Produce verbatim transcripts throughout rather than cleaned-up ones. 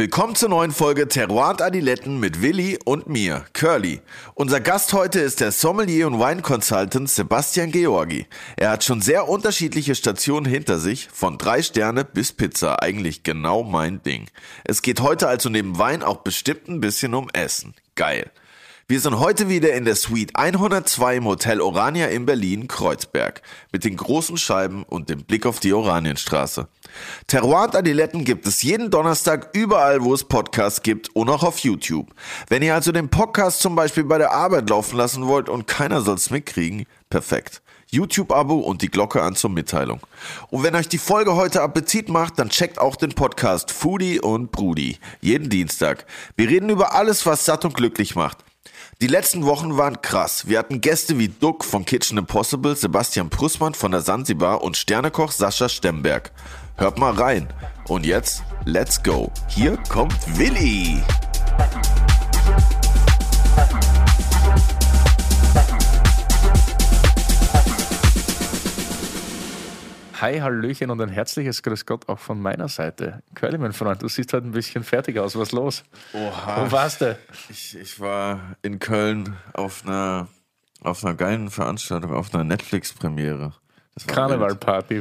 Willkommen zur neuen Folge Terroir und Adiletten mit Willi und mir, Curly. Unser Gast heute ist der Sommelier und Wine Consultant Sebastian Georgi. Er hat schon sehr unterschiedliche Stationen hinter sich, von drei Sterne bis Pizza, eigentlich genau mein Ding. Es geht heute also neben Wein auch bestimmt ein bisschen um Essen. Geil. Wir sind heute wieder in der Suite hundertzwei im Hotel Orania in Berlin-Kreuzberg mit den großen Scheiben und dem Blick auf die Oranienstraße. Terroir und Adiletten gibt es jeden Donnerstag überall, wo es Podcasts gibt und auch auf YouTube. Wenn ihr also den Podcast zum Beispiel bei der Arbeit laufen lassen wollt und keiner soll es mitkriegen, perfekt. YouTube-Abo und die Glocke an zur Mitteilung. Und wenn euch die Folge heute Appetit macht, dann checkt auch den Podcast Foodie und Brudi jeden Dienstag. Wir reden über alles, was satt und glücklich macht. Die letzten Wochen waren krass. Wir hatten Gäste wie Duck von Kitchen Impossible, Sebastian Prussmann von der Sansibar und Sternekoch Sascha Stemberg. Hört mal rein. Und jetzt, let's go. Hier kommt Willi. Hi, Hallöchen und ein herzliches Grüß Gott auch von meiner Seite. Curly, mein Freund, du siehst halt ein bisschen fertig aus. Was ist los? Oha. Wo warst du? Ich, ich war in Köln auf einer, auf einer geilen Veranstaltung, auf einer Netflix-Premiere. Karneval-Party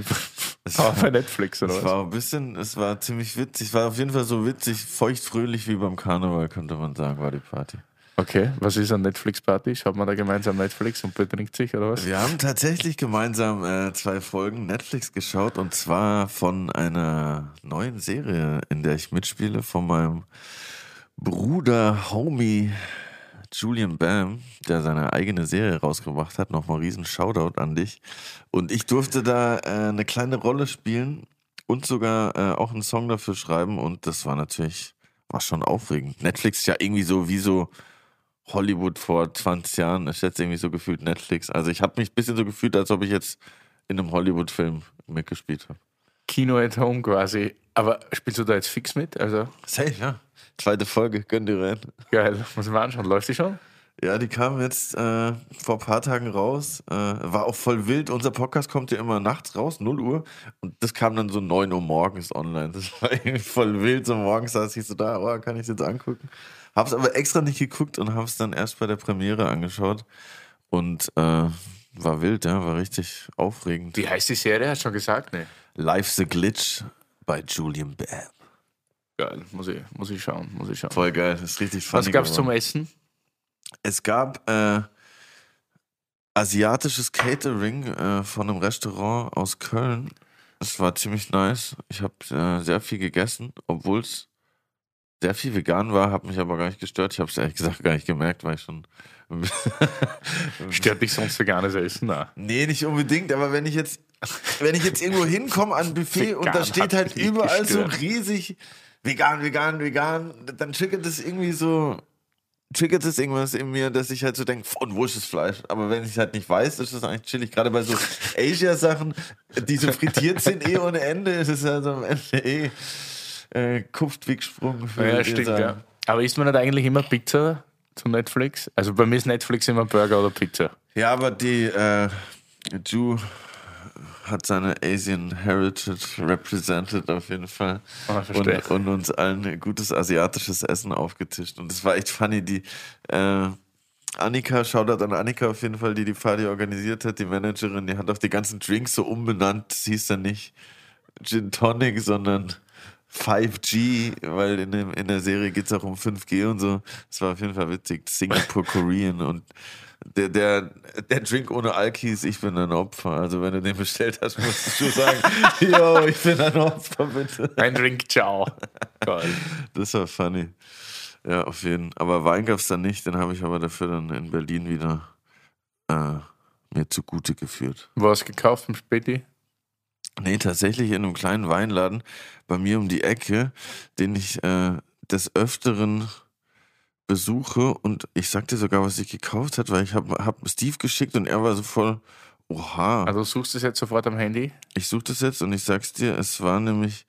auf war, Netflix oder es was? War ein bisschen, es war ziemlich witzig. Es war auf jeden Fall so witzig, feuchtfröhlich wie beim Karneval, könnte man sagen, war die Party. Okay, was ist eine Netflix-Party? Schaut man da gemeinsam Netflix und betrinkt sich oder was? Wir haben tatsächlich gemeinsam äh, zwei Folgen Netflix geschaut und zwar von einer neuen Serie, in der ich mitspiele, von meinem Bruder, Homie Julian Bam, der seine eigene Serie rausgebracht hat. Nochmal riesen Shoutout an dich. Und ich durfte da äh, eine kleine Rolle spielen und sogar äh, auch einen Song dafür schreiben und das war natürlich, war schon aufregend. Netflix ist ja irgendwie so wie so Hollywood vor zwanzig Jahren, ist jetzt irgendwie so gefühlt Netflix. Also ich habe mich ein bisschen so gefühlt, als ob ich jetzt in einem Hollywood-Film mitgespielt habe. Kino at Home quasi. Aber spielst du da jetzt fix mit? Also safe, ja. Zweite Folge, gönn dir rein. Geil, muss ich mal anschauen. Läuft die schon? Ja, die kam jetzt äh, vor ein paar Tagen raus. Äh, war auch voll wild. Unser Podcast kommt ja immer nachts raus, null Uhr. Und das kam dann so neun Uhr morgens online. Das war irgendwie voll wild. So morgens saß ich so da, oh, kann ich es jetzt angucken? Hab's aber extra nicht geguckt und hab's dann erst bei der Premiere angeschaut. Und äh, war wild, ja, war richtig aufregend. Wie heißt die Serie? Hast du schon gesagt, ne? Live the Glitch bei Julian Bam. Geil, muss ich, muss ich schauen, muss ich schauen. Voll geil, das ist richtig funny. Was gab's geworden. Zum Essen? Es gab äh, asiatisches Catering äh, von einem Restaurant aus Köln. Es war ziemlich nice. Ich habe äh, sehr viel gegessen, obwohl es sehr viel vegan war, hat mich aber gar nicht gestört. Ich habe es ehrlich gesagt gar nicht gemerkt, weil ich schon... Stört dich sonst veganes Essen? Na. Nee, nicht unbedingt, aber wenn ich jetzt, wenn ich jetzt irgendwo hinkomme an ein Buffet vegan und da steht halt überall gestört. So riesig vegan, vegan, vegan, dann triggert das irgendwie so... Triggert es irgendwas in mir, dass ich halt so denke, und wo ist das Fleisch? Aber wenn ich es halt nicht weiß, ist das eigentlich chillig. Gerade bei so Asia-Sachen, die so frittiert sind, eh ohne Ende, ist es ja so am Ende eh äh, Kupftwegsprung. Für ja, stimmt, sagen. Ja. Aber isst man nicht eigentlich immer Pizza zu Netflix? Also bei mir ist Netflix immer Burger oder Pizza. Ja, aber die äh, Ju hat seine Asian Heritage represented auf jeden Fall oh, und, und uns allen gutes asiatisches Essen aufgetischt. Und das war echt funny. Die äh, Annika, Shoutout an Annika auf jeden Fall, die die Party organisiert hat, die Managerin, die hat auch die ganzen Drinks so umbenannt. Das hieß dann nicht Gin Tonic, sondern fünf G, weil in, dem, in der Serie geht es auch um fünf G und so. Das war auf jeden Fall witzig. Singapore Korean und Der, der, der Drink ohne Alkis, ich bin ein Opfer. Also wenn du den bestellt hast, musst du sagen, yo, ich bin ein Opfer, bitte. Ein Drink, ciao. Cool. Das war funny. Ja, auf jeden Fall. Aber Wein gab es dann nicht, den habe ich aber dafür dann in Berlin wieder äh, mir zugute geführt. Was gekauft im Späti? Nee, tatsächlich in einem kleinen Weinladen bei mir um die Ecke, den ich äh, des Öfteren... besuche und ich sag dir sogar, was ich gekauft hat, weil ich habe hab Steve geschickt und er war so voll, oha. Also suchst du es jetzt sofort am Handy? Ich suche das jetzt und ich sag's dir, es war nämlich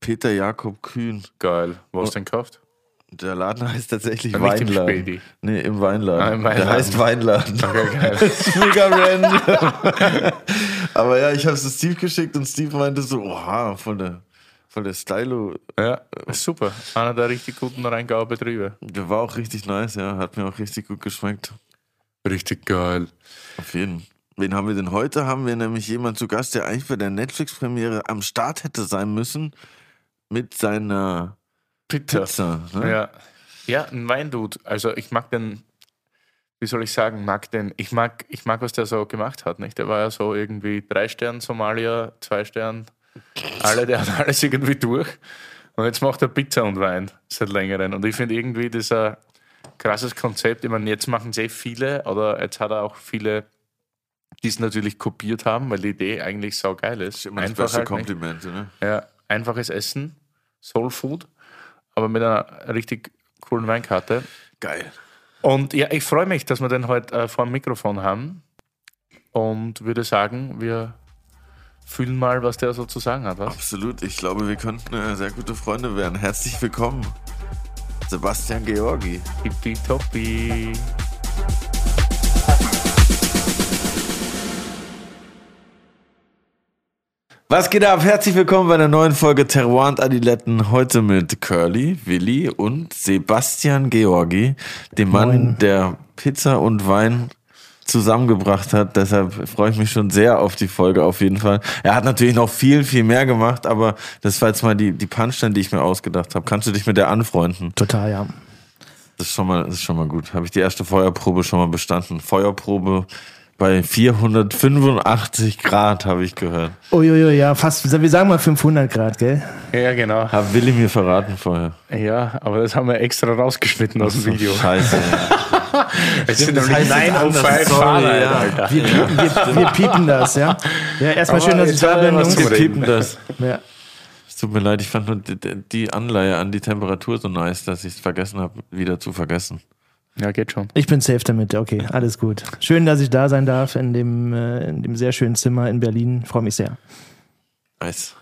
Peter Jakob Kühn. Geil. Wo hast du denn gekauft? Der Laden heißt tatsächlich ja, Weinladen. Nicht im Späti. Nee, im Weinladen. Ah, im Weinladen. Der heißt Weinladen. Okay, geil. Das ist mega random. Aber ja, ich habe es Steve geschickt und Steve meinte so, oha, voll der Voll der Stylo. Ja, super. Einer der richtig guten Rheingauer Betriebe. Der war auch richtig nice, ja. Hat mir auch richtig gut geschmeckt. Richtig geil. Auf jeden Fall. Wen haben wir denn heute? Haben wir nämlich jemanden zu Gast, der eigentlich bei der Netflix-Premiere am Start hätte sein müssen mit seiner Pizza. Pizza, ne? Ja. Ja, ein Weindude. Also ich mag den, wie soll ich sagen, mag den, ich mag, ich mag, was der so gemacht hat, nicht? Der war ja so irgendwie drei Stern Somalia, zwei Stern, alle, der hat alles irgendwie durch. Und jetzt macht er Pizza und Wein seit längerem. Und ich finde irgendwie das ist ein krasses Konzept. Ich meine, jetzt machen es eh viele, oder jetzt hat er auch viele, die es natürlich kopiert haben, weil die Idee eigentlich saugeil ist. Immer das beste halt Kompliment, ne? Ja, einfaches Essen, Soul Food, aber mit einer richtig coolen Weinkarte. Geil. Und ja, ich freue mich, dass wir den heute äh, vor dem Mikrofon haben und würde sagen, wir fühlen mal, was der so zu sagen hat. Was? Absolut, ich glaube, wir könnten äh, sehr gute Freunde werden. Herzlich willkommen, Sebastian Georgi. Hippie Toppi. Was geht ab? Herzlich willkommen bei einer neuen Folge Terroir und Adiletten. Heute mit Curly, Willi und Sebastian Georgi, dem Mann, Moin. Der Pizza und Wein zusammengebracht hat. Deshalb freue ich mich schon sehr auf die Folge auf jeden Fall. Er hat natürlich noch viel, viel mehr gemacht, aber das war jetzt mal die, die Punchline, die ich mir ausgedacht habe. Kannst du dich mit der anfreunden? Total, ja. Das ist schon mal, das ist schon mal gut. Habe ich die erste Feuerprobe schon mal bestanden. Feuerprobe... Bei vierhundertfünfundachtzig Grad, habe ich gehört. Uiuiui, ui, ui, ja, fast. Wir sagen mal fünfhundert Grad, gell? Ja, genau. Hat Willi mir verraten vorher. Ja, aber das haben wir extra rausgeschnitten aus dem Video. Scheiße, ja. Es sind nämlich neun auf fünf Fahrer, ja. Alter. Wir, ja. Wir, wir piepen das, ja. Ja, erstmal schön, dass ich da bin, Jungs. Wir piepen das. Ja. Es tut mir leid, ich fand nur die, die Anleihe an die Temperatur so nice, dass ich es vergessen habe, wieder zu vergessen. Ja, geht schon. Ich bin safe damit, okay, alles gut. Schön, dass ich da sein darf in dem, äh, in dem sehr schönen Zimmer in Berlin. Freue mich sehr. Nice.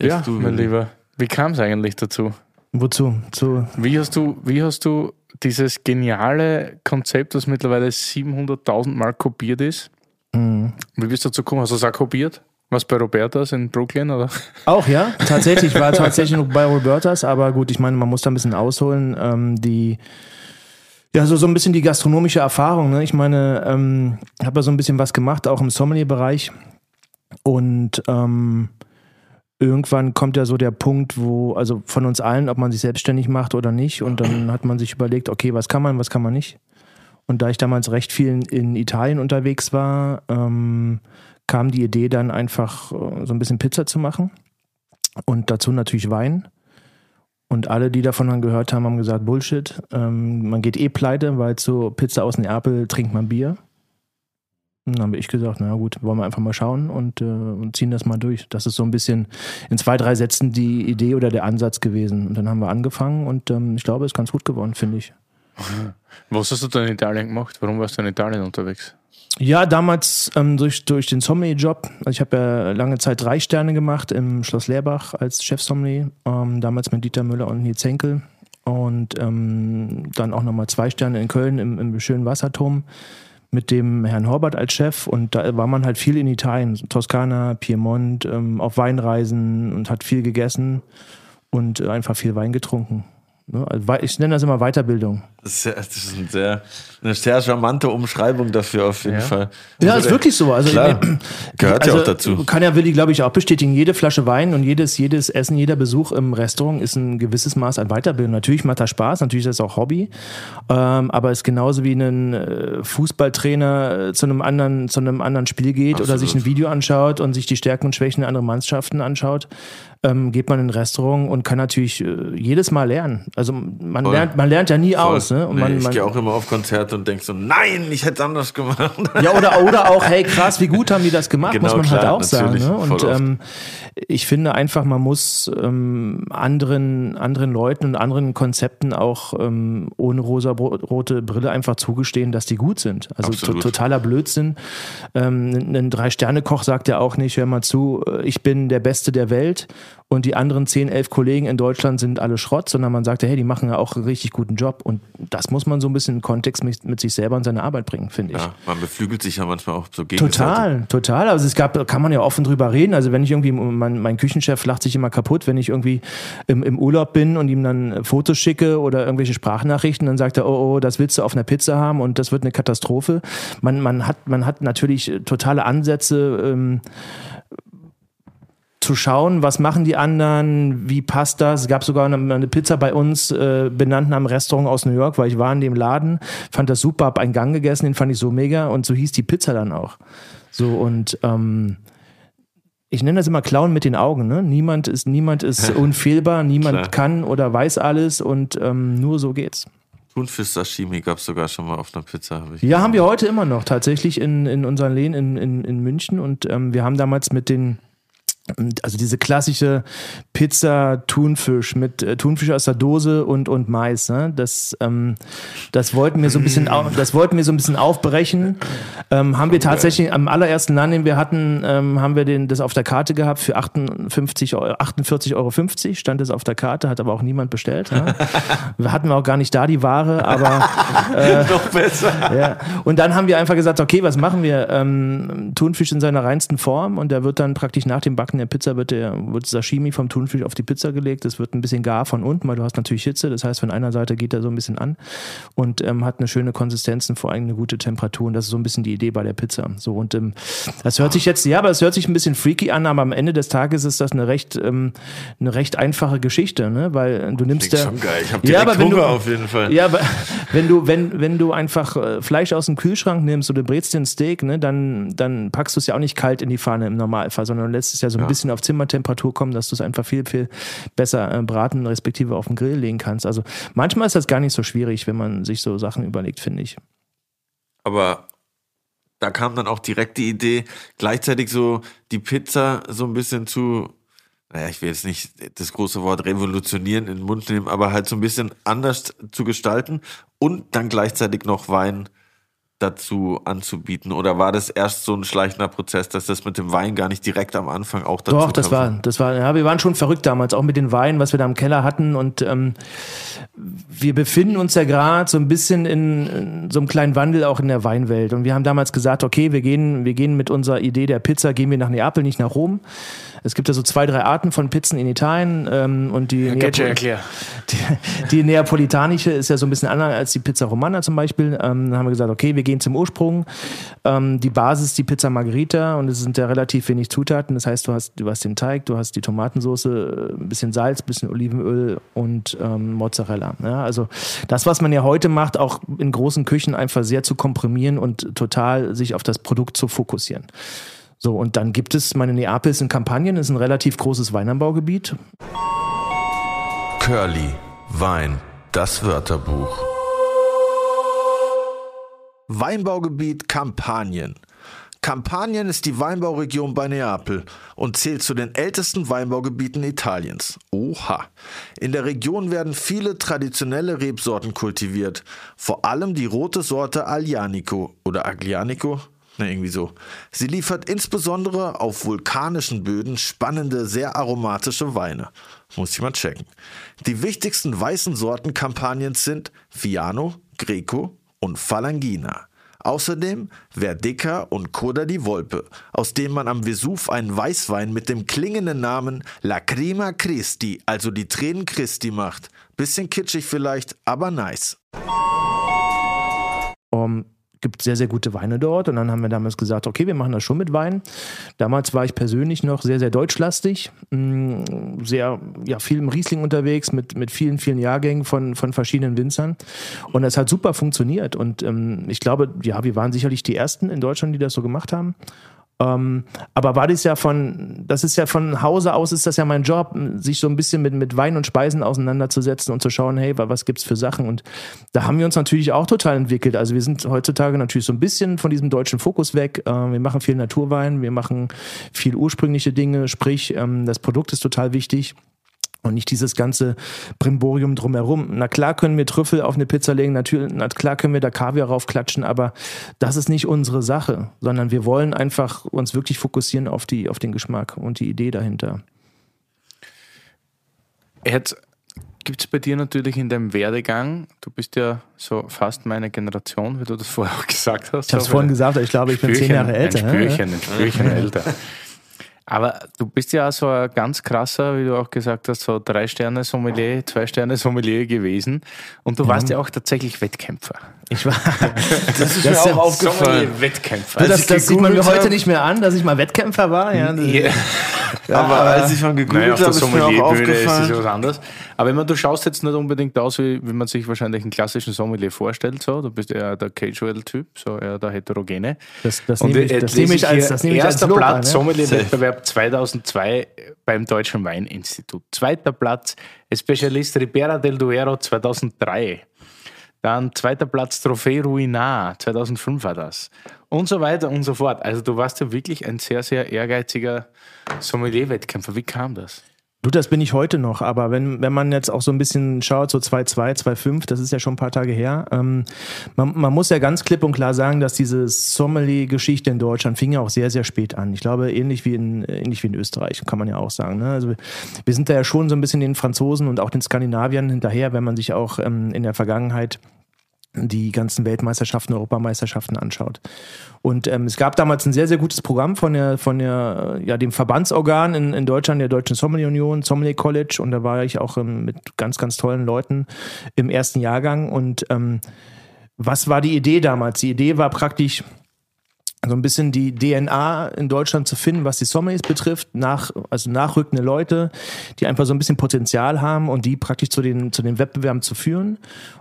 Jetzt ja, du, mein Lieber. Wie kam es eigentlich dazu? Wozu? Zu wie, hast du, wie hast du dieses geniale Konzept, das mittlerweile siebenhunderttausend Mal kopiert ist? Mhm. Wie bist du dazu gekommen? Hast du es auch kopiert? Was bei Robertas in Brooklyn, oder? Auch, ja. Tatsächlich, ich war tatsächlich noch bei Robertas, aber gut, ich meine, man muss da ein bisschen ausholen. Ähm, die, ja, so, so ein bisschen die gastronomische Erfahrung, ne? Ich meine, ähm, habe da so ein bisschen was gemacht, auch im Sommelier-Bereich. Und ähm, irgendwann kommt ja so der Punkt, wo, also von uns allen, ob man sich selbstständig macht oder nicht. Und dann hat man sich überlegt, okay, was kann man, was kann man nicht? Und da ich damals recht viel in, in Italien unterwegs war, ähm, kam die Idee dann einfach so ein bisschen Pizza zu machen und dazu natürlich Wein. Und alle, die davon dann gehört haben, haben gesagt, Bullshit, ähm, man geht eh pleite, weil zur Pizza aus Neapel trinkt man Bier. Und dann habe ich gesagt, na gut, wollen wir einfach mal schauen und, äh, und ziehen das mal durch. Das ist so ein bisschen in zwei, drei Sätzen die Idee oder der Ansatz gewesen. Und dann haben wir angefangen und ähm, ich glaube, es ist ganz gut geworden, finde ich. Was hast du denn in Italien gemacht? Warum warst du in Italien unterwegs? Ja, damals ähm, durch, durch den Sommelier-Job. Also ich habe ja lange Zeit drei Sterne gemacht im Schloss Lehrbach als Chef-Sommelier. Ähm, damals mit Dieter Müller und Nils Henkel. Und ähm, dann auch nochmal zwei Sterne in Köln im, im schönen Wasserturm mit dem Herrn Horbert als Chef. Und da war man halt viel in Italien, Toskana, Piemont, ähm, auf Weinreisen und hat viel gegessen und äh, einfach viel Wein getrunken. Ich nenne das immer Weiterbildung. Das ist, ja, das ist ein sehr, eine sehr charmante Umschreibung dafür auf jeden ja. Fall. Also ja, ist wirklich so. Also klar, gehört also, ja auch dazu. Kann ja Willi, glaube ich, auch bestätigen. Jede Flasche Wein und jedes, jedes Essen, jeder Besuch im Restaurant ist ein gewisses Maß an Weiterbildung. Natürlich macht das Spaß, natürlich ist das auch Hobby. Ähm, aber es ist genauso wie ein Fußballtrainer zu einem anderen, zu einem anderen Spiel geht. Absolut. Oder sich ein Video anschaut und sich die Stärken und Schwächen anderer Mannschaften anschaut. Ähm, geht man in ein Restaurant und kann natürlich äh, jedes Mal lernen. Also man lernt, man lernt ja nie Voll. aus. Ne? Und man, nee, ich gehe auch immer auf Konzerte und denke so, nein, ich hätte es anders gemacht. Ja, oder, oder auch, hey krass, wie gut haben die das gemacht, genau, muss man klar, halt auch sagen. Ne? Und ähm, ich finde einfach, man muss ähm, anderen, anderen Leuten und anderen Konzepten auch ähm, ohne rosa-rote Brille einfach zugestehen, dass die gut sind. Also to- totaler Blödsinn. Ähm, ein Drei-Sterne-Koch sagt ja auch nicht, hör mal zu, ich bin der Beste der Welt. und die anderen zehn, elf Kollegen in Deutschland sind alle Schrott, sondern man sagt, hey, die machen ja auch einen richtig guten Job. Und das muss man so ein bisschen in Kontext mit, mit sich selber und seine Arbeit bringen, finde ich. Ja, man beflügelt sich ja manchmal auch so gegenseitig. Total, total. Also es gab, kann man ja offen drüber reden. Also wenn ich irgendwie, mein, mein Küchenchef lacht sich immer kaputt, wenn ich irgendwie im, im Urlaub bin und ihm dann Fotos schicke oder irgendwelche Sprachnachrichten, dann sagt er, oh, oh, das willst du auf einer Pizza haben und das wird eine Katastrophe. Man, man, hat, man hat natürlich totale Ansätze, ähm, zu schauen, was machen die anderen, wie passt das. Es gab sogar eine, eine Pizza bei uns, äh, benannt nach einem Restaurant aus New York, weil ich war in dem Laden, fand das super, hab einen Gang gegessen, den fand ich so mega und so hieß die Pizza dann auch. So und ähm, ich nenne das immer Klauen mit den Augen. Ne? Niemand ist, niemand ist unfehlbar, niemand Klar. kann oder weiß alles und ähm, nur so geht's. Thunfisch-Sashimi gab es sogar schon mal auf einer Pizza. Hab ich ja, gedacht. Haben wir heute immer noch tatsächlich in, in unseren Läden in, in, in München und ähm, wir haben damals mit den Also diese klassische Pizza Thunfisch mit äh, Thunfisch aus der Dose und, und Mais, ne? Das, ähm, das wollten wir so ein bisschen auf, das wollten wir so ein bisschen aufbrechen. Ähm, haben wir tatsächlich am allerersten Land, den wir hatten, ähm, haben wir den, das auf der Karte gehabt für achtundfünfzig Euro, achtundvierzig Euro fünfzig stand das auf der Karte, hat aber auch niemand bestellt. Ne? Wir hatten auch gar nicht da die Ware, aber äh, noch besser. Ja. Und dann haben wir einfach gesagt, okay, was machen wir? Ähm, Thunfisch in seiner reinsten Form und der wird dann praktisch nach dem Backen in der Pizza wird, der, wird Sashimi vom Thunfisch auf die Pizza gelegt. Das wird ein bisschen gar von unten, weil du hast natürlich Hitze. Das heißt, von einer Seite geht er so ein bisschen an und ähm, hat eine schöne Konsistenz und vor allem eine gute Temperatur. Und das ist so ein bisschen die Idee bei der Pizza. So und ähm, das hört sich jetzt, ja, aber es hört sich ein bisschen freaky an, aber am Ende des Tages ist das eine recht, ähm, eine recht einfache Geschichte, ne? Weil du nimmst ja, ich hab direkt Hunger auf jeden Fall. Ja, aber wenn du, wenn, wenn du einfach Fleisch aus dem Kühlschrank nimmst oder brätst dir ein Steak, ne, dann, dann packst du es ja auch nicht kalt in die Pfanne im Normalfall, sondern lässt es ja so ein bisschen auf Zimmertemperatur kommen, dass du es einfach viel, viel besser äh, braten respektive auf den Grill legen kannst. Also manchmal ist das gar nicht so schwierig, wenn man sich so Sachen überlegt, finde ich. Aber da kam dann auch direkt die Idee, gleichzeitig so die Pizza so ein bisschen zu, naja, ich will jetzt nicht das große Wort revolutionieren in den Mund nehmen, aber halt so ein bisschen anders zu gestalten und dann gleichzeitig noch Wein dazu anzubieten? Oder war das erst so ein schleichender Prozess, dass das mit dem Wein gar nicht direkt am Anfang auch dazu kam? Doch, das war, das war, ja, wir waren schon verrückt damals, auch mit den Weinen, was wir da im Keller hatten und ähm, wir befinden uns ja gerade so ein bisschen in, in so einem kleinen Wandel auch in der Weinwelt und wir haben damals gesagt, okay, wir gehen, wir gehen mit unserer Idee der Pizza, gehen wir nach Neapel, nicht nach Rom. Es gibt ja so zwei, drei Arten von Pizzen in Italien ähm, und die, Neapol- die, die neapolitanische ist ja so ein bisschen anders als die Pizza Romana zum Beispiel. Ähm, dann haben wir gesagt, okay, wir gehen zum Ursprung. Ähm, die Basis, die Pizza Margherita und es sind ja relativ wenig Zutaten. Das heißt, du hast, du hast den Teig, du hast die Tomatensauce, ein bisschen Salz, ein bisschen Olivenöl und ähm, Mozzarella. Ja, also das, was man ja heute macht, auch in großen Küchen einfach sehr zu komprimieren und total sich auf das Produkt zu fokussieren. So, und dann gibt es, meine Neapel ist in Kampanien, ist ein relativ großes Weinanbaugebiet. Curly, Wein, das Wörterbuch. Weinbaugebiet Kampanien. Kampanien ist die Weinbauregion bei Neapel und zählt zu den ältesten Weinbaugebieten Italiens. Oha! In der Region werden viele traditionelle Rebsorten kultiviert, vor allem die rote Sorte Aglianico oder Aglianico. Ne, irgendwie so. Sie liefert insbesondere auf vulkanischen Böden spannende, sehr aromatische Weine. Muss ich mal checken. Die wichtigsten weißen Sorten Kampaniens sind Fiano, Greco und Falangina. Außerdem Verdeca und Coda di Volpe, aus dem man am Vesuv einen Weißwein mit dem klingenden Namen Lacrima Christi, also die Tränen Christi, macht. Bisschen kitschig vielleicht, aber nice. Um gibt sehr, sehr gute Weine dort und dann haben wir damals gesagt, okay, wir machen das schon mit Wein. Damals war ich persönlich noch sehr, sehr deutschlastig, sehr, ja, viel im Riesling unterwegs mit, mit vielen, vielen Jahrgängen von, von verschiedenen Winzern und das hat super funktioniert und ähm, ich glaube, ja, wir waren sicherlich die Ersten in Deutschland, die das so gemacht haben. Ähm, aber war das ja von, das ist ja von Hause aus, ist das ja mein Job, sich so ein bisschen mit, mit Wein und Speisen auseinanderzusetzen und zu schauen, hey, was gibt's für Sachen? Und da haben wir uns natürlich auch total entwickelt. Also wir sind heutzutage natürlich so ein bisschen von diesem deutschen Fokus weg. Ähm, wir machen viel Naturwein, wir machen viel ursprüngliche Dinge, sprich, ähm, das Produkt ist total wichtig. Und nicht dieses ganze Brimborium drumherum. Na klar können wir Trüffel auf eine Pizza legen, natürlich, na klar können wir da Kaviar raufklatschen, aber das ist nicht unsere Sache, sondern wir wollen einfach uns wirklich fokussieren auf die, auf den Geschmack und die Idee dahinter. Jetzt gibt es bei dir natürlich in deinem Werdegang, du bist ja so fast meine Generation, wie du das vorher auch gesagt hast. Ich habe es vorhin gesagt, ich glaube, ich bin zehn Jahre älter. Ein Spürchen, ein Spürchen älter. Aber du bist ja auch so ein ganz krasser, wie du auch gesagt hast, so Drei-Sterne-Sommelier, Zwei-Sterne-Sommelier gewesen. Und du ja. warst ja auch tatsächlich Wettkämpfer. Ich war. Das, das ist mir auch aufgefallen. Wettkämpfer. Das, das, das sieht man mir heute nicht mehr an, dass ich mal Wettkämpfer war. Ja, yeah. ja, aber als ich schon gegoogelt naja, habe, ist mir auch aufgefallen. Ist es was anderes. Aber wenn man, du schaust jetzt nicht unbedingt aus, wie, wie man sich wahrscheinlich einen klassischen Sommelier vorstellt. So. Du bist eher der Casual-Typ, so eher der Heterogene. Das, das und nehme ich, das nehme ich als, das nehme ich als Lob an, Sommelier-Wettbewerb zweitausendzwei beim Deutschen Weininstitut. Zweiter Platz, Spezialist Ribera del Duero zweitausenddrei. Dann zweiter Platz, Trophée Ruinar, zweitausendfünf war das. Und so weiter und so fort. Also du warst ja wirklich ein sehr, sehr ehrgeiziger Sommelier-Wettkämpfer. Wie kam das? Du, das bin ich heute noch, aber wenn wenn man jetzt auch so ein bisschen schaut, so zweitausendzwei, zweitausendfünf, das ist ja schon ein paar Tage her, ähm, man, man muss ja ganz klipp und klar sagen, dass diese Sommelier-Geschichte in Deutschland fing ja auch sehr, sehr spät an. Ich glaube, ähnlich wie in ähnlich wie in Österreich, kann man ja auch sagen. Ne? Also wir sind da ja schon so ein bisschen den Franzosen und auch den Skandinaviern hinterher, wenn man sich auch ähm, in der Vergangenheit die ganzen Weltmeisterschaften, Europameisterschaften anschaut. Und ähm, es gab damals ein sehr, sehr gutes Programm von der, von der, ja, dem Verbandsorgan in, in Deutschland, der Deutschen Sommelier Union, Sommelier College. Und da war ich auch ähm, mit ganz, ganz tollen Leuten im ersten Jahrgang. Und ähm, was war die Idee damals? Die Idee war praktisch, so ein bisschen die D N A in Deutschland zu finden, was die Sommeliers betrifft, nach, also nachrückende Leute, die einfach so ein bisschen Potenzial haben und die praktisch zu den, zu den Wettbewerben zu führen.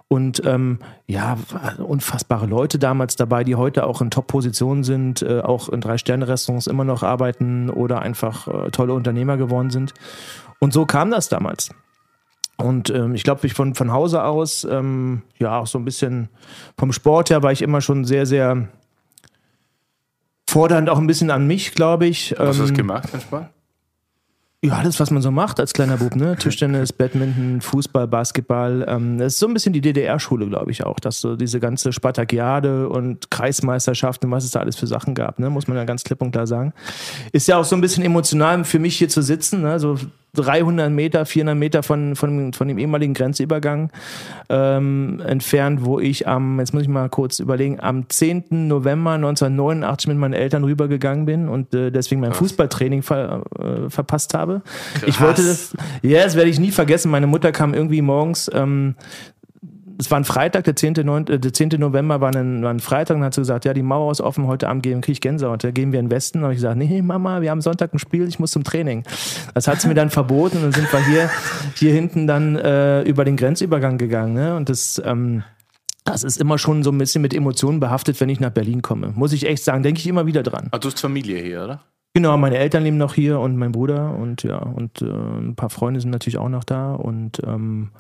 Und ähm, ja, unfassbare Leute damals dabei, die heute auch in Top-Positionen sind, äh, auch in Drei-Sterne-Restaurants immer noch arbeiten oder einfach äh, tolle Unternehmer geworden sind. Und so kam das damals. Und ähm, ich glaube, ich von, von Hause aus, ähm, ja, auch so ein bisschen vom Sport her war ich immer schon sehr, sehr fordernd auch ein bisschen an mich, glaube ich. Hast du das gemacht, Herr Spahn? Ja, das, was man so macht als kleiner Bub, ne? Tischtennis, Badminton, Fußball, Basketball. Ähm, das ist so ein bisschen die D D R-Schule, glaube ich auch, dass so diese ganze Spartakiade und Kreismeisterschaften, was es da alles für Sachen gab, ne? Muss man ja ganz klipp und klar sagen. Ist ja auch so ein bisschen emotional für mich hier zu sitzen, ne? So dreihundert Meter, vierhundert Meter von, von, von dem ehemaligen Grenzübergang ähm, entfernt, wo ich am, jetzt muss ich mal kurz überlegen, am zehnten November neunzehnhundertneunundachtzig mit meinen Eltern rübergegangen bin und äh, deswegen mein Fußballtraining ver, äh, verpasst habe. Krass. Ich wollte das, ja, das werde ich nie vergessen. Meine Mutter kam irgendwie morgens, ähm, es war ein Freitag, der zehnte November war ein, war ein Freitag, und dann hat sie gesagt, ja, die Mauer ist offen, heute Abend kriege ich Gänsehaut, da gehen wir in den Westen. Und habe ich gesagt, nee, Mama, wir haben Sonntag ein Spiel, ich muss zum Training. Das hat sie mir dann verboten und dann sind wir hier, hier hinten dann äh, über den Grenzübergang gegangen. Ne? Und das, ähm, das ist immer schon so ein bisschen mit Emotionen behaftet, wenn ich nach Berlin komme. Muss ich echt sagen, denke ich immer wieder dran. Ah, du hast Familie hier, oder? Genau, meine Eltern leben noch hier und mein Bruder und ja, und äh, ein paar Freunde sind natürlich auch noch da und ähm,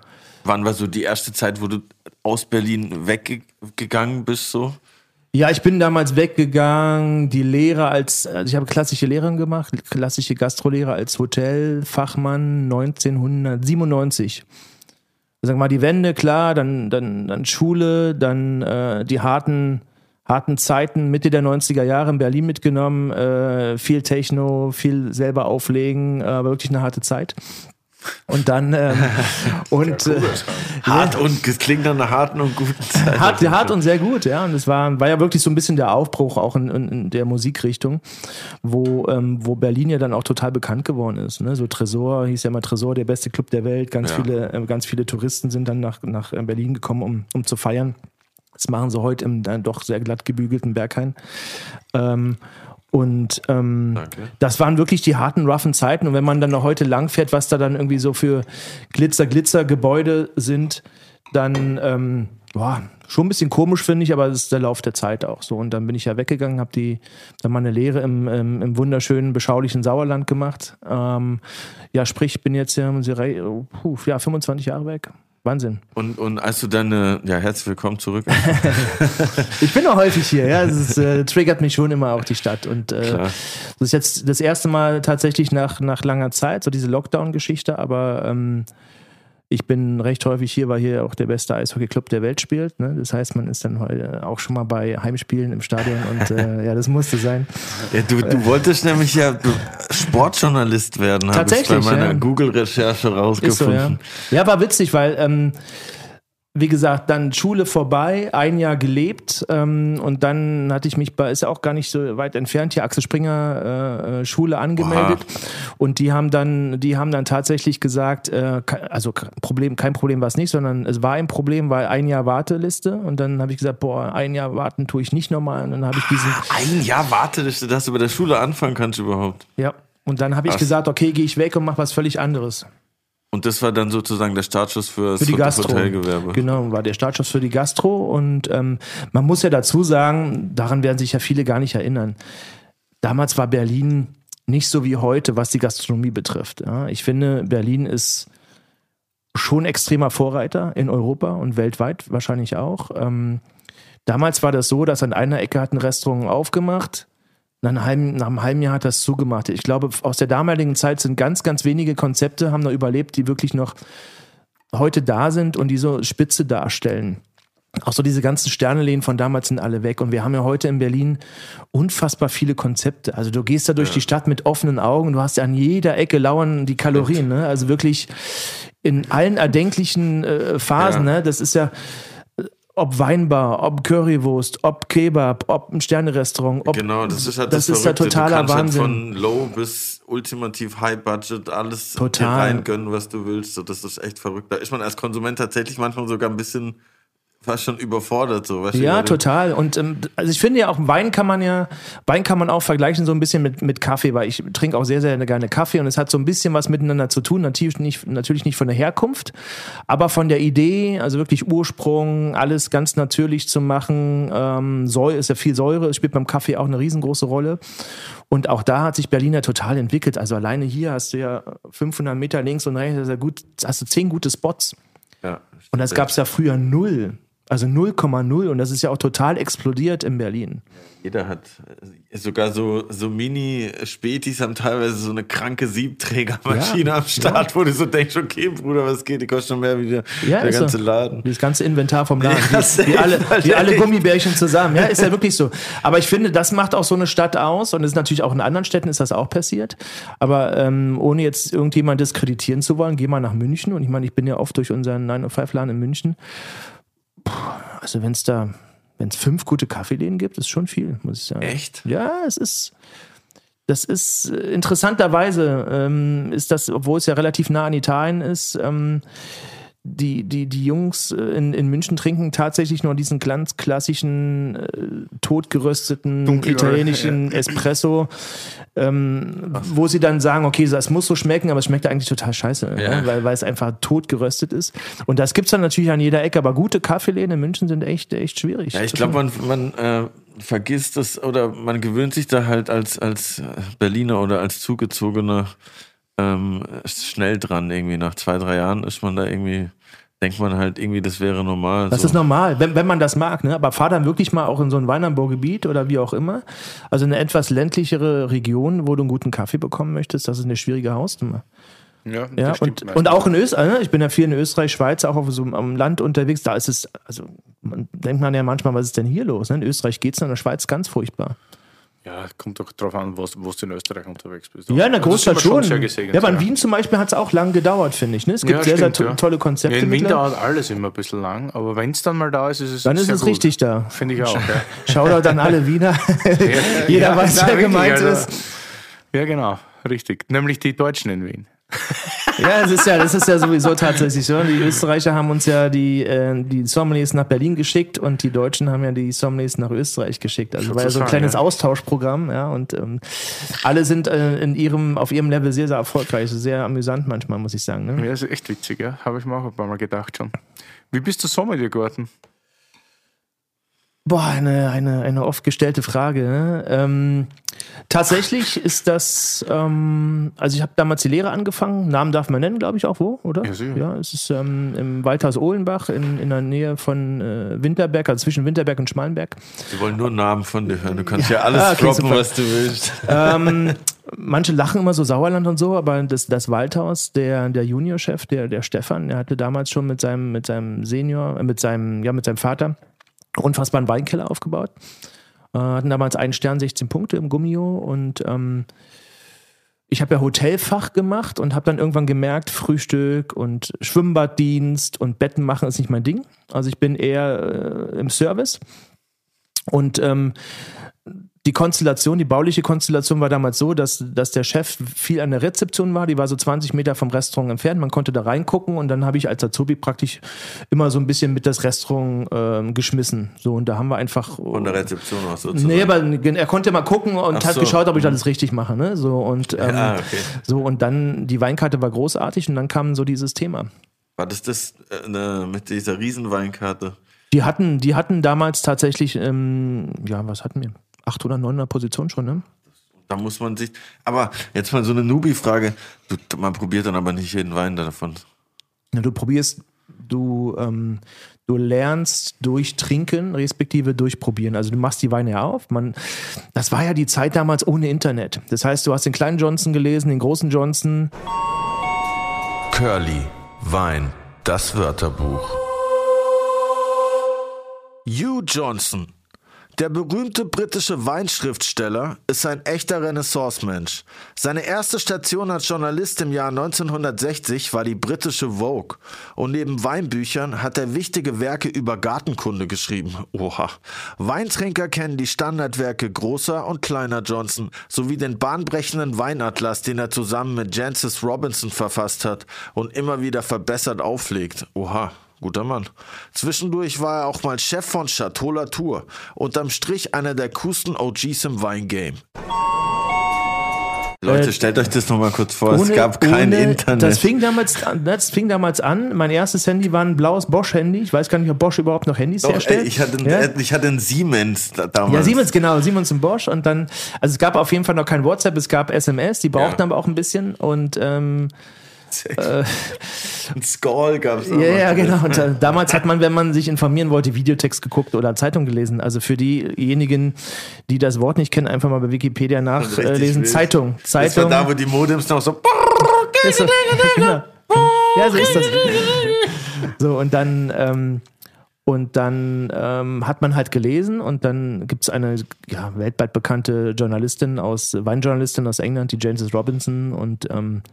wann war so die erste Zeit, wo du aus Berlin weggegangen bist? So? Ja, ich bin damals weggegangen, die Lehre als, also ich habe klassische Lehre gemacht, klassische Gastrolehre als Hotelfachmann neunzehnhundertsiebenundneunzig. Sag mal, die Wende, klar, dann, dann, dann Schule, dann äh, die harten, harten Zeiten, Mitte der neunziger Jahre in Berlin mitgenommen, äh, viel Techno, viel selber auflegen, aber wirklich eine harte Zeit. Und dann ähm, und ja, cool. äh, hart und es klingt dann nach harten und guten Zeit. Hart, hart und sehr gut, ja. Und es war, war ja wirklich so ein bisschen der Aufbruch auch in, in der Musikrichtung, wo, ähm, wo Berlin ja dann auch total bekannt geworden ist. Ne? So Tresor, hieß ja immer Tresor, der beste Club der Welt. Ganz, ja. viele, äh, ganz viele Touristen sind dann nach, nach Berlin gekommen, um, um zu feiern. Das machen sie heute im dann doch sehr glatt gebügelten Berghain. Ähm, Und ähm, Danke. Das waren wirklich die harten, roughen Zeiten. Und wenn man dann noch heute langfährt, was da dann irgendwie so für Glitzer, Glitzer Gebäude sind, dann ähm, boah, schon ein bisschen komisch, finde ich, aber das ist der Lauf der Zeit auch so. Und dann bin ich ja weggegangen, habe die dann meine Lehre im, im, im wunderschönen, beschaulichen Sauerland gemacht. Ähm, ja, sprich, ich bin jetzt ja, puh, ja fünfundzwanzig Jahre weg. Wahnsinn. Und, und als du deine, ja, herzlich willkommen zurück. Ich bin auch häufig hier, ja. Es äh, triggert mich schon immer auch die Stadt. Und äh, das ist jetzt das erste Mal tatsächlich nach, nach langer Zeit, so diese Lockdown-Geschichte, aber ähm, Ich bin recht häufig hier, weil hier auch der beste Eishockey-Club der Welt spielt. Ne? Das heißt, man ist dann auch schon mal bei Heimspielen im Stadion und äh, ja, das musste sein. Ja, du, du wolltest nämlich ja Sportjournalist werden, habe ich bei meiner ja. Google-Recherche rausgefunden. So, ja. ja, war witzig, weil ähm, wie gesagt, dann Schule vorbei, ein Jahr gelebt ähm, und dann hatte ich mich bei, ist ja auch gar nicht so weit entfernt, hier Axel Springer äh, Schule angemeldet. Oha. Und die haben dann, die haben dann tatsächlich gesagt, äh, also Problem, kein Problem war es nicht, sondern es war ein Problem, weil ein Jahr Warteliste und dann habe ich gesagt, boah, ein Jahr warten tue ich nicht nochmal und dann habe ich diesen... Ah, ein Jahr Warteliste, dass du bei der Schule anfangen kannst überhaupt. Ja, und dann habe ich gesagt, okay, gehe ich weg und mache was völlig anderes. Und das war dann sozusagen der Startschuss für, für das Hotelgewerbe. Genau, war der Startschuss für die Gastro. Und ähm, man muss ja dazu sagen, daran werden sich ja viele gar nicht erinnern. Damals war Berlin nicht so wie heute, was die Gastronomie betrifft. Ja, ich finde, Berlin ist schon extremer Vorreiter in Europa und weltweit wahrscheinlich auch. Ähm, damals war das so, dass an einer Ecke hat ein Restaurant aufgemacht. Nach einem halben Jahr hat das zugemacht. Ich glaube, aus der damaligen Zeit sind ganz, ganz wenige Konzepte, haben noch überlebt, die wirklich noch heute da sind und die so Spitze darstellen. Auch so diese ganzen Sternenläden von damals sind alle weg. Und wir haben ja heute in Berlin unfassbar viele Konzepte. Also du gehst da durch ja. die Stadt mit offenen Augen. Du hast ja an jeder Ecke lauern die Kalorien. Ne? Also wirklich in allen erdenklichen äh, Phasen. Ja. Ne? Das ist ja... Ob Weinbar, ob Currywurst, ob Kebab, ob ein Sternerestaurant, ob... Genau, das ist halt das, das ist ja totaler Wahnsinn. Halt von Low bis ultimativ High Budget alles reingönnen, was du willst. So, das ist echt verrückt. Da ist man als Konsument tatsächlich manchmal sogar ein bisschen fast schon überfordert. So, weißt ja, total. Und ähm, also ich finde ja auch, Wein kann man ja, Wein kann man auch vergleichen so ein bisschen mit, mit Kaffee, weil ich trinke auch sehr, sehr gerne Kaffee und es hat so ein bisschen was miteinander zu tun. Natürlich nicht, natürlich nicht von der Herkunft, aber von der Idee, also wirklich Ursprung, alles ganz natürlich zu machen. Ähm, Säure ist ja viel Säure, es spielt beim Kaffee auch eine riesengroße Rolle. Und auch da hat sich Berlin ja total entwickelt. Also alleine hier hast du ja fünfhundert Meter links und rechts, also gut, hast du zehn gute Spots. Ja, und das gab es ja früher null. Also null Komma null und das ist ja auch total explodiert in Berlin. Jeder hat sogar so, so Mini-Spätis haben teilweise so eine kranke Siebträgermaschine ja, am Start, ja. wo du so denkst, okay Bruder, was geht, die kostet schon mehr wie der, ja, der ganze so. Laden. Das ganze Inventar vom Laden, ja, die, die, alle, die alle Gummibärchen zusammen, ja, ist ja wirklich so. Aber ich finde, das macht auch so eine Stadt aus und das ist natürlich auch in anderen Städten ist das auch passiert, aber ähm, ohne jetzt irgendjemand diskreditieren zu wollen, geh mal nach München und ich meine, ich bin ja oft durch unseren nine to five Laden in München. Also wenn es da, wenn es fünf gute Kaffeeläden gibt, ist schon viel, muss ich sagen. Echt? Ja, es ist, das ist interessanterweise, ähm, ist das, obwohl es ja relativ nah an Italien ist, ähm, die, die, die Jungs in, in München trinken tatsächlich nur diesen ganz klassischen, äh, totgerösteten Dunkel, italienischen ja. Espresso, ähm, wo sie dann sagen, okay, das muss so schmecken, aber es schmeckt eigentlich total scheiße, ja. ne? weil, weil es einfach totgeröstet ist. Und das gibt's dann natürlich an jeder Ecke, aber gute Kaffeeläden in München sind echt, echt schwierig. Ja, ich glaube, man, man äh, vergisst es oder man gewöhnt sich da halt als, als Berliner oder als Zugezogener Ähm, schnell dran irgendwie. Nach zwei, drei Jahren ist man da irgendwie, denkt man halt irgendwie, das wäre normal. Das so. ist normal, wenn, wenn man das mag, ne? Aber fahr dann wirklich mal auch in so ein Weinanbaugebiet oder wie auch immer. Also eine etwas ländlichere Region, wo du einen guten Kaffee bekommen möchtest, das ist eine schwierige Hausnummer. Ja, ja das und, und auch in Österreich, ne? Ich bin ja viel in Österreich, Schweiz, auch auf so einem Land unterwegs, da ist es, also man, denkt man ja manchmal, was ist denn hier los? Ne? In Österreich geht es in der Schweiz ganz furchtbar. Ja, kommt doch drauf an, wo du in Österreich unterwegs bist. Ja, in der Großstadt schon. schon gesegnet, ja, aber in Wien zum Beispiel hat es auch lang gedauert, finde ich. Ne? Es gibt ja, sehr, stimmt, sehr to- ja. tolle Konzepte. Ja, in Wien dauert alles immer ein bisschen lang, aber wenn es dann mal da ist, ist es dann ist es gut. richtig da. Finde ich auch. Ja. Shoutout an alle Wiener. Ja, Jeder ja, weiß, nein, wer richtig, gemeint also. ist. Ja, genau, richtig. Nämlich die Deutschen in Wien. Ja, das ist ja, das ist ja sowieso tatsächlich so. Die Österreicher haben uns ja die, äh, die Sommeliers nach Berlin geschickt und die Deutschen haben ja die Sommeliers nach Österreich geschickt. Also war ja so ein kleines ja. Austauschprogramm, ja. Und ähm, alle sind äh, in ihrem, auf ihrem Level sehr, sehr erfolgreich. Sehr amüsant manchmal, muss ich sagen. Ne? Ja, das ist echt witzig, ja. Habe ich mir auch ein paar Mal gedacht schon. Wie bist du Sommelier geworden? Boah, eine, eine, eine oft gestellte Frage, ne? Ähm, Tatsächlich ist das, ähm, also ich habe damals die Lehre angefangen, Namen darf man nennen, glaube ich auch, wo, oder? Ja, sicher. Ja, es ist ähm, im Waldhaus Ohlenbach in, in der Nähe von äh, Winterberg, also zwischen Winterberg und Schmalenberg. Wir wollen nur Namen von dir hören, du kannst ja, ja alles ah, droppen, super. Was du willst. Ähm, manche lachen immer so Sauerland und so, aber das, das Waldhaus, der, der Juniorchef, der, der Stefan, der hatte damals schon mit seinem, mit seinem Senior, äh, mit seinem, ja, mit seinem Vater unfassbaren Weinkeller aufgebaut. Hatten damals einen Stern, sechzehn Punkte im Gummio und ähm, ich habe ja Hotelfach gemacht und habe dann irgendwann gemerkt, Frühstück und Schwimmbaddienst und Betten machen ist nicht mein Ding. Also ich bin eher äh, im Service und ähm, die Konstellation, die bauliche Konstellation war damals so, dass, dass der Chef viel an der Rezeption war, die war so zwanzig Meter vom Restaurant entfernt, man konnte da reingucken und dann habe ich als Azubi praktisch immer so ein bisschen mit das Restaurant ähm, geschmissen. So, und da haben wir einfach... Von der Rezeption aus sozusagen? Nee, aber er konnte mal gucken und Ach hat so. geschaut, ob ich alles richtig mache. Ne? So, und, ähm, ja, okay. so, und dann, die Weinkarte war großartig und dann kam so dieses Thema. War das das äh, mit dieser Riesenweinkarte? Die hatten, die hatten damals tatsächlich, ähm, ja, was hatten wir? achthundert, neunhundert Position schon, ne? Da muss man sich... Aber jetzt mal so eine Newbie-Frage. Du, man probiert dann aber nicht jeden Wein davon. Ja, du probierst, du, ähm, du lernst durch Trinken, respektive durch Probieren. Also du machst die Weine auf. Man, das war ja die Zeit damals ohne Internet. Das heißt, du hast den kleinen Johnson gelesen, den großen Johnson. Curly, Wein, das Wörterbuch. Hugh Johnson. Der berühmte britische Weinschriftsteller ist ein echter Renaissance-Mensch. Seine erste Station als Journalist im Jahr neunzehnhundertsechzig war die britische Vogue. Und neben Weinbüchern hat er wichtige Werke über Gartenkunde geschrieben. Oha. Weintrinker kennen die Standardwerke Großer und Kleiner Johnson sowie den bahnbrechenden Weinatlas, den er zusammen mit Jancis Robinson verfasst hat und immer wieder verbessert auflegt. Oha. Guter Mann. Zwischendurch war er auch mal Chef von Chateau Latour. Unterm Strich einer der coolsten O Gs im Weingame. Leute, stellt euch das nochmal kurz vor. Ohne, es gab kein ohne, Internet. Das fing, damals an, das fing damals an. Mein erstes Handy war ein blaues Bosch-Handy. Ich weiß gar nicht, ob Bosch überhaupt noch Handys Doch, herstellt. Ey, ich, hatte, ja? ich hatte einen Siemens damals. Ja, Siemens, genau. Siemens und Bosch. Und dann, also es gab auf jeden Fall noch kein WhatsApp. Es gab S M S. Die brauchten ja. aber auch ein bisschen. Und, ähm, ein Skoll gab es ja, ja, genau. Und, äh, damals hat man, wenn man sich informieren wollte, Videotext geguckt oder Zeitung gelesen. Also für diejenigen, die das Wort nicht kennen, einfach mal bei Wikipedia nachlesen. Äh, Zeitung. Zeitung. Das war da, wo die Modems noch so... so genau. Ja, so ist das. So, und dann... Ähm, Und dann ähm, hat man halt gelesen und dann gibt es eine ja, weltweit bekannte Journalistin aus, Weinjournalistin aus England, die Jancis Robinson. Und ähm,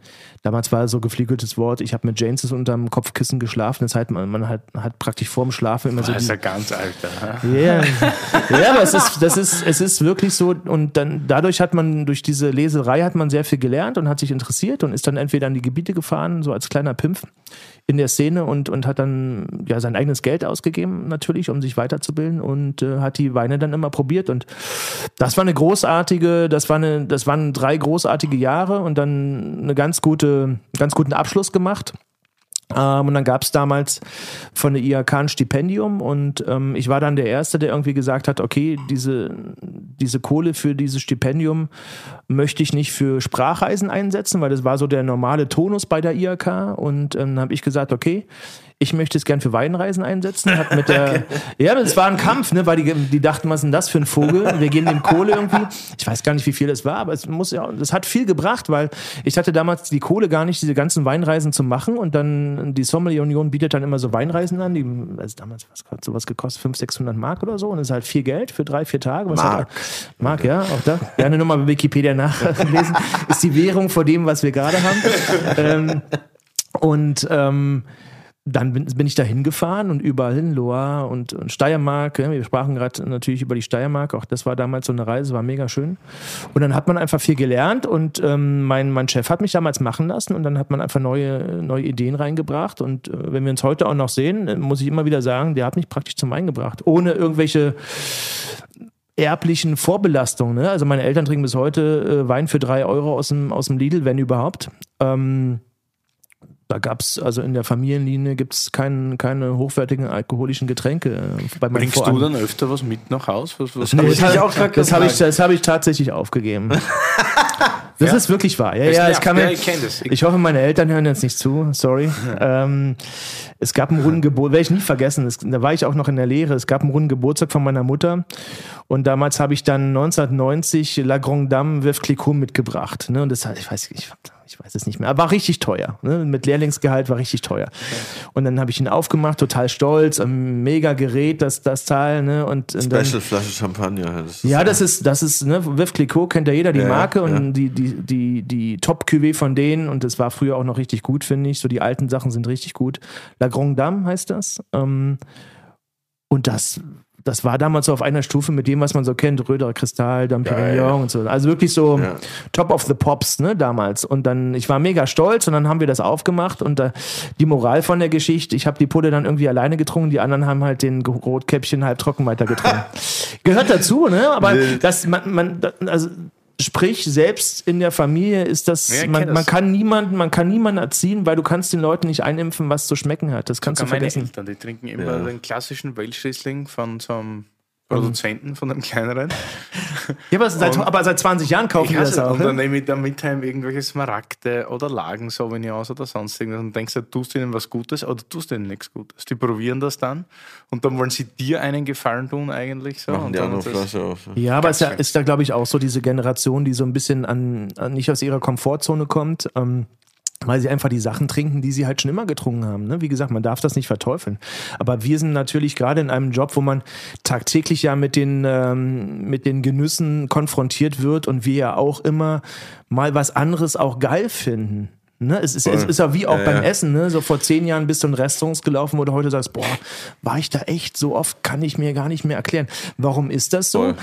damals war so geflügeltes Wort, ich habe mit Jancis unterm Kopfkissen geschlafen. Das heißt, man, man hat, hat praktisch vorm Schlafen immer so... Das ist ja ganz alt. Yeah. Ja, aber es ist, das ist, es ist wirklich so. Und dann dadurch hat man, durch diese Leserei hat man sehr viel gelernt und hat sich interessiert und ist dann entweder an die Gebiete gefahren, so als kleiner Pimpf in der Szene und, und hat dann ja, sein eigenes Geld ausgegeben. Natürlich, um sich weiterzubilden und äh, hat die Weine dann immer probiert und das war eine großartige, das war eine, das waren drei großartige Jahre und dann eine ganz gute, ganz guten Abschluss gemacht. Ähm, und dann gab es damals von der I H K ein Stipendium und ähm, ich war dann der Erste, der irgendwie gesagt hat, okay, diese, diese Kohle für dieses Stipendium möchte ich nicht für Sprachreisen einsetzen, weil das war so der normale Tonus bei der I H K und ähm, dann habe ich gesagt, okay, ich möchte es gern für Weinreisen einsetzen. Hat mit der, ja, es war ein Kampf, ne, weil die, die dachten, was ist denn das für ein Vogel? Wir geben dem Kohle irgendwie. Ich weiß gar nicht, wie viel das war, aber es muss ja, das hat viel gebracht, weil ich hatte damals die Kohle gar nicht, diese ganzen Weinreisen zu machen. Und dann die Sommelier Union bietet dann immer so Weinreisen an. Die, also damals hat sowas gekostet, fünfhundert, sechshundert Mark oder so. Und das ist halt viel Geld für drei, vier Tage. Was Mark. Hat, Mark, ja, auch da. Gerne nochmal bei Wikipedia nachlesen. Ist die Währung vor dem, was wir gerade haben. ähm, und ähm, Dann bin, bin ich da hingefahren und überall hin, Loire und, und Steiermark. Wir sprachen gerade natürlich über die Steiermark. Auch das war damals so eine Reise, war mega schön. Und dann hat man einfach viel gelernt und ähm, mein, mein Chef hat mich damals machen lassen und dann hat man einfach neue, neue Ideen reingebracht. Und äh, wenn wir uns heute auch noch sehen, muss ich immer wieder sagen, der hat mich praktisch zum Wein gebracht. Ohne irgendwelche erblichen Vorbelastungen. Ne? Also meine Eltern trinken bis heute äh, Wein für drei Euro aus dem, aus dem Lidl, wenn überhaupt. Ähm, Da gab's, also in der Familienlinie gibt's kein, keine hochwertigen alkoholischen Getränke. Bei Bringst du an. Dann öfter was mit nach Haus? Was, was nee, das habe ich, hab ich, hab ich tatsächlich aufgegeben. Das ja? ist wirklich wahr. Ja, ja, ja, ich, kann ja, mir, ich, das. ich, ich hoffe, meine Eltern hören jetzt nicht zu. Sorry. Ja. Ähm, es gab einen runden Geburtstag, werde ich nie vergessen. Das, da war ich auch noch in der Lehre. Es gab einen runden Geburtstag von meiner Mutter. Und damals habe ich dann neunzehnhundertneunzig La Grande Dame Veuve Clicquot mitgebracht. Ne? Und das, ich weiß nicht, ich Ich weiß es nicht mehr, aber war richtig teuer. Ne? Mit Lehrlingsgehalt war richtig teuer. Okay. Und dann habe ich ihn aufgemacht, total stolz, ein mega Gerät, das, das Teil. Ne? Und, und Special-Flasche Champagner. Das ja, das ist, das ist, ne, Veuve Clicquot kennt ja jeder, die ja, Marke ja. und die, die, die, die Top-Cuvée von denen. Und das war früher auch noch richtig gut, finde ich. So die alten Sachen sind richtig gut. La Grande Dame heißt das. Und das... Das war damals so auf einer Stufe mit dem, was man so kennt, Röderer Kristall, Dom Pérignon ja, ja. und so. Also wirklich so ja. Top of the Pops, ne, damals. Und dann, ich war mega stolz und dann haben wir das aufgemacht und da, die Moral von der Geschichte, ich habe die Pulle dann irgendwie alleine getrunken, die anderen haben halt den Rotkäppchen halb trocken weiter getrunken. Gehört dazu, ne, aber das, man, man, also, sprich, selbst in der Familie ist das, ja, man, man kann niemanden, man kann niemanden erziehen, weil du kannst den Leuten nicht einimpfen, was zu schmecken hat. Das kannst Sogar du vergessen. Meine Eltern, die trinken immer ja. den klassischen Welschriesling von so einem Produzenten, von einem kleineren. Ja, aber seit, aber seit zwanzig Jahren kaufen wir das auch. Und dann nehme ich da mit heim irgendwelche Smaragde oder Lagen Sauvignons oder sonst irgendwas und denkst, du tust ihnen was Gutes oder tust ihnen nichts Gutes. Die probieren das dann und dann wollen sie dir einen Gefallen tun eigentlich. So. Machen und die andere Flasche auf. Ja, ja aber es ist, ist da glaube ich auch so diese Generation, die so ein bisschen an, an nicht aus ihrer Komfortzone kommt, ähm, weil sie einfach die Sachen trinken, die sie halt schon immer getrunken haben. Ne? Wie gesagt, man darf das nicht verteufeln. Aber wir sind natürlich gerade in einem Job, wo man tagtäglich ja mit den, ähm, mit den Genüssen konfrontiert wird und wir ja auch immer mal was anderes auch geil finden. Ne? Es ist, es ist ja wie auch ja, beim ja. Essen, ne? So vor zehn Jahren bist du in Restaurants gelaufen, wo du heute sagst, boah, war ich da echt so oft, kann ich mir gar nicht mehr erklären. Warum ist das so? Voll.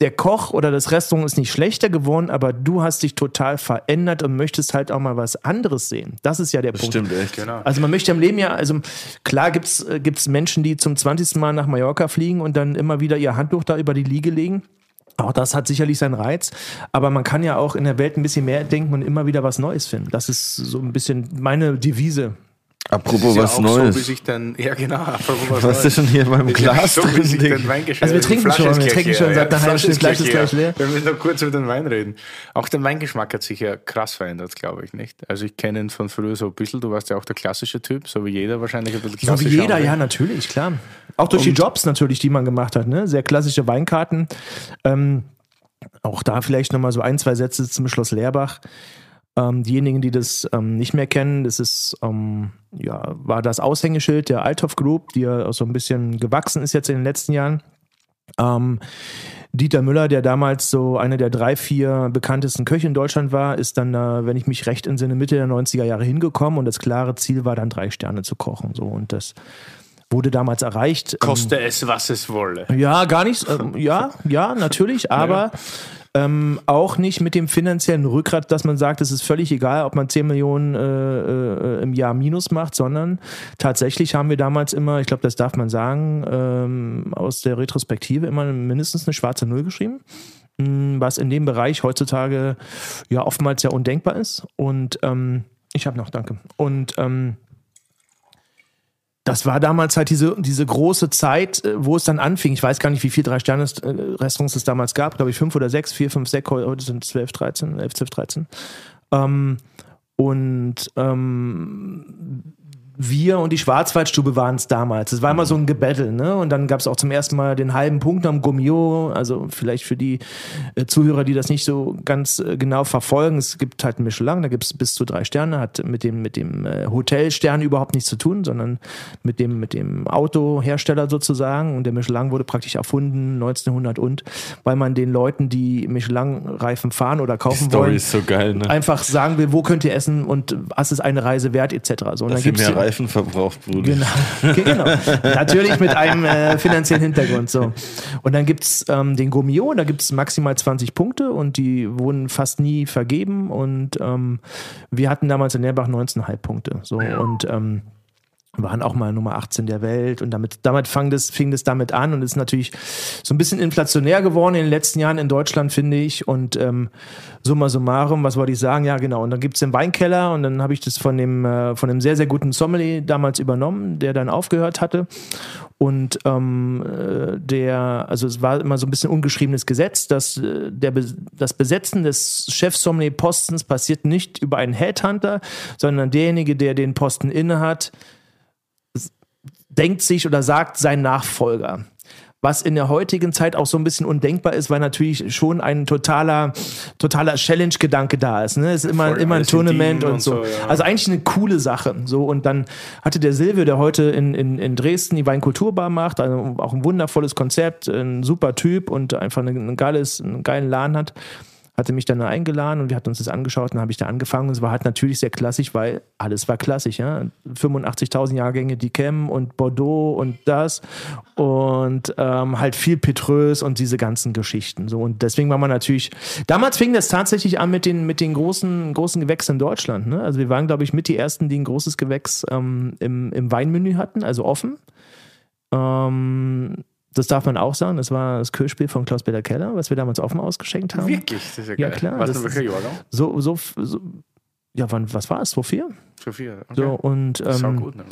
Der Koch oder das Restaurant ist nicht schlechter geworden, aber du hast dich total verändert und möchtest halt auch mal was anderes sehen. Das ist ja der das Punkt. Stimmt, echt. Genau. Also man möchte im Leben ja, also klar gibt's, gibt's Menschen, die zum zwanzigsten Mal nach Mallorca fliegen und dann immer wieder ihr Handtuch da über die Liege legen. Auch das hat sicherlich seinen Reiz, aber man kann ja auch in der Welt ein bisschen mehr denken und immer wieder was Neues finden. Das ist so ein bisschen meine Devise. Apropos was ja Neues. So, bis ich dann, ja genau, apropos was, was Neues. Was ist denn hier beim Glas so, drin? Also wir trinken schon, wir trinken schon seit einer halben Stunde, gleich ist gleich leer. Wir müssen noch kurz über den Wein reden. Auch der Weingeschmack hat sich ja krass verändert, glaube ich, nicht? Also ich kenne ihn von früher so ein bisschen, du warst ja auch der klassische Typ, so wie jeder wahrscheinlich. So wie jeder, ja natürlich, klar. Auch durch Und die Jobs natürlich, die man gemacht hat, ne? Sehr klassische Weinkarten. Ähm, auch da vielleicht nochmal so ein, zwei Sätze zum Schloss Lehrbach. Ähm, diejenigen, die das ähm, nicht mehr kennen, das ist, ähm, ja, war das Aushängeschild der Althoff Group, die ja so ein bisschen gewachsen ist jetzt in den letzten Jahren. Ähm, Dieter Müller, der damals so einer der drei, vier bekanntesten Köche in Deutschland war, ist dann, äh, wenn ich mich recht entsinne, Mitte der neunziger Jahre hingekommen und das klare Ziel war dann, drei Sterne zu kochen. So, und das wurde damals erreicht. Koste ähm, es, was es wolle. Ja, gar nichts. Ähm, ja, ja, natürlich, aber. Naja. Ähm, auch nicht mit dem finanziellen Rückgrat, dass man sagt, es ist völlig egal, ob man zehn Millionen äh, äh, im Jahr minus macht, sondern tatsächlich haben wir damals immer, ich glaube, das darf man sagen, ähm, aus der Retrospektive immer mindestens eine schwarze Null geschrieben, was in dem Bereich heutzutage ja oftmals ja undenkbar ist. Und ähm, ich habe noch, danke. Und ähm, das war damals halt diese, diese große Zeit, wo es dann anfing. Ich weiß gar nicht, wie viele Drei-Sterne-Restaurants es damals gab. Glaube ich, fünf oder sechs, vier, fünf, sechs. Heute sind es zwölf, dreizehn, elf, zwölf, dreizehn. Ähm, und ähm, wir und die Schwarzwaldstube waren es damals. Es war immer so ein Gebettel, ne? Und dann gab es auch zum ersten Mal den halben Punkt am Gummio. Also vielleicht für die äh, Zuhörer, die das nicht so ganz äh, genau verfolgen. Es gibt halt ein Michelin, da gibt es bis zu drei Sterne. Hat mit dem, mit dem äh, Hotelstern überhaupt nichts zu tun, sondern mit dem, mit dem Autohersteller sozusagen. Und der Michelin wurde praktisch erfunden, neunzehnhundert und, weil man den Leuten, die Michelin-Reifen fahren oder kaufen die wollen, ist so geil, ne? Einfach sagen will, wo könnt ihr essen und was ist eine Reise wert et cetera. So, und das dann gibt's mehr Reifen verbraucht, Bruder. Genau, genau. Natürlich mit einem äh, finanziellen Hintergrund. So. Und dann gibt es ähm, den Gourmillon, da gibt es maximal zwanzig Punkte und die wurden fast nie vergeben und ähm, wir hatten damals in Lehrbach neunzehneinhalb Punkte. So. Und ähm, waren auch mal Nummer achtzehn der Welt und damit, damit fang das, fing das damit an und ist natürlich so ein bisschen inflationär geworden in den letzten Jahren in Deutschland, finde ich, und ähm, summa summarum, was wollte ich sagen, ja genau, und dann gibt es den Weinkeller und dann habe ich das von dem äh, von einem sehr, sehr guten Sommelier damals übernommen, der dann aufgehört hatte und ähm, der, also es war immer so ein bisschen ungeschriebenes Gesetz, dass der, das Besetzen des Chef-Sommelier-Postens passiert nicht über einen Headhunter, sondern derjenige, der den Posten inne hat, denkt sich oder sagt sein Nachfolger. Was in der heutigen Zeit auch so ein bisschen undenkbar ist, weil natürlich schon ein totaler, totaler Challenge-Gedanke da ist. Ne? Es ist immer, Voll, immer ein Tournament und, und so. so ja. Also eigentlich eine coole Sache. So, und dann hatte der Silvio, der heute in, in, in Dresden die Weinkulturbar macht, also auch ein wundervolles Konzept, ein super Typ und einfach ein, ein geiles, einen geilen Laden hat, hatte mich dann da eingeladen und wir hatten uns das angeschaut und dann habe ich da angefangen und es war halt natürlich sehr klassisch, weil alles war klassisch, ja, fünfundachtzigtausend Jahrgänge, die Cam und Bordeaux und das und ähm, halt viel Petrus und diese ganzen Geschichten, so, und deswegen war man natürlich, damals fing das tatsächlich an mit den, mit den großen, großen Gewächsen in Deutschland, ne? Also wir waren, glaube ich, mit die ersten, die ein großes Gewächs ähm, im, im Weinmenü hatten, also offen, ähm, das darf man auch sagen, das war das Kirchspiel von Klaus-Peter Keller, was wir damals offen ausgeschenkt haben. Wirklich? Das ist ja geil. Ja, klar. Was denn wirklich, oder? So, so, so, ja, wann, was war es? zweitausendvier? zweitausendvier, okay. So, und, ähm, das ist auch gut, ne?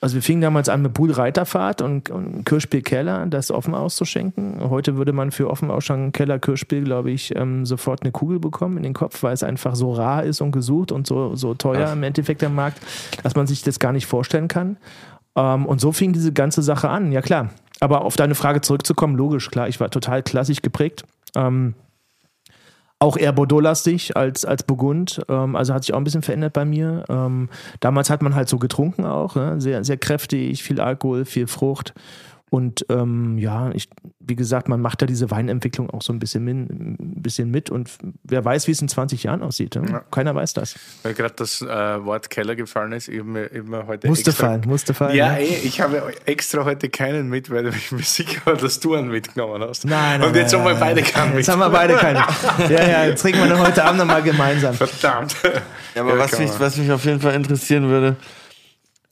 Also wir fingen damals an mit Buhl-Reiterfahrt und, und Kirchspiel Keller, das offen auszuschenken. Heute würde man für offen ausschenken Keller Kirchspiel, glaube ich, ähm, sofort eine Kugel bekommen in den Kopf, weil es einfach so rar ist und gesucht und so, so teuer Ach. Im Endeffekt der Markt, dass man sich das gar nicht vorstellen kann. Ähm, und so fing diese ganze Sache an, ja klar. Aber auf deine Frage zurückzukommen, logisch, klar, ich war total klassisch geprägt. Ähm, auch eher Bordeaux-lastig als, als Burgund. Ähm, also hat sich auch ein bisschen verändert bei mir. Ähm, damals hat man halt so getrunken auch, ne? Sehr, sehr kräftig, viel Alkohol, viel Frucht. Und ähm, ja, ich, wie gesagt, man macht da diese Weinentwicklung auch so ein bisschen, min, ein bisschen mit. Und wer weiß, wie es in zwanzig Jahren aussieht. Ne? Ja. Keiner weiß das. Weil gerade das äh, Wort Keller gefallen ist, ich mir, ich mir heute musste extra... fallen, musste fallen. Ja, ja. Ey, ich habe extra heute keinen mit, weil ich mir sicher war, dass du einen mitgenommen hast. Nein, nein, und jetzt nein, haben wir beide keinen mit. Jetzt haben wir beide keinen. Ja, ja, jetzt trinken wir dann heute Abend nochmal gemeinsam. Verdammt. Ja, aber ja, was, mich, was mich auf jeden Fall interessieren würde...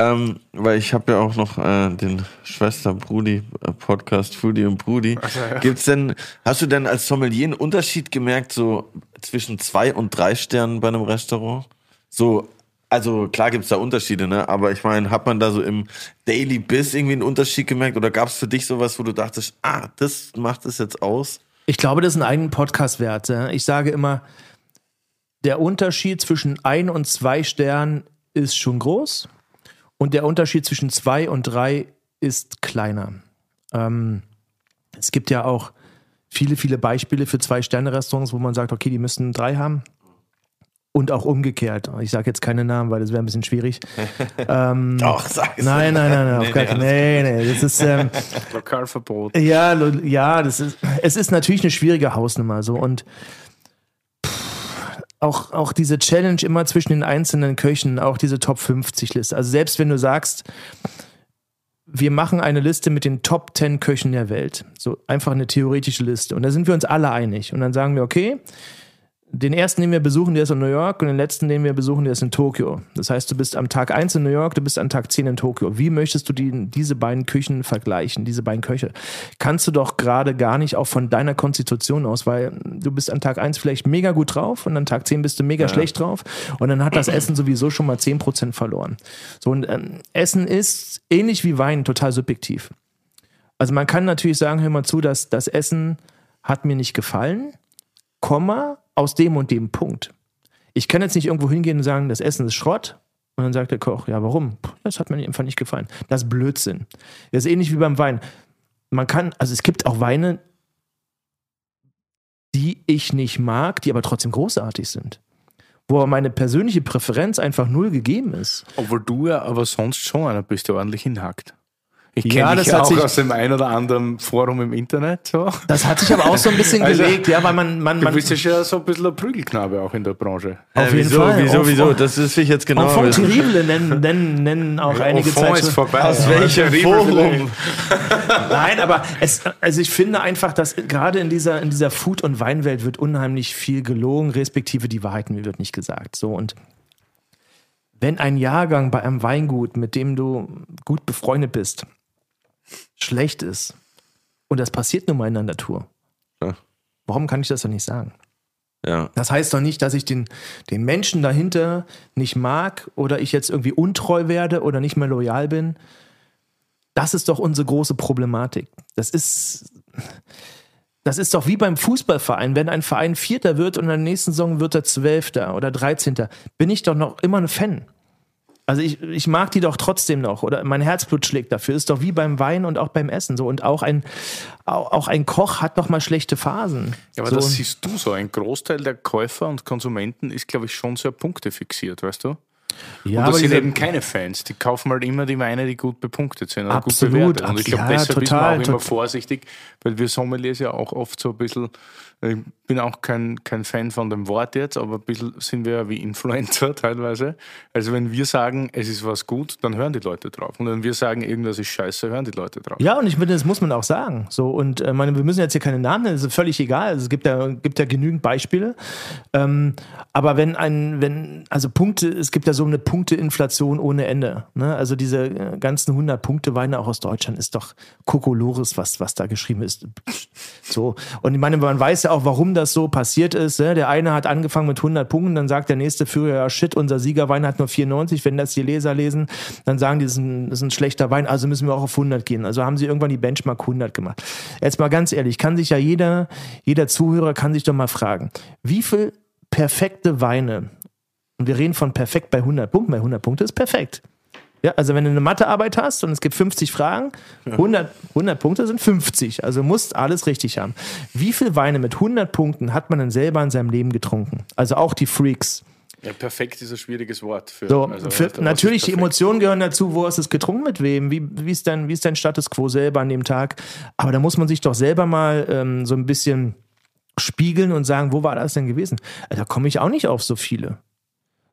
Ähm, weil ich habe ja auch noch äh, den Schwester-Brudi-Podcast Foodie und Brudi. Also, ja. Gibt's denn, hast du denn als Sommelier einen Unterschied gemerkt, so zwischen zwei und drei Sternen bei einem Restaurant? So, also klar gibt's da Unterschiede, ne? Aber ich meine, hat man da so im Daily Biz irgendwie einen Unterschied gemerkt? Oder gab's für dich sowas, wo du dachtest, ah, das macht es jetzt aus? Ich glaube, das ist einen eigenen Podcast wert. Ja? Ich sage immer, der Unterschied zwischen ein und zwei Sternen ist schon groß. Und der Unterschied zwischen zwei und drei ist kleiner. Ähm, es gibt ja auch viele, viele Beispiele für Zwei-Sterne-Restaurants, wo man sagt, okay, die müssen drei haben. Und auch umgekehrt. Ich sage jetzt keine Namen, weil das wäre ein bisschen schwierig. ähm, Doch, sag es. Nein, nein, nein, nein. Auf nee, nee, nee, nee, das ist... Ähm, Lokalverbot. Ja, lo, ja das ist, es ist natürlich eine schwierige Hausnummer. So. Und Auch, auch diese Challenge immer zwischen den einzelnen Köchen, auch diese Top fünfzig Liste. Also selbst wenn du sagst, wir machen eine Liste mit den Top zehn Köchen der Welt. So einfach eine theoretische Liste. Und da sind wir uns alle einig. Und dann sagen wir, okay, den ersten, den wir besuchen, der ist in New York und den letzten, den wir besuchen, der ist in Tokio. Das heißt, du bist am Tag eins in New York, du bist am Tag zehn in Tokio. Wie möchtest du die, diese beiden Küchen vergleichen, diese beiden Köche? Kannst du doch gerade gar nicht auch von deiner Konstitution aus, weil du bist am Tag eins vielleicht mega gut drauf und am Tag zehn bist du mega ja. schlecht drauf und dann hat das Essen sowieso schon mal zehn Prozent verloren. So, und ähm, Essen ist ähnlich wie Wein total subjektiv. Also man kann natürlich sagen, hör mal zu, dass das Essen hat mir nicht gefallen, Komma, aus dem und dem Punkt. Ich kann jetzt nicht irgendwo hingehen und sagen, das Essen ist Schrott. Und dann sagt der Koch, ja, warum? Puh, das hat mir einfach nicht gefallen. Das ist Blödsinn. Das ist ähnlich wie beim Wein. Man kann, also es gibt auch Weine, die ich nicht mag, die aber trotzdem großartig sind. Wo meine persönliche Präferenz einfach null gegeben ist. Obwohl du ja aber sonst schon einer bist, der ordentlich hinhackt. Ich kenne ja, dich das auch aus dem einen oder anderen Forum im Internet. So. Das hat sich aber auch so ein bisschen gelegt. Also, ja, weil man, man, man, du bist ja so ein bisschen ein Prügelknabe auch in der Branche. Auf äh, jeden wieso, Fall. Wieso, wieso? Das ist ich jetzt genau. Enfant terrible nennen, nennen, nennen auch ja, einige Zeitschriften. Aus welchem Forum? Nein, aber es, also ich finde einfach, dass gerade in dieser, in dieser Food- und Weinwelt wird unheimlich viel gelogen, respektive die Wahrheit, mir wird nicht gesagt. So, und wenn ein Jahrgang bei einem Weingut, mit dem du gut befreundet bist, schlecht ist, und das passiert nun mal in der Natur, ja, warum kann ich das doch nicht sagen? Ja. Das heißt doch nicht, dass ich den, den Menschen dahinter nicht mag oder ich jetzt irgendwie untreu werde oder nicht mehr loyal bin. Das ist doch unsere große Problematik. Das ist, das ist doch wie beim Fußballverein. Wenn ein Verein Vierter wird und in der nächsten Saison wird er Zwölfter oder Dreizehnter, bin ich doch noch immer ein Fan. Also ich, ich mag die doch trotzdem noch, oder mein Herzblut schlägt dafür. Ist doch wie beim Wein und auch beim Essen so. Und auch ein, auch ein Koch hat doch mal schlechte Phasen. Ja, aber so, das siehst du so. Ein Großteil der Käufer und Konsumenten ist, glaube ich, schon sehr punktefixiert, weißt du? Ja, und das sind eben keine Fans. Die kaufen halt immer die Weine, die gut bepunktet sind und absolut, gut bewertet. Und ich glaube, ja, deshalb sind wir auch immer vorsichtig, weil wir Sommeliers ja auch oft so ein bisschen, ich bin auch kein, kein Fan von dem Wort jetzt, aber ein bisschen sind wir ja wie Influencer teilweise. Also wenn wir sagen, es ist was gut, dann hören die Leute drauf. Und wenn wir sagen, irgendwas ist scheiße, hören die Leute drauf. Ja, und ich finde, das muss man auch sagen. So, und äh, meine, wir müssen jetzt hier keine Namen nennen, das ist völlig egal. Also es gibt ja, gibt ja genügend Beispiele. Ähm, aber wenn ein, wenn, also Punkte, es gibt ja so so eine Punkteinflation ohne Ende. Ne? Also diese ganzen hundert-Punkte-Weine auch aus Deutschland ist doch Kokolores, was, was da geschrieben ist. So. Und ich meine, man weiß ja auch, warum das so passiert ist. Ne? Der eine hat angefangen mit hundert Punkten, dann sagt der nächste Führer, ja shit, unser Siegerwein hat nur vierundneunzig. Wenn das die Leser lesen, dann sagen die, das ist ein, das ist ein schlechter Wein, also müssen wir auch auf hundert gehen. Also haben sie irgendwann die Benchmark hundert gemacht. Jetzt mal ganz ehrlich, kann sich ja jeder, jeder Zuhörer kann sich doch mal fragen, wie viel perfekte Weine, und wir reden von perfekt bei hundert Punkten, bei hundert Punkte ist perfekt. Ja, also wenn du eine Mathearbeit hast und es gibt fünfzig Fragen, hundert Punkte sind fünfzig, also musst alles richtig haben. Wie viele Weine mit hundert Punkten hat man denn selber in seinem Leben getrunken? Also auch die Freaks. Ja, perfekt ist ein schwieriges Wort. Für, so, also, für, natürlich, die Emotionen gehören dazu. Wo hast du es getrunken, mit wem? Wie, wie, ist dein, wie ist dein Status Quo selber an dem Tag? Aber da muss man sich doch selber mal ähm, so ein bisschen spiegeln und sagen, wo war das denn gewesen? Also, da komme ich auch nicht auf so viele.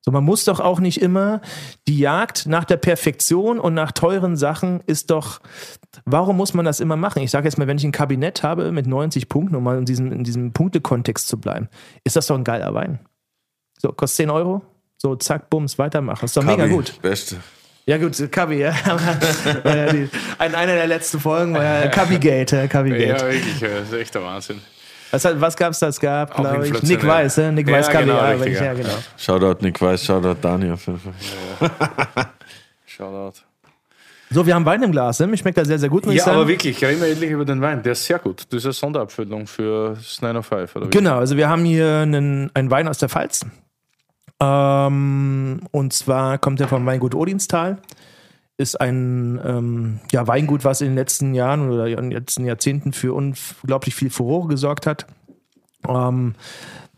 So, man muss doch auch nicht immer die Jagd nach der Perfektion und nach teuren Sachen ist doch, warum muss man das immer machen? Ich sage jetzt mal, wenn ich ein Kabinett habe mit neunzig Punkten, um mal in diesem, in diesem Punktekontext zu bleiben, ist das doch ein geiler Wein. So, kostet zehn Euro, so zack, bums, weitermachen. Ist doch Kabi, mega gut. Beste. Ja gut, Kabi, ja. In einer der letzten Folgen war ja Kabi-Gate. Kabi-Gate. Ja, wirklich, das ist echt der Wahnsinn. Was, was gab es da? Es gab, glaube ich, Nick Weiß. Ne? Nick ja, Weiß, genau, K B A, richtig, ich, ja, genau. Shoutout Nick Weiß, Shoutout Daniel. Ja, ja. Shoutout. So, wir haben Wein im Glas. Ne? Mir schmeckt das sehr, sehr gut. Ja, aber sagen. Wirklich, reden wir endlich über den Wein. Der ist sehr gut. Das ist eine Sonderabfüllung für neun null fünf. Oder wie? Genau, also wir haben hier einen, einen Wein aus der Pfalz. Ähm, und zwar kommt der vom Weingut Odinstal. Ist ein ähm, ja, Weingut, was in den letzten Jahren oder in den letzten Jahrzehnten für unglaublich viel Furore gesorgt hat. Ähm,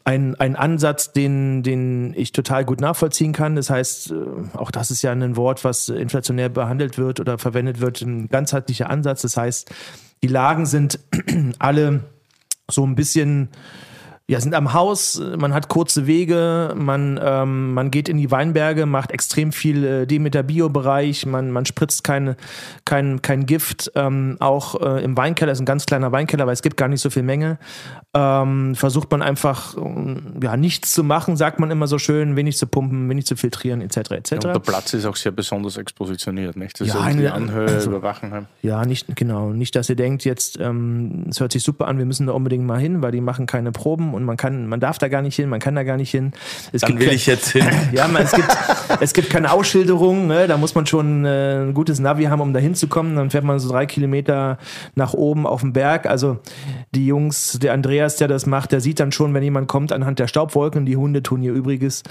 ein, ein Ansatz, den, den ich total gut nachvollziehen kann. Das heißt, auch das ist ja ein Wort, was inflationär behandelt wird oder verwendet wird, ein ganzheitlicher Ansatz. Das heißt, die Lagen sind alle so ein bisschen... Ja, sind am Haus, man hat kurze Wege, man, ähm, man geht in die Weinberge, macht extrem viel äh, Demeter-Bio-Bereich, man, man spritzt keine, kein, kein Gift. Ähm, auch äh, im Weinkeller, ist ein ganz kleiner Weinkeller, weil es gibt gar nicht so viel Menge. Ähm, versucht man einfach, ja, nichts zu machen, sagt man immer so schön, wenig zu pumpen, wenig zu filtrieren, et cetera et cetera. Ja, und der Platz ist auch sehr besonders expositioniert, nicht? Das ja, ist eine, die Anhöhe also, über Wachenheim. Ja, nicht, genau. Nicht, dass ihr denkt, jetzt, ähm, es hört sich super an, wir müssen da unbedingt mal hin, weil die machen keine Proben. Und man kann, man darf da gar nicht hin, man kann da gar nicht hin. Es Dann gibt will kein, ich jetzt hin. Ja, man, es, gibt, es gibt keine Ausschilderung, ne? Da muss man schon äh, ein gutes Navi haben, um da hinzukommen. Dann fährt man so drei Kilometer nach oben auf den Berg. Also die Jungs, der Andreas, der das macht, der sieht dann schon, wenn jemand kommt, anhand der Staubwolken, die Hunde tun ihr Übriges.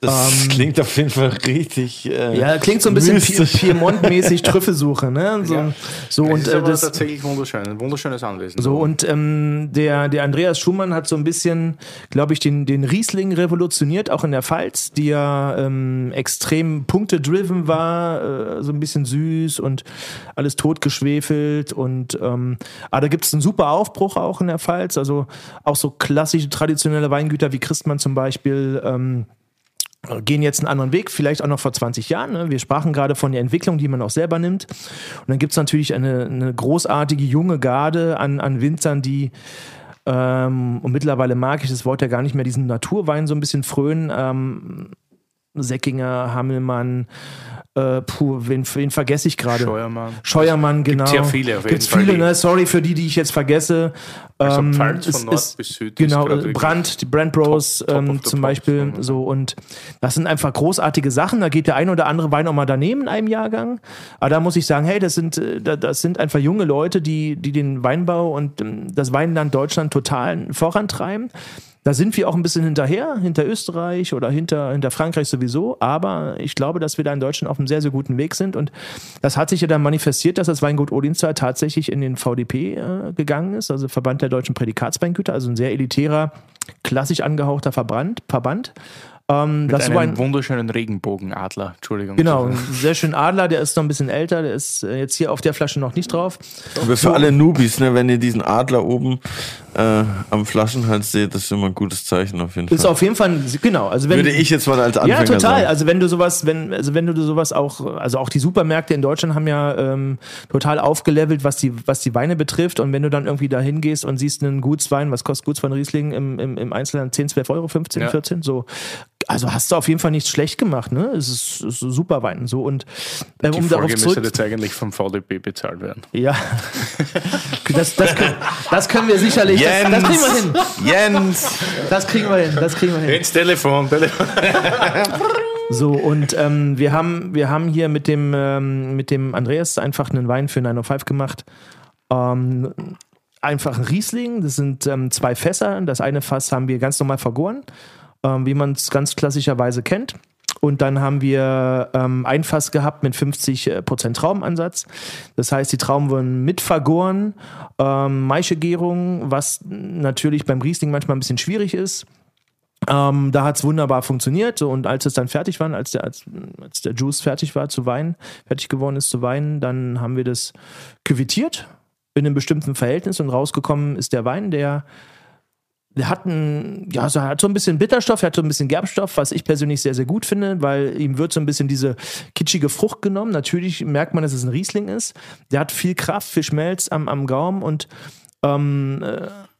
Das ähm, klingt auf jeden Fall richtig äh, ja, klingt so ein bisschen Piemont-mäßig Trüffelsuche. Ne? So, ja. So, und, ist aber das ist tatsächlich wunderschön, ein wunderschönes Anwesen. So, und ähm, der, der Andreas Schumann hat so ein bisschen, glaube ich, den, den Riesling revolutioniert, auch in der Pfalz, die ja ähm, extrem punkte-driven war, äh, so ein bisschen süß und alles totgeschwefelt und ähm, aber da gibt es einen super Aufbruch auch in der Pfalz, also auch so klassische, traditionelle Weingüter wie Christmann zum Beispiel, ähm, gehen jetzt einen anderen Weg, vielleicht auch noch vor zwanzig Jahren. Ne? Wir sprachen gerade von der Entwicklung, die man auch selber nimmt. Und dann gibt es natürlich eine, eine großartige junge Garde an, an Winzern, die Ähm, und mittlerweile mag ich das Wort ja gar nicht mehr, diesen Naturwein so ein bisschen frönen, ähm, Säckinger, Hammelmann, äh, puh, wen, wen vergesse ich gerade? Scheuermann. Scheuermann, genau. Gibt's ja viele auf jeden Gibt's Fall. Viele, ne? Sorry für die, die ich jetzt vergesse. Also ähm, Pfalz von Nord ist, bis Süd. Genau, Brand, die Brand Bros top, ähm, top zum Beispiel. Top. So, und das sind einfach großartige Sachen. Da geht der ein oder andere Wein auch mal daneben in einem Jahrgang. Aber da muss ich sagen, hey, das sind, das sind einfach junge Leute, die, die den Weinbau und das Weinland Deutschland total vorantreiben. Da sind wir auch ein bisschen hinterher, hinter Österreich oder hinter, hinter Frankreich sowieso. Aber ich glaube, dass wir da in Deutschland auf einem sehr, sehr guten Weg sind. Und das hat sich ja dann manifestiert, dass das Weingut Odinstal tatsächlich in den V D P äh, gegangen ist, also Verband der Deutschen Prädikatsweingüter, also ein sehr elitärer, klassisch angehauchter Verband. Verband. Ähm, Mit einem ein, wunderschönen Regenbogenadler, Entschuldigung. Genau, ein sehr schöner Adler, der ist noch ein bisschen älter, der ist jetzt hier auf der Flasche noch nicht drauf. Aber für alle Newbies, ne, wenn ihr diesen Adler oben äh, am Flaschenhals seht, das ist immer ein gutes Zeichen auf jeden Fall. Ist auf jeden Fall, genau. Also wenn, würde ich jetzt mal als Anfänger sagen. Ja, total. Sagen. Also wenn du sowas, wenn, also wenn du sowas auch, also auch die Supermärkte in Deutschland haben ja ähm, total aufgelevelt, was die, was die Weine betrifft, und wenn du dann irgendwie da hingehst und siehst einen Gutswein, was kostet Gutswein Riesling im, im, im Einzelhandel? zehn, zwölf Euro, fünfzehn, ja. vierzehn, so. Also hast du auf jeden Fall nichts schlecht gemacht, ne? Es ist, ist super Wein. So, und ähm, die um Folge darauf zurück... müsste jetzt eigentlich vom V D P bezahlt werden. Ja, das, das, können, das können wir sicherlich. Jens, das, das kriegen wir hin. Jens, das kriegen wir hin. Das kriegen wir hin. Ins Telefon. Telefon. So, und ähm, wir haben wir haben hier mit dem ähm, mit dem Andreas einfach einen Wein für neun null fünf gemacht. Ähm, einfach ein Riesling. Das sind ähm, zwei Fässer. Das eine Fass haben wir ganz normal vergoren, wie man es ganz klassischerweise kennt. Und dann haben wir ähm, ein Fass gehabt mit fünfzig Prozent Traubenansatz. Das heißt, die Trauben wurden mit vergoren, ähm, Maischegärung, was natürlich beim Riesling manchmal ein bisschen schwierig ist. Ähm, da hat es wunderbar funktioniert. Und als es dann fertig war, als der, als, als der Juice fertig war zu Wein, fertig geworden ist zu Wein, dann haben wir das küvettiert in einem bestimmten Verhältnis, und rausgekommen ist der Wein, der Der hat, ein, ja, so, hat so ein bisschen Bitterstoff, er hat so ein bisschen Gerbstoff, was ich persönlich sehr, sehr gut finde, weil ihm wird so ein bisschen diese kitschige Frucht genommen. Natürlich merkt man, dass es ein Riesling ist. Der hat viel Kraft, viel Schmelz am, am Gaumen. Und ähm,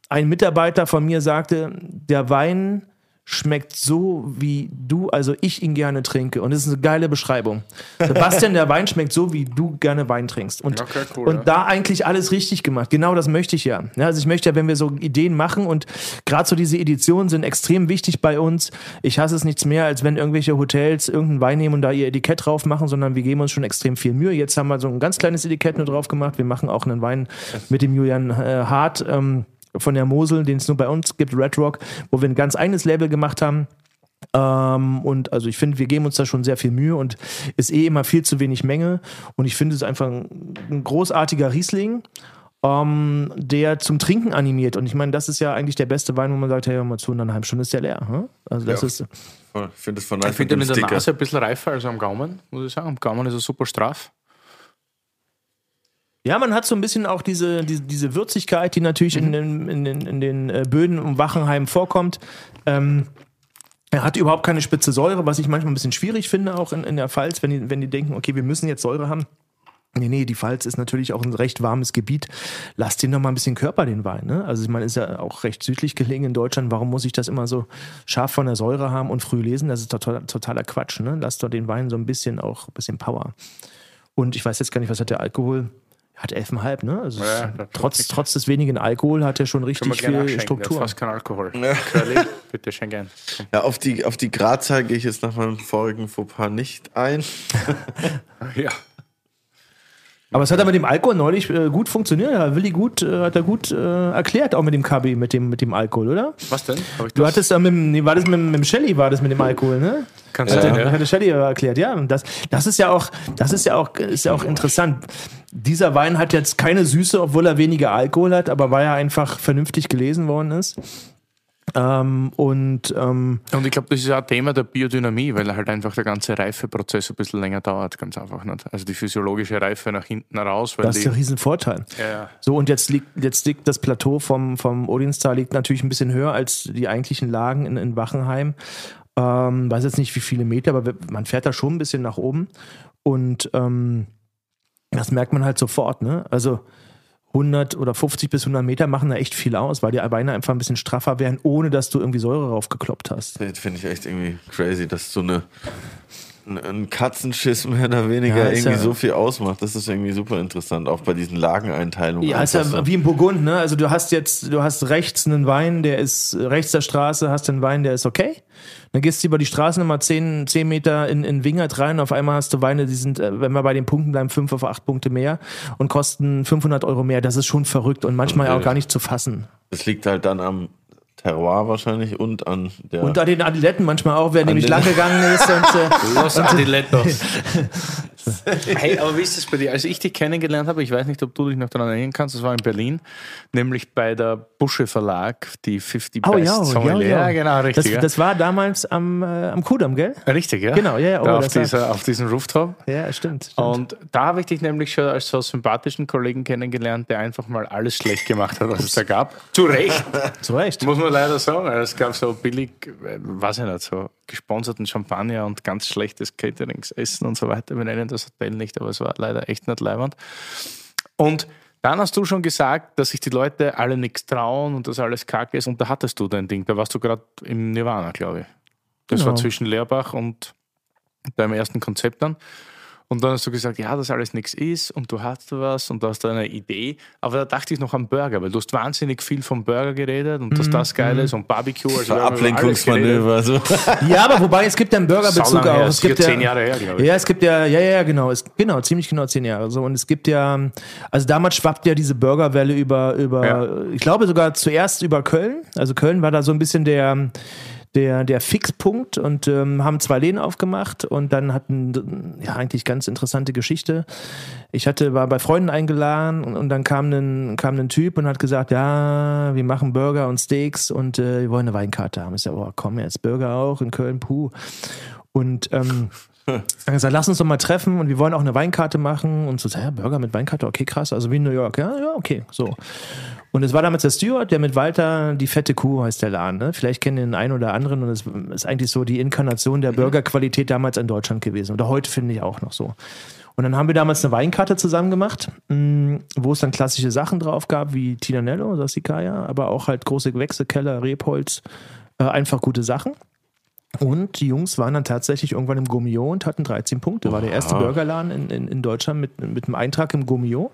ein Mitarbeiter von mir sagte, der Wein schmeckt so, wie du, also ich ihn gerne trinke. Und das ist eine geile Beschreibung. Sebastian, der Wein schmeckt so, wie du gerne Wein trinkst. Und, okay, cool, und ja. Da eigentlich alles richtig gemacht. Genau das möchte ich ja. ja. Also ich möchte ja, wenn wir so Ideen machen, und gerade so diese Editionen sind extrem wichtig bei uns. Ich hasse es nichts mehr, als wenn irgendwelche Hotels irgendeinen Wein nehmen und da ihr Etikett drauf machen, sondern wir geben uns schon extrem viel Mühe. Jetzt haben wir so ein ganz kleines Etikett nur drauf gemacht. Wir machen auch einen Wein mit dem Julian äh, Hart, ähm, von der Mosel, den es nur bei uns gibt, Red Rock, wo wir ein ganz eigenes Label gemacht haben. Ähm, und also ich finde, wir geben uns da schon sehr viel Mühe, und ist eh immer viel zu wenig Menge. Und ich finde, es ist einfach ein, ein großartiger Riesling, ähm, der zum Trinken animiert. Und ich meine, das ist ja eigentlich der beste Wein, wo man sagt, hey, hör mal zu, in einer halben Stunde ist der leer. Hm? Also das ja. ist... Ich finde das von Ich finde den in der Nase dicker. Ein bisschen reifer als am Gaumen, muss ich sagen. Am Gaumen ist er super straff. Ja, man hat so ein bisschen auch diese, diese, diese Würzigkeit, die natürlich mhm. in, den, in, den, in den Böden um Wachenheim vorkommt. Ähm, er hat überhaupt keine spitze Säure, was ich manchmal ein bisschen schwierig finde, auch in, in der Pfalz, wenn die, wenn die denken, okay, wir müssen jetzt Säure haben. Nee, nee, die Pfalz ist natürlich auch ein recht warmes Gebiet. Lass den doch mal ein bisschen Körper, den Wein. Ne? Also ich meine, ist ja auch recht südlich gelegen in Deutschland. Warum muss ich das immer so scharf von der Säure haben und früh lesen? Das ist doch total, totaler Quatsch. Ne? Lass doch den Wein so ein bisschen auch ein bisschen Power. Und ich weiß jetzt gar nicht, was hat der Alkohol... Hat elf Komma fünf, ne? Also ja, trotz, trotz des wenigen Alkohol hat er schon richtig viel Struktur. Fast kein Alkohol. Ja. Curly, bitte schenken. Ja, auf die, auf die Gradzahl gehe ich jetzt nach meinem vorigen Fauxpas nicht ein. Ja. Aber es hat ja mit dem Alkohol neulich äh, gut funktioniert. Ja, Willi gut, äh, hat er gut äh, erklärt, auch mit dem K B, mit dem, mit dem Alkohol, oder? Was denn? Hab ich du das? hattest da mit dem, nee, war das mit, mit dem Shelly, war das mit dem Alkohol, ne? Kannst du ja. Hat der Shelly erklärt, ja. Das, das ist ja auch, das ist ja auch, ist ja auch interessant. Dieser Wein hat jetzt keine Süße, obwohl er weniger Alkohol hat, aber weil er einfach vernünftig gelesen worden ist. Ähm, und, ähm, und ich glaube, das ist auch ein Thema der Biodynamie, weil halt einfach der ganze Reifeprozess ein bisschen länger dauert, ganz einfach nicht. Also die physiologische Reife nach hinten raus. Weil das ist ja ein Riesenvorteil. Ja, ja. So, und jetzt liegt, jetzt liegt das Plateau vom, vom Odinstal liegt natürlich ein bisschen höher als die eigentlichen Lagen in, in Wachenheim. Ähm, weiß jetzt nicht, wie viele Meter, aber man fährt da schon ein bisschen nach oben. Und ähm, das merkt man halt sofort, ne? Also hundert oder fünfzig bis hundert Meter machen da echt viel aus, weil die Weine einfach ein bisschen straffer werden, ohne dass du irgendwie Säure raufgekloppt hast. Das finde ich echt irgendwie crazy, dass so eine, ein Katzenschiss mehr oder weniger ja, irgendwie ja, so viel ausmacht. Das ist irgendwie super interessant, auch bei diesen Lageneinteilungen. Ja, ist ja so wie im Burgund, ne? Also du hast jetzt, du hast rechts einen Wein, der ist rechts der Straße, hast einen Wein, der ist okay. Dann gehst du über die Straßennummer zehn Meter in, in Wingert rein und auf einmal hast du Weine, die sind, wenn wir bei den Punkten bleiben, fünf auf acht Punkte mehr und kosten fünfhundert Euro mehr. Das ist schon verrückt und manchmal okay, auch gar nicht zu fassen. Das liegt halt dann am Terroir wahrscheinlich und an der... Und an den Adiletten manchmal auch, wer nämlich lang gegangen ist. Und, äh, Los Adilettos. Hey, aber wie ist das bei dir? Als ich dich kennengelernt habe, ich weiß nicht, ob du dich noch daran erinnern kannst, das war in Berlin, nämlich bei der Busche Verlag, die fifty oh, Best ja, Sommelier. Ja, ja, genau, richtig. Das, ja. das war damals am, äh, am Kudamm, gell? Richtig, ja. Genau, ja, ja. Oh, da auf, dieser, war... auf diesem Rooftop. Ja, stimmt, stimmt. Und da habe ich dich nämlich schon als so sympathischen Kollegen kennengelernt, der einfach mal alles schlecht gemacht hat, was es da gab. Zu Recht. Zu Recht. Muss man leider sagen. Es gab so billig, weiß ich nicht, so gesponserten Champagner und ganz schlechtes Cateringsessen und so weiter. Wir nennen das Hotel nicht, aber es war leider echt nicht leibend. Und dann hast du schon gesagt, dass sich die Leute alle nichts trauen und dass alles kacke ist. Und da hattest du dein Ding. Da warst du gerade im Nirvana, glaube ich. Das genau. war zwischen Lehrbach und deinem ersten Konzept dann. Und dann hast du gesagt, ja, dass alles nichts ist und du hast was und du hast da eine Idee. Aber da dachte ich noch am Burger, weil du hast wahnsinnig viel vom Burger geredet und mm, dass das geil mm. ist und Barbecue. Also Ablenkungsmanöver. So. Ja, aber wobei, es gibt ja einen Burgerbezug auch. Her, es gibt ja zehn Jahre her, glaube ich. Ja, es gibt ja, ja, ja, genau, es, genau, ziemlich genau zehn Jahre. So. Und es gibt ja, also damals schwappt ja diese Burgerwelle über, über ja. ich glaube sogar zuerst über Köln. Also Köln war da so ein bisschen der... Der, der Fixpunkt und ähm, haben zwei Läden aufgemacht und dann hatten, ja, eigentlich ganz interessante Geschichte. Ich hatte, war bei Freunden eingeladen und, und dann kam ein, kam ein Typ und hat gesagt, ja, wir machen Burger und Steaks und äh, wir wollen eine Weinkarte haben. Ich sage, oh, komm jetzt, Burger auch in Köln, puh. Und ähm, dann gesagt, lass uns doch mal treffen und wir wollen auch eine Weinkarte machen und so, ja, Burger mit Weinkarte, okay, krass, also wie in New York, ja, ja, okay, so. Und es war damals der Steward, der mit Walter, die fette Kuh heißt der Laden, ne? Vielleicht kennen den einen oder anderen und das ist eigentlich so die Inkarnation der Burgerqualität damals in Deutschland gewesen oder heute finde ich auch noch so. Und dann haben wir damals eine Weinkarte zusammen gemacht, wo es dann klassische Sachen drauf gab, wie Tinanello, Sassicaia, aber auch halt große Gewächse, Keller, Rebholz, äh, einfach gute Sachen. Und die Jungs waren dann tatsächlich irgendwann im Gourmillon und hatten dreizehn Punkte. War der erste Burgerladen in, in, in Deutschland mit, mit einem Eintrag im Gourmillon.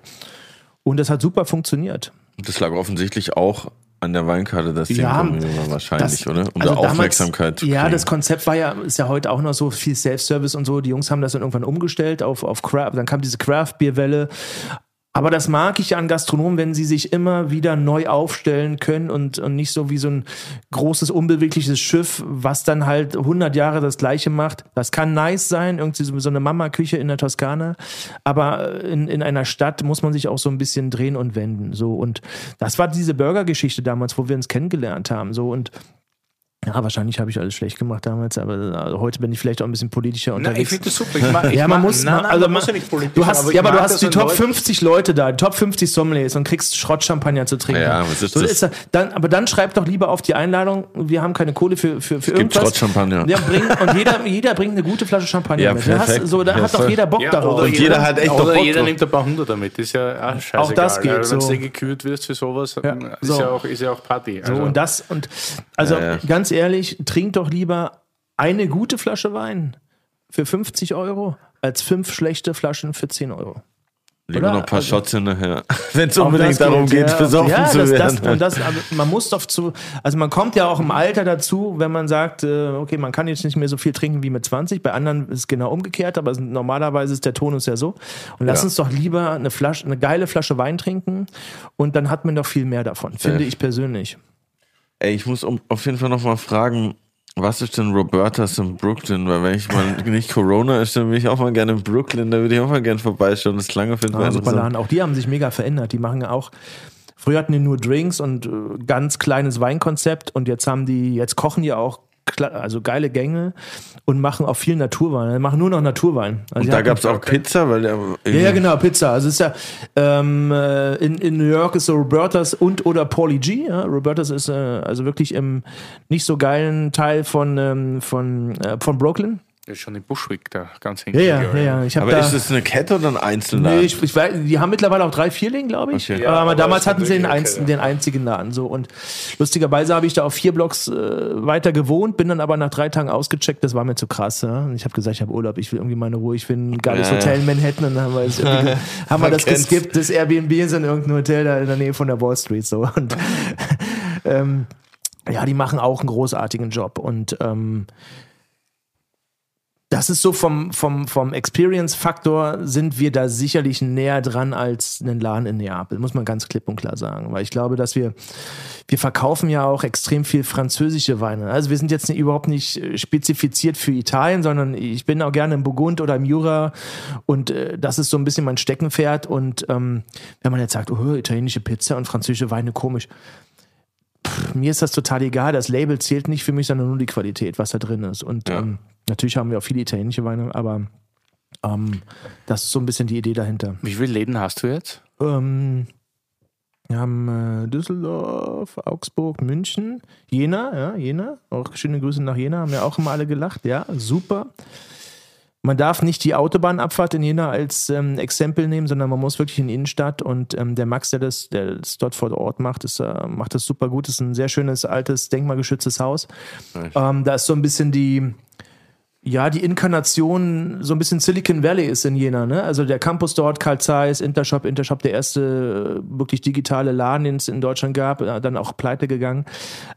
Und das hat super funktioniert. Das lag offensichtlich auch an der Weinkarte, das ja, Gourmillon war wahrscheinlich, das, oder? Um also da Aufmerksamkeit damals, zu kriegen. Ja, das Konzept war ja, ist ja heute auch noch so viel Self-Service und so. Die Jungs haben das dann irgendwann umgestellt auf, auf Craft. Dann kam diese Craft-Bier-Welle. Aber das mag ich ja an Gastronomen, wenn sie sich immer wieder neu aufstellen können und, und nicht so wie so ein großes, unbewegliches Schiff, was dann halt hundert Jahre das Gleiche macht. Das kann nice sein, irgendwie so eine Mama-Küche in der Toskana, aber in, in einer Stadt muss man sich auch so ein bisschen drehen und wenden. So. Und das war diese Burger-Geschichte damals, wo wir uns kennengelernt haben. So. Und ja, wahrscheinlich habe ich alles schlecht gemacht damals, aber heute bin ich vielleicht auch ein bisschen politischer unterwegs. Nein, ich finde das super. Ich mag, ich ja, man mag, muss, nein, nein, also man muss ja nicht politisch. Du hast, aber ja, aber du hast die Top fünfzig Leute da, Top fünfzig Sommeliers und kriegst Schrottchampagner zu trinken. Ja, was ist so, das? Ist da, dann, aber dann schreib doch lieber auf die Einladung, wir haben keine Kohle für, für, für es irgendwas. Gibt Schrottchampagner. Ja, bring, und jeder, jeder bringt eine gute Flasche Champagner ja, mit. Hast, so, da ja, hat doch jeder Bock ja, darauf. Und jeder hat echt Bock Oder jeder drauf. Nimmt ein paar hundert damit. Ist ja ah, scheißegal. Auch das geht so. Wenn du gekürt wirst für sowas, ist ja auch Party. So, und das, und also ganz ehrlich, trink doch lieber eine gute Flasche Wein für fünfzig Euro als fünf schlechte Flaschen für zehn Euro. Lieber Oder? noch ein paar also, Shots hinterher, wenn es unbedingt darum geht, ja, besoffen ja, zu das, werden. Das, und das, also man muss doch zu, also man kommt ja auch im Alter dazu, wenn man sagt, okay, man kann jetzt nicht mehr so viel trinken wie mit zwanzig. Bei anderen ist es genau umgekehrt, aber normalerweise ist der Tonus ja so. Und lass ja. uns doch lieber eine Flasche, eine geile Flasche Wein trinken und dann hat man doch viel mehr davon, finde ja. ich persönlich. Ey, ich muss auf jeden Fall nochmal fragen, was ist denn Robertas in Brooklyn? Weil wenn ich mal nicht Corona ist, dann will ich auch mal gerne in Brooklyn, da würde ich auch mal gerne vorbeischauen. Das lange finden wir super Laden. Auch die haben sich mega verändert. Die machen ja auch, früher hatten die nur Drinks und ganz kleines Weinkonzept und jetzt haben die, jetzt kochen die auch also geile Gänge und machen auch viel Naturwein. Die machen nur noch Naturwein. Also und da gab es auch Pizza? Weil der ja, ja, genau, Pizza. Also ist ja ähm, in, in New York ist so Robertas und oder Pauly G. Ja? Robertas ist äh, also wirklich im nicht so geilen Teil von, ähm, von, äh, von Brooklyn. Das ist schon in Bushwick da, ganz hinten. Ja, ja, ja, ich hab aber da ist das eine Kette oder ein Einzelladen? Nee, ich, ich weiß, die haben mittlerweile auch drei, vier Läden, glaube ich. Okay. Ja, aber, aber damals hatten sie den, einzigen, den einzigen Laden. So. Und lustigerweise habe ich da auf vier Blocks äh, weiter gewohnt, bin dann aber nach drei Tagen ausgecheckt. Das war mir zu krass. Ja? Und ich habe gesagt, ich habe Urlaub, ich will irgendwie meine Ruhe. Ich will ein geiles ja, Hotel ja. in Manhattan. Und dann haben wir, jetzt irgendwie, haben wir das kennt's. geskippt. Das Airbnb ist in irgendeinem Hotel da in der Nähe von der Wall Street. So. Und ähm, ja, die machen auch einen großartigen Job. Und ähm, das ist so vom, vom, vom Experience-Faktor sind wir da sicherlich näher dran als einen Laden in Neapel, muss man ganz klipp und klar sagen. Weil ich glaube, dass wir, wir verkaufen ja auch extrem viel französische Weine. Also wir sind jetzt nicht, überhaupt nicht spezifiziert für Italien, sondern ich bin auch gerne im Burgund oder im Jura und äh, das ist so ein bisschen mein Steckenpferd. Und ähm, wenn man jetzt sagt, oh, italienische Pizza und französische Weine, komisch. Pff, mir ist das total egal, das Label zählt nicht für mich, sondern nur die Qualität, was da drin ist. Und ja. ähm, natürlich haben wir auch viele italienische Weine, aber ähm, das ist so ein bisschen die Idee dahinter. Wie viele Läden hast du jetzt? Ähm, wir haben äh, Düsseldorf, Augsburg, München, Jena, ja, Jena. Auch schöne Grüße nach Jena, haben ja auch immer alle gelacht, ja, super. Man darf nicht die Autobahnabfahrt in Jena als ähm, Exempel nehmen, sondern man muss wirklich in die Innenstadt. Und ähm, der Max, der das, der das dort vor Ort macht, ist, äh, macht das super gut. Das ist ein sehr schönes, altes, denkmalgeschütztes Haus. Ähm, da ist so ein bisschen die... Ja, die Inkarnation, so ein bisschen Silicon Valley ist in Jena, ne? Also der Campus dort, Carl Zeiss, Intershop, Intershop, der erste wirklich digitale Laden, den es in Deutschland gab, dann auch pleite gegangen.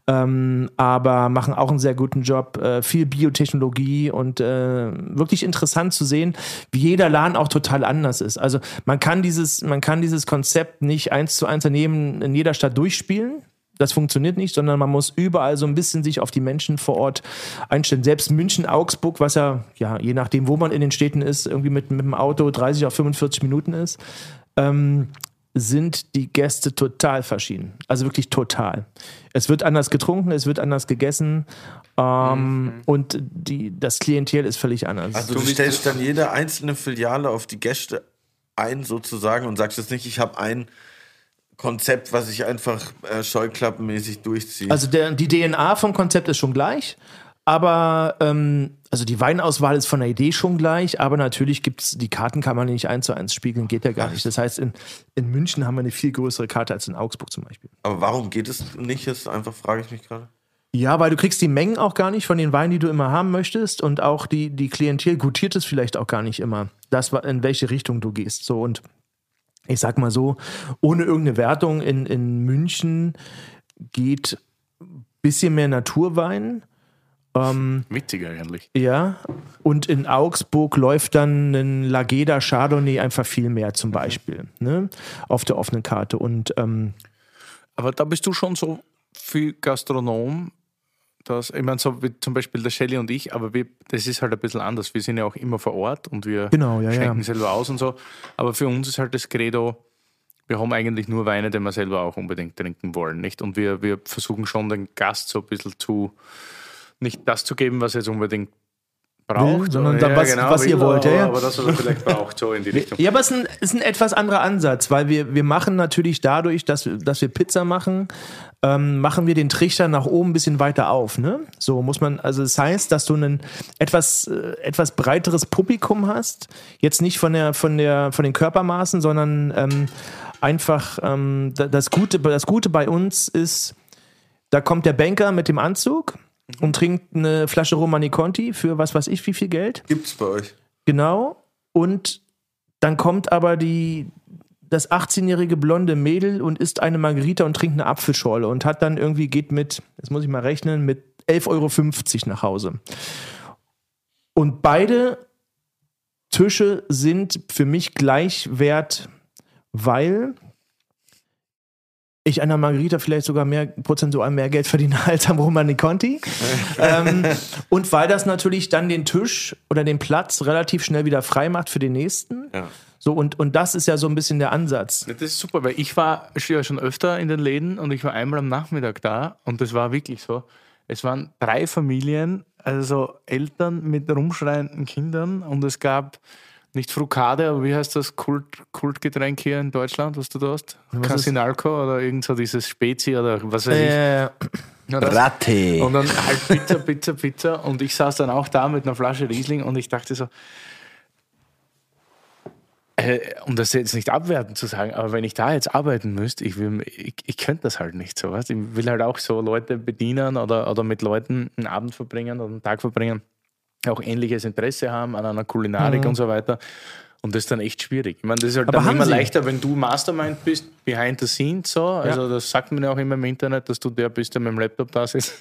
Ähm, aber machen auch einen sehr guten Job, äh, viel Biotechnologie und äh, wirklich interessant zu sehen, wie jeder Laden auch total anders ist. Also man kann dieses, man kann dieses Konzept nicht eins zu eins daneben in jeder Stadt durchspielen. Das funktioniert nicht, sondern man muss überall so ein bisschen sich auf die Menschen vor Ort einstellen. Selbst München, Augsburg, was ja, ja je nachdem, wo man in den Städten ist, irgendwie mit, mit dem Auto dreißig auf fünfundvierzig Minuten ist, ähm, sind die Gäste total verschieden. Also wirklich total. Es wird anders getrunken, es wird anders gegessen ähm, mhm. und die, das Klientel ist völlig anders. Also du stellst dann jede einzelne Filiale auf die Gäste ein sozusagen und sagst jetzt nicht, ich habe einen Konzept, was ich einfach äh, scheuklappenmäßig durchziehe. Also der, die D N A vom Konzept ist schon gleich, aber ähm, also die Weinauswahl ist von der Idee schon gleich, aber natürlich gibt es, die Karten kann man nicht eins zu eins spiegeln, geht ja gar nicht. Das heißt, in, in München haben wir eine viel größere Karte als in Augsburg zum Beispiel. Aber warum geht es nicht? Das einfach frage ich mich gerade. Ja, weil du kriegst die Mengen auch gar nicht von den Weinen, die du immer haben möchtest und auch die, die Klientel gutiert es vielleicht auch gar nicht immer, das, in welche Richtung du gehst. So und ich sag mal so, ohne irgendeine Wertung in, in München geht ein bisschen mehr Naturwein. Ähm, Witziger eigentlich. Ja, und in Augsburg läuft dann ein Lageda Chardonnay einfach viel mehr zum Beispiel, ne? Auf der offenen Karte. Und, ähm, aber da bist du schon so viel Gastronom, dass, ich meine, so wie zum Beispiel der Shelley und ich, aber wir, das ist halt ein bisschen anders. Wir sind ja auch immer vor Ort und wir genau, ja, schenken ja. selber aus und so. Aber für uns ist halt das Credo, wir haben eigentlich nur Weine, die wir selber auch unbedingt trinken wollen, nicht? Und wir, wir versuchen schon den Gast so ein bisschen zu, nicht das zu geben, was er jetzt unbedingt braucht, sondern ja, was, genau, was ihr wollt. Aber, ja. aber das, was er vielleicht braucht, so in die Richtung. Ja, aber es ist ein, ist ein etwas anderer Ansatz, weil wir, wir machen natürlich dadurch, dass, dass wir Pizza machen, ähm, machen wir den Trichter nach oben ein bisschen weiter auf. Ne? So muss man, also das heißt, dass du ein etwas, äh, etwas breiteres Publikum hast, jetzt nicht von, der, von, der, von den Körpermaßen, sondern ähm, einfach ähm, das, Gute, das Gute bei uns ist, da kommt der Banker mit dem Anzug und trinkt eine Flasche Romani Conti für was weiß ich wie viel Geld. Gibt's bei euch. Genau. Und dann kommt aber die, das achtzehnjährige blonde Mädel und isst eine Margarita und trinkt eine Apfelschorle und hat dann irgendwie, geht mit, jetzt muss ich mal rechnen, mit elf Euro fünfzig nach Hause. Und beide Tische sind für mich gleichwert, weil ich an der Margarita vielleicht sogar mehr prozentual mehr Geld verdiene als am Romani Conti. ähm, und weil das natürlich dann den Tisch oder den Platz relativ schnell wieder frei macht für den nächsten. Ja. So, und, und das ist ja so ein bisschen der Ansatz. Das ist super, weil ich war ja schon öfter in den Läden und ich war einmal am Nachmittag da und das war wirklich so. Es waren drei Familien, also Eltern mit rumschreienden Kindern und es gab nicht Frucade, aber wie heißt das Kult, Kultgetränk hier in Deutschland, was du da hast? Casinalco oder irgend so dieses Spezi oder was weiß ich. Äh, Ratte. Und dann halt Pizza, Pizza, Pizza. Und ich saß dann auch da mit einer Flasche Riesling und ich dachte so, äh, um das jetzt nicht abwertend zu sagen, aber wenn ich da jetzt arbeiten müsste, ich, will, ich, ich könnte das halt nicht so. Weißt? Ich will halt auch so Leute bedienen oder, oder mit Leuten einen Abend verbringen oder einen Tag verbringen, auch ähnliches Interesse haben an einer Kulinarik mhm. und so weiter. Und das ist dann echt schwierig. Ich meine, das ist halt dann immer Sie? leichter, wenn du Mastermind bist, behind the scenes so. Also ja. Das sagt man ja auch immer im Internet, dass du der bist, der mit dem Laptop da sitzt.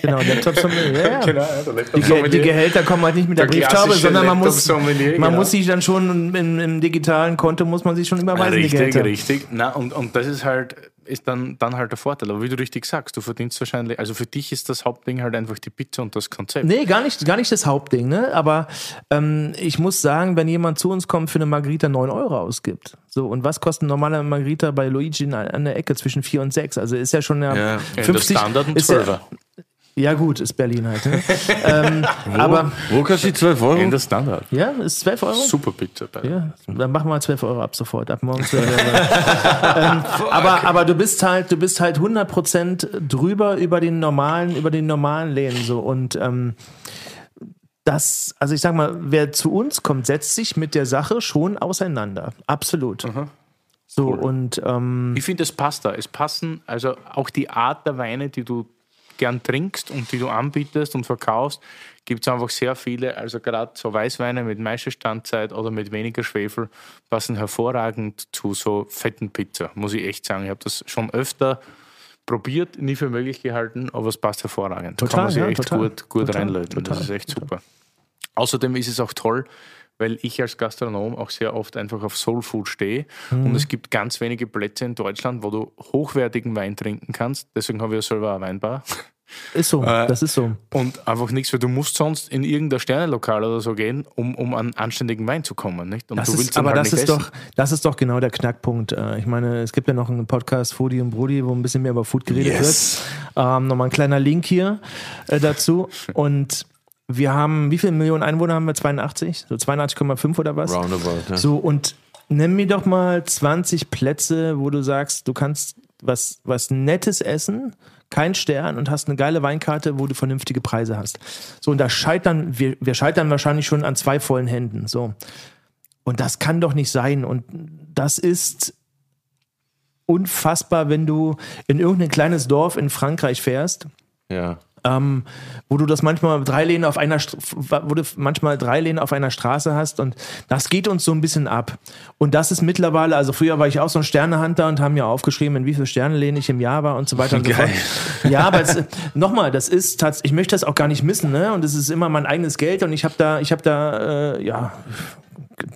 Genau, Laptop-Sommelier. Ja, ja. Genau, ja, Laptop-Sommelier. Die, die Gehälter kommen halt nicht mit der, der Brieftaube, sondern man muss, man genau. muss sich dann schon im, im digitalen Konto, muss man sich schon überweisen. Richtig, richtig. Na, und, und das ist halt... ist dann, dann halt der Vorteil. Aber wie du richtig sagst, du verdienst wahrscheinlich, also für dich ist das Hauptding halt einfach die Pizza und das Konzept. Nee, gar nicht, gar nicht das Hauptding, ne? Aber ähm, ich muss sagen, wenn jemand zu uns kommt, für eine Margarita neun Euro ausgibt. So, und was kostet ein normaler Margarita bei Luigi an der Ecke? Zwischen vier und sechs. Also ist ja schon ja, ja fünfzig. Der Standard und zwölfer. Ja gut, ist Berlin halt. Ne? ähm, wo, aber wo kostet die zwölf Euro? In der Standard. Ja, ist zwölf Euro? Super Pizza. Ja, dann machen wir zwölf Euro ab sofort. Ab morgen zwölf Euro. ähm, aber, aber du bist halt, du bist halt hundert Prozent drüber über den normalen, über den normalen Läden so. Und ähm, das, also ich sag mal, wer zu uns kommt, setzt sich mit der Sache schon auseinander. Absolut. Mhm. So cool. und ähm, ich finde, es passt da. Es passen also auch die Art der Weine, die du gern trinkst und die du anbietest und verkaufst, gibt es einfach sehr viele, also gerade so Weißweine mit Maischestandzeit oder mit weniger Schwefel passen hervorragend zu so fetten Pizza, muss ich echt sagen. Ich habe das schon öfter probiert, nie für möglich gehalten, aber es passt hervorragend. Total, kann man sich ja, echt total, gut, gut total, reinleiten, total, das ist echt total. super. Außerdem ist es auch toll, weil ich als Gastronom auch sehr oft einfach auf Soulfood stehe. Mhm. Und es gibt ganz wenige Plätze in Deutschland, wo du hochwertigen Wein trinken kannst. Deswegen habe ich ja selber eine Weinbar. Ist so, äh, das ist so. Und einfach nichts, weil du musst sonst in irgendein Sternenlokal oder so gehen, um, um an anständigen Wein zu kommen. Nicht? Und das du ist, willst aber halt das, nicht ist doch, das ist doch genau der Knackpunkt. Ich meine, es gibt ja noch einen Podcast Foodie und Brudi, wo ein bisschen mehr über Food geredet yes. wird. Ähm, Nochmal ein kleiner Link hier äh, dazu. Und wir haben, wie viele Millionen Einwohner haben wir? zweiundachtzig? So zweiundachtzig Komma fünf oder was? Roundabout, ja. So, und nimm mir doch mal zwanzig Plätze, wo du sagst, du kannst was, was Nettes essen, kein Stern und hast eine geile Weinkarte, wo du vernünftige Preise hast. So, und da scheitern, wir, wir scheitern wahrscheinlich schon an zwei vollen Händen. So. Und das kann doch nicht sein. Und das ist unfassbar, wenn du in irgendein kleines Dorf in Frankreich fährst. Ja. Ähm, wo du das manchmal drei Läden auf einer wo du manchmal drei Läden auf einer Straße hast und das geht uns so ein bisschen ab. Und das ist mittlerweile, also früher war ich auch so ein Sternehunter und haben ja aufgeschrieben, in wie viele Sternenläden ich im Jahr war und so weiter und so fort. Ja, aber nochmal, das ist tatsächlich, ich möchte das auch gar nicht missen, ne? Und es ist immer mein eigenes Geld und ich habe da, ich habe da, äh, ja.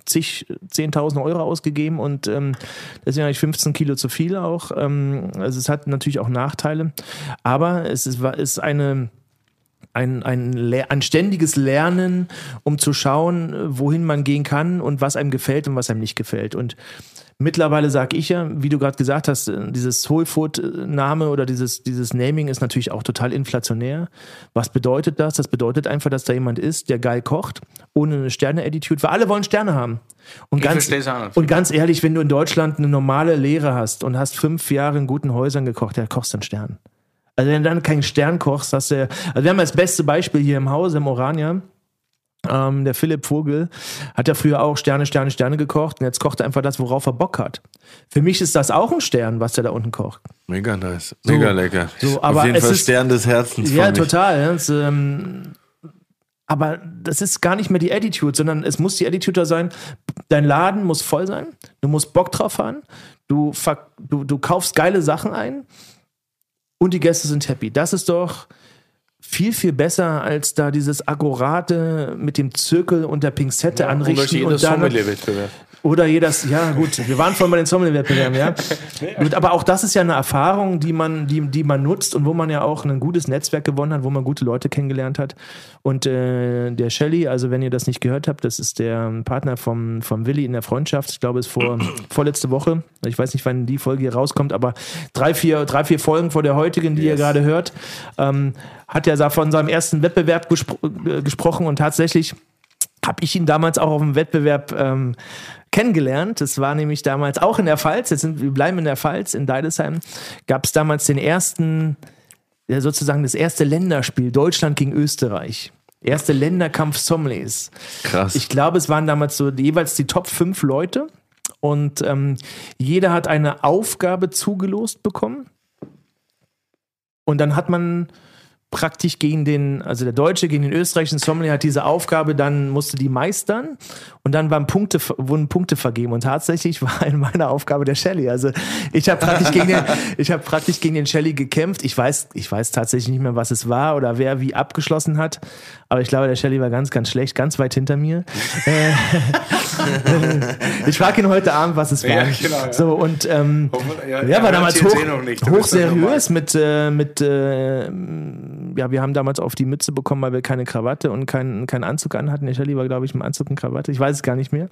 zig, zehntausend Euro ausgegeben und ähm, deswegen habe ich fünfzehn Kilo zu viel auch. Ähm, also es hat natürlich auch Nachteile, aber es ist, ist eine, ein, ein, ein ständiges Lernen, um zu schauen, wohin man gehen kann und was einem gefällt und was einem nicht gefällt. Und mittlerweile sage ich ja, wie du gerade gesagt hast, dieses Soulfood-Name oder dieses, dieses Naming ist natürlich auch total inflationär. Was bedeutet das? Das bedeutet einfach, dass da jemand ist, der geil kocht, ohne eine Sterne-Attitude, weil alle wollen Sterne haben. Und ganz, und ganz ehrlich, wenn du in Deutschland eine normale Lehre hast und hast fünf Jahre in guten Häusern gekocht, ja, kochst du einen Stern. Also wenn du dann keinen Stern kochst, hast du, also wir haben das beste Beispiel hier im Hause, im Orania. Ähm, der Philipp Vogel hat ja früher auch Sterne, Sterne, Sterne gekocht und jetzt kocht er einfach das, worauf er Bock hat. Für mich ist das auch ein Stern, was der da unten kocht. Mega nice, so, mega lecker. So, aber auf jeden Fall ist, Stern des Herzens. Ja, mich. total. Ja, das, ähm, aber das ist gar nicht mehr die Attitude, sondern es muss die Attitude da sein, dein Laden muss voll sein, du musst Bock drauf haben, du, du, du kaufst geile Sachen ein und die Gäste sind happy. Das ist doch viel, viel besser als da dieses Akkurate mit dem Zirkel und der Pinzette ja, anrichten. Oder jeder Sommelier-Wettbewerb. Oder jedes, ja gut, wir waren vorhin bei den Sommelier-Wettbewerben, ja. Gut, aber auch das ist ja eine Erfahrung, die man, die, die man nutzt und wo man ja auch ein gutes Netzwerk gewonnen hat, wo man gute Leute kennengelernt hat. Und äh, der Shelly, also wenn ihr das nicht gehört habt, das ist der Partner vom, vom Willi in der Freundschaft, ich glaube, ist vor vorletzte Woche, ich weiß nicht, wann die Folge hier rauskommt, aber drei, vier, drei, vier Folgen vor der heutigen, die yes. ihr gerade hört, ähm, hat ja von seinem ersten Wettbewerb gespro- gesprochen und tatsächlich habe ich ihn damals auch auf dem Wettbewerb ähm, kennengelernt. Das war nämlich damals auch in der Pfalz, jetzt sind, wir bleiben in der Pfalz, in Deidesheim, gab es damals den ersten, ja, sozusagen das erste Länderspiel, Deutschland gegen Österreich. Erste Länderkampf-Sommeliers. Krass. Ich glaube, es waren damals so jeweils die Top fünf Leute und ähm, jeder hat eine Aufgabe zugelost bekommen und dann hat man praktisch gegen den, also der Deutsche gegen den österreichischen Sommelier hat diese Aufgabe, dann musste die meistern und dann waren Punkte, wurden Punkte vergeben und tatsächlich war in meiner Aufgabe der Shelly. Also ich habe praktisch gegen den, ich habe praktisch gegen den Shelly gekämpft. Ich weiß, ich weiß tatsächlich nicht mehr, was es war oder wer wie abgeschlossen hat, aber ich glaube, der Shelly war ganz, ganz schlecht, ganz weit hinter mir. Ich frage ihn heute Abend, was es war. Ja, genau, ja. So, und ähm, ja, ja, war damals hoch, hochseriös mit, äh, mit äh, ja, wir haben damals auf die Mütze bekommen, weil wir keine Krawatte und keinen kein Anzug anhatten. Ich hatte lieber, glaube ich, einen Anzug und Krawatte. Ich weiß es gar nicht mehr.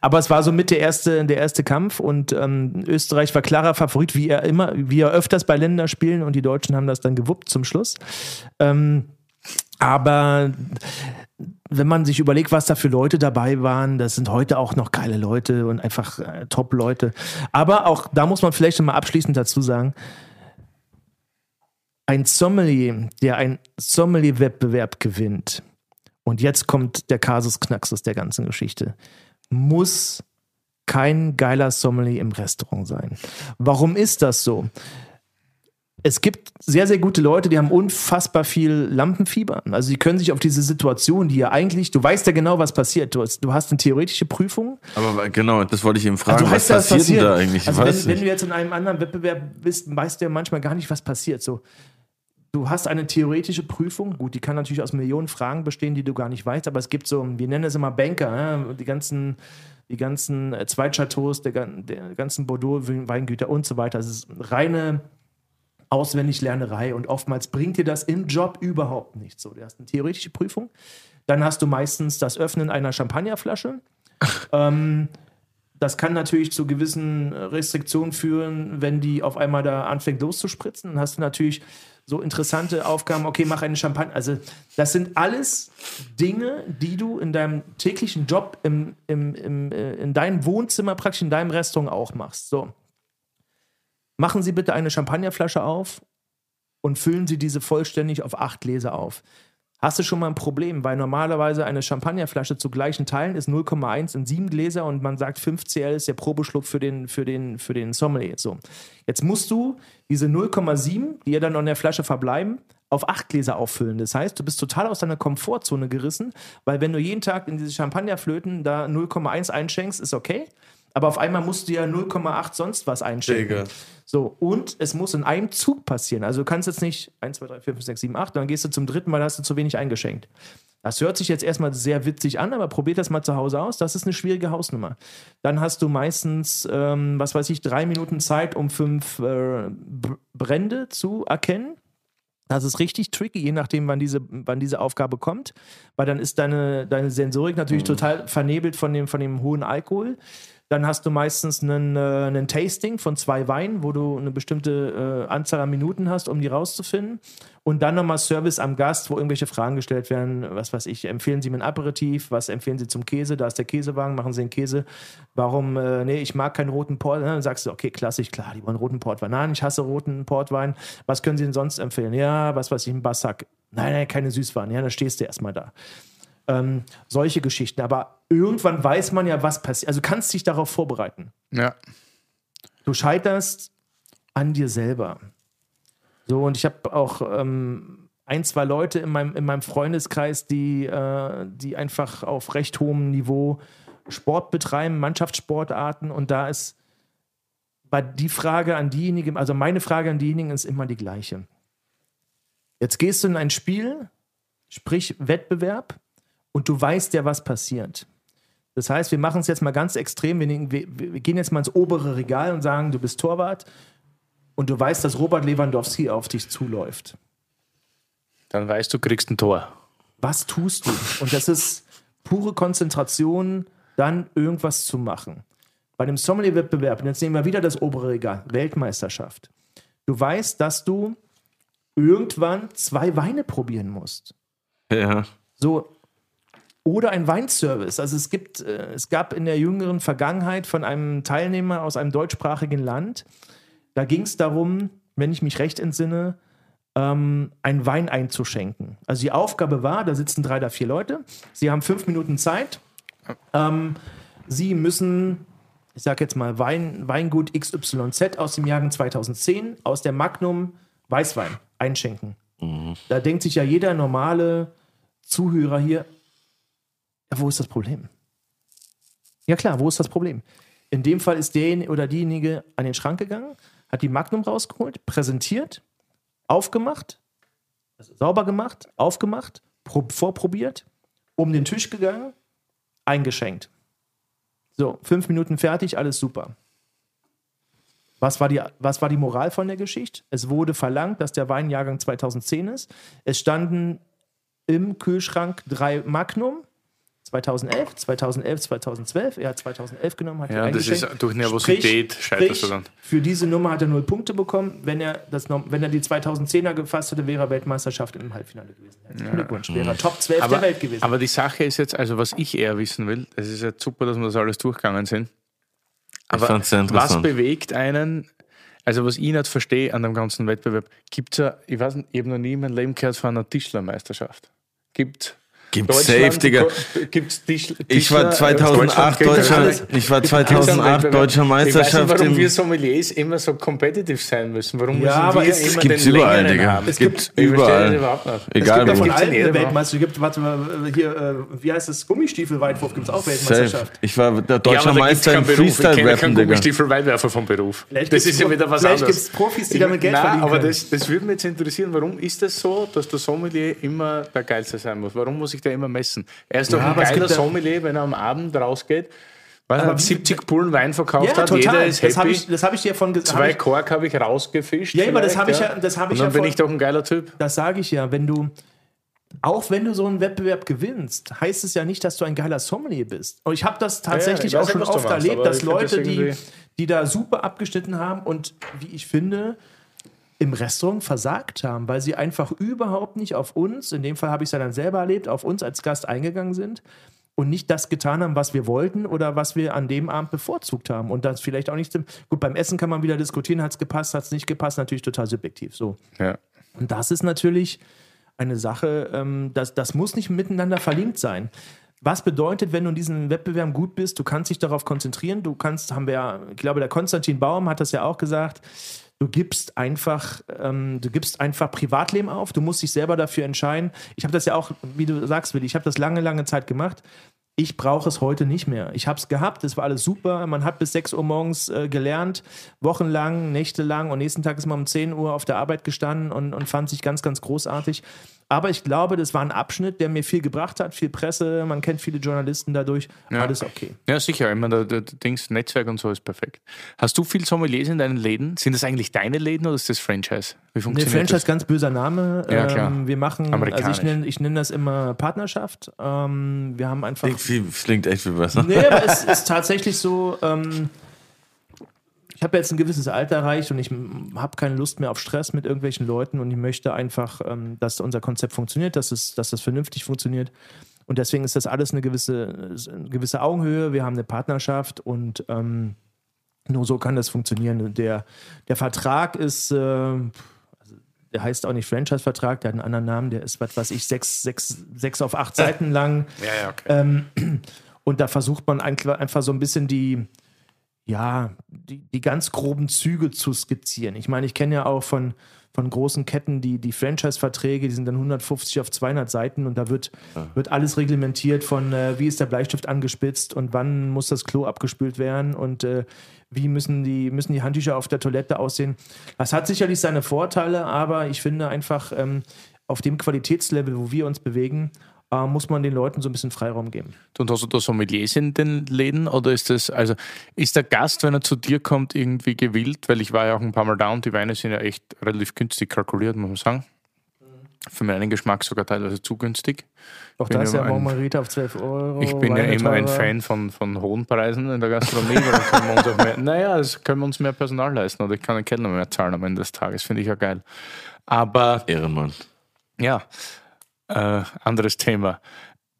Aber es war so mit der erste, der erste Kampf und ähm, Österreich war klarer Favorit, wie er immer, wie er öfters bei Länderspielen und die Deutschen haben das dann gewuppt zum Schluss. Ähm, aber wenn man sich überlegt, was da für Leute dabei waren, das sind heute auch noch geile Leute und einfach äh, Top-Leute. Aber auch da muss man vielleicht nochmal abschließend dazu sagen, ein Sommelier, der einen Sommelier-Wettbewerb gewinnt, und jetzt kommt der Kasus Knaxus der ganzen Geschichte, muss kein geiler Sommelier im Restaurant sein. Warum ist das so? Es gibt sehr, sehr gute Leute, die haben unfassbar viel Lampenfieber. Also sie können sich auf diese Situation, die ja eigentlich, du weißt ja genau, was passiert. Du hast, du hast eine theoretische Prüfung. Aber genau, das wollte ich eben fragen, also, was weißt, passiert, passiert denn da eigentlich? Also wenn, wenn du jetzt in einem anderen Wettbewerb bist, weißt du ja manchmal gar nicht, was passiert. So, du hast eine theoretische Prüfung, gut, die kann natürlich aus Millionen Fragen bestehen, die du gar nicht weißt, aber es gibt so, wir nennen es immer Banker, die ganzen... die ganzen Zweitchateaus, der, der ganzen Bordeaux-Weingüter und so weiter. Das ist reine Auswendiglernerei und oftmals bringt dir das im Job überhaupt nichts. So, du hast eine theoretische Prüfung, dann hast du meistens das Öffnen einer Champagnerflasche. ähm, das kann natürlich zu gewissen Restriktionen führen, wenn die auf einmal da anfängt loszuspritzen. Dann hast du natürlich so interessante Aufgaben, okay, mach eine Champagner. Also das sind alles Dinge, die du in deinem täglichen Job, im, im, im, in deinem Wohnzimmer, praktisch in deinem Restaurant auch machst. So. Machen Sie bitte eine Champagnerflasche auf und füllen Sie diese vollständig auf acht Gläser auf. Hast du schon mal ein Problem, weil normalerweise eine Champagnerflasche zu gleichen Teilen ist null Komma eins in sieben Gläser und man sagt fünf Zentiliter ist der Probeschluck für den, für den, für den Sommelier. So. Jetzt musst du diese null Komma sieben, die ja dann noch in der Flasche verbleiben, auf acht Gläser auffüllen. Das heißt, du bist total aus deiner Komfortzone gerissen, weil wenn du jeden Tag in diese Champagnerflöten da null Komma eins einschenkst, ist okay, aber auf einmal musst du ja null Komma acht sonst was einschenken. Digga. So, und es muss in einem Zug passieren. Also du kannst jetzt nicht eins, zwei, drei, vier, fünf, sechs, sieben, acht, dann gehst du zum dritten Mal, hast du zu wenig eingeschenkt. Das hört sich jetzt erstmal sehr witzig an, aber probier das mal zu Hause aus. Das ist eine schwierige Hausnummer. Dann hast du meistens, ähm, was weiß ich, drei Minuten Zeit, um fünf äh, Brände zu erkennen. Das ist richtig tricky, je nachdem, wann diese, wann diese Aufgabe kommt. Weil dann ist deine, deine Sensorik natürlich mhm. total vernebelt von dem, von dem hohen Alkohol. Dann hast du meistens einen, äh, einen Tasting von zwei Weinen, wo du eine bestimmte äh, Anzahl an Minuten hast, um die rauszufinden. Und dann nochmal Service am Gast, wo irgendwelche Fragen gestellt werden. Was weiß ich, empfehlen Sie mir ein Aperitif? Was empfehlen Sie zum Käse? Da ist der Käsewagen, machen Sie den Käse. Warum, äh, nee, ich mag keinen roten Port. Dann sagst du, okay, klassisch, klar, die wollen roten Portwein. Nein, ich hasse roten Portwein. Was können Sie denn sonst empfehlen? Ja, was weiß ich, ein Bassac. Nein, nein, keine Süßwein. Ja, dann stehst du erstmal da. Ähm, solche Geschichten, aber irgendwann weiß man ja, was passiert. Also kannst dich darauf vorbereiten. Ja. Du scheiterst an dir selber. So, und ich habe auch ähm, ein, zwei Leute in meinem, in meinem Freundeskreis, die, äh, die einfach auf recht hohem Niveau Sport betreiben, Mannschaftssportarten, und da ist bei die Frage an diejenigen, also meine Frage an diejenigen ist immer die gleiche. Jetzt gehst du in ein Spiel, sprich Wettbewerb, und du weißt ja, was passiert. Das heißt, wir machen es jetzt mal ganz extrem. Wir, nehmen, wir, wir gehen jetzt mal ins obere Regal und sagen, du bist Torwart und du weißt, dass Robert Lewandowski auf dich zuläuft. Dann weißt du, kriegst ein Tor. Was tust du? Und das ist pure Konzentration, dann irgendwas zu machen. Bei dem Sommelier-Wettbewerb, und jetzt nehmen wir wieder das obere Regal, Weltmeisterschaft. Du weißt, dass du irgendwann zwei Weine probieren musst. Ja. So, Oder ein Weinservice. Also es gibt, es gab in der jüngeren Vergangenheit von einem Teilnehmer aus einem deutschsprachigen Land, da ging es darum, wenn ich mich recht entsinne, ähm, einen Wein einzuschenken. Also die Aufgabe war, da sitzen drei oder vier Leute, sie haben fünf Minuten Zeit, ähm, sie müssen, ich sag jetzt mal, Wein, Weingut X Y Z aus dem Jahr zweitausendzehn, aus der Magnum Weißwein einschenken. Mhm. Da denkt sich ja jeder normale Zuhörer hier, ja, wo ist das Problem? Ja klar, wo ist das Problem? In dem Fall ist der oder diejenige an den Schrank gegangen, hat die Magnum rausgeholt, präsentiert, aufgemacht, also sauber gemacht, aufgemacht, prob- vorprobiert, um den Tisch gegangen, eingeschenkt. So, fünf Minuten fertig, alles super. Was war die, was war die Moral von der Geschichte? Es wurde verlangt, dass der Weinjahrgang zweitausendzehn ist. Es standen im Kühlschrank drei Magnum, zweitausendelf, zweitausendelf, zweitausendzwölf. Er hat zweitausendelf genommen, hat ja, das ist durch Nervosität scheiterst du dann. Für diese Nummer hat er null Punkte bekommen. Wenn er, das, wenn er die zweitausendzehner gefasst hätte, wäre er Weltmeisterschaft im Halbfinale gewesen. Ja. Glückwunsch, wäre er Top zwölf aber, der Welt gewesen. Aber die Sache ist jetzt, also was ich eher wissen will, es ist ja super, dass wir das alles durchgegangen sind. Aber was bewegt einen, also was ich nicht verstehe an dem ganzen Wettbewerb, gibt es ja, ich weiß nicht, ich habe noch nie in meinem Leben gehört von einer Tischlermeisterschaft. Gibt Gibt safe, Digga. Gibt's Tischler, ich war zweitausendacht, Deutschland, ich war zweitausacht deutscher Meisterschaft. Ich weiß nicht, warum wir Sommeliers immer so competitive sein müssen. Warum ja, müssen wir es immer den überall, Digga. Haben? Es gibt überall, Digga. Es gibt überall. Egal wo. Es gibt von allen Weltmeisterschaften. Warte mal, hier, wie heißt das? Gummistiefelweitwurf gibt es auch Weltmeisterschaft. Ich war der deutscher ja, Meister im Freestyle-Rappen, Digga. Gummistiefelweitwerfer vom Beruf. Vielleicht das ist ja wieder was anderes. Vielleicht gibt es Profis, die damit Geld verdienen. Aber das würde mich jetzt interessieren. Warum ist das so, dass der Sommelier immer der Geilste sein muss? Warum muss ich da immer messen. Er ist ja, doch ein geiler Sommelier, wenn er am Abend rausgeht, weil er siebzig Pullen Wein verkauft ja, hat, total. Jeder ist happy. Das habe ich, hab ich dir von gesagt. Zwei Kork habe ich rausgefischt. Ja, aber das habe ich ja. Das hab ich Und dann ja bin von, ich doch ein geiler Typ. Das sage ich ja. Wenn du, auch wenn du so einen Wettbewerb gewinnst, heißt es ja nicht, dass du ein geiler Sommelier bist. Und ich habe das tatsächlich ja, ja, auch schon oft erlebt, machst, dass Leute, das die, die da super abgeschnitten haben und, wie ich finde, im Restaurant versagt haben, weil sie einfach überhaupt nicht auf uns, in dem Fall habe ich es ja dann selber erlebt, auf uns als Gast eingegangen sind und nicht das getan haben, was wir wollten oder was wir an dem Abend bevorzugt haben. Und das vielleicht auch nicht, gut, beim Essen kann man wieder diskutieren, hat es gepasst, hat es nicht gepasst, natürlich total subjektiv. So. Ja. Und das ist natürlich eine Sache, ähm, das, das muss nicht miteinander verlinkt sein. Was bedeutet, wenn du in diesen Wettbewerben gut bist, du kannst dich darauf konzentrieren, du kannst, haben wir ja, ich glaube, der Konstantin Baum hat das ja auch gesagt, Du gibst einfach, ähm, du gibst einfach Privatleben auf. Du musst dich selber dafür entscheiden. Ich habe das ja auch, wie du sagst, Willi, ich habe das lange, lange Zeit gemacht. Ich brauche es heute nicht mehr. Ich habe es gehabt, es war alles super. Man hat bis sechs Uhr morgens äh, gelernt, wochenlang, nächtelang und nächsten Tag ist man um zehn Uhr auf der Arbeit gestanden und, und fand sich ganz, ganz großartig. Aber ich glaube, das war ein Abschnitt, der mir viel gebracht hat, viel Presse, man kennt viele Journalisten dadurch, ja. Alles okay. Ja, sicher, ich meine, der, der Dings, Netzwerk und so ist perfekt. Hast du viel Sommeliers in deinen Läden? Sind das eigentlich deine Läden oder ist das Franchise? Wie funktioniert nee, Franchise ist ganz böser Name. Ja, klar. Ähm, wir machen, also ich nenne ich nenn das immer Partnerschaft. Ähm, wir haben einfach... Viel, klingt echt viel besser. Nee, aber es ist tatsächlich so, ähm, ich habe jetzt ein gewisses Alter erreicht und ich habe keine Lust mehr auf Stress mit irgendwelchen Leuten und ich möchte einfach, ähm, dass unser Konzept funktioniert, dass es, dass das vernünftig funktioniert. Und deswegen ist das alles eine gewisse, eine gewisse Augenhöhe. Wir haben eine Partnerschaft und ähm, nur so kann das funktionieren. Der, der Vertrag ist... Äh, Der heißt auch nicht Franchise-Vertrag, der hat einen anderen Namen, der ist, was weiß ich, sechs, sechs, sechs auf acht Seiten lang. Ja, ja, okay. Ähm, und da versucht man einfach so ein bisschen die, ja, die, die ganz groben Züge zu skizzieren. Ich meine, ich kenne ja auch von, von großen Ketten die, die Franchise-Verträge, die sind dann hundertfünfzig auf zweihundert Seiten und da wird, ja. wird alles reglementiert von, äh, wie ist der Bleistift angespitzt und wann muss das Klo abgespült werden und äh, wie müssen die, müssen die Handtücher auf der Toilette aussehen. Das hat sicherlich seine Vorteile, aber ich finde einfach, ähm, auf dem Qualitätslevel, wo wir uns bewegen, äh, muss man den Leuten so ein bisschen Freiraum geben. Und hast du da Sommeliers in den Läden? Oder ist das, also ist der Gast, wenn er zu dir kommt, irgendwie gewillt? Weil ich war ja auch ein paar Mal da und die Weine sind ja echt relativ günstig kalkuliert, muss man sagen. Für meinen Geschmack sogar teilweise zu günstig. Doch da ist ja morgen Margarita auf zwölf Euro. Ich bin ja immer ein Fan von, von hohen Preisen in der Gastronomie. Weil können wir uns auch mehr, naja, das können wir uns mehr Personal leisten oder ich kann den Kellner mehr zahlen am Ende des Tages. Finde ich ja geil. Aber Ehrenmann. Ja, äh, anderes Thema.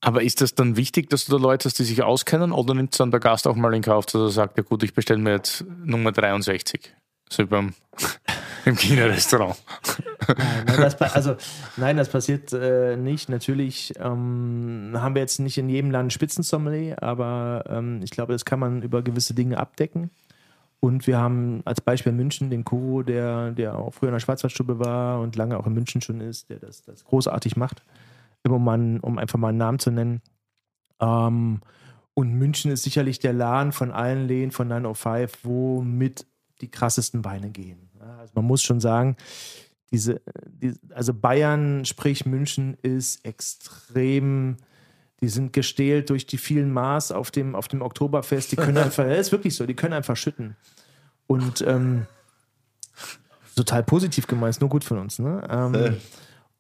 Aber ist das dann wichtig, dass du da Leute hast, die sich auskennen, oder nimmt dann der Gast auch mal in Kauf, dass er sagt, ja gut, ich bestelle mir jetzt Nummer dreiundsechzig, so beim im China-Restaurant? Nein, nein, das, also, nein, das passiert äh, nicht. Natürlich ähm, haben wir jetzt nicht in jedem Land Spitzensommelier, aber ähm, ich glaube, das kann man über gewisse Dinge abdecken. Und wir haben als Beispiel in München den Kuro, der, der auch früher in der Schwarzwaldstube war und lange auch in München schon ist, der das, das großartig macht. Um, einen, um einfach mal einen Namen zu nennen. Ähm, und München ist sicherlich der Laden von allen Läden von neun null fünf, wo mit die krassesten Weine gehen. Also man muss schon sagen, diese, die, also Bayern, sprich München, ist extrem, die sind gestählt durch die vielen Maß auf dem, auf dem Oktoberfest. Die können einfach, das ist wirklich so, die können einfach schütten. Und ähm, total positiv gemeint, ist nur gut von uns, ne? Ähm, äh.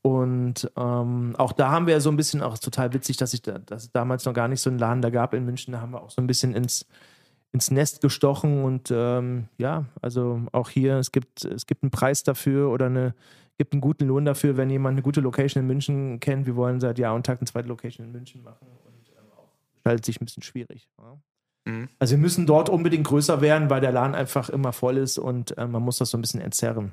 Und ähm, auch da haben wir so ein bisschen, auch total witzig, dass ich da, dass es damals noch gar nicht so einen Laden da gab in München, da haben wir auch so ein bisschen ins, ins Nest gestochen und ähm, ja, also auch hier, es gibt, es gibt einen Preis dafür oder eine, gibt einen guten Lohn dafür, wenn jemand eine gute Location in München kennt. Wir wollen seit Jahr und Tag eine zweite Location in München machen und ähm, auch gestaltet sich ein bisschen schwierig. Ja? Mhm. Also wir müssen dort unbedingt größer werden, weil der Laden einfach immer voll ist und äh, man muss das so ein bisschen entzerren.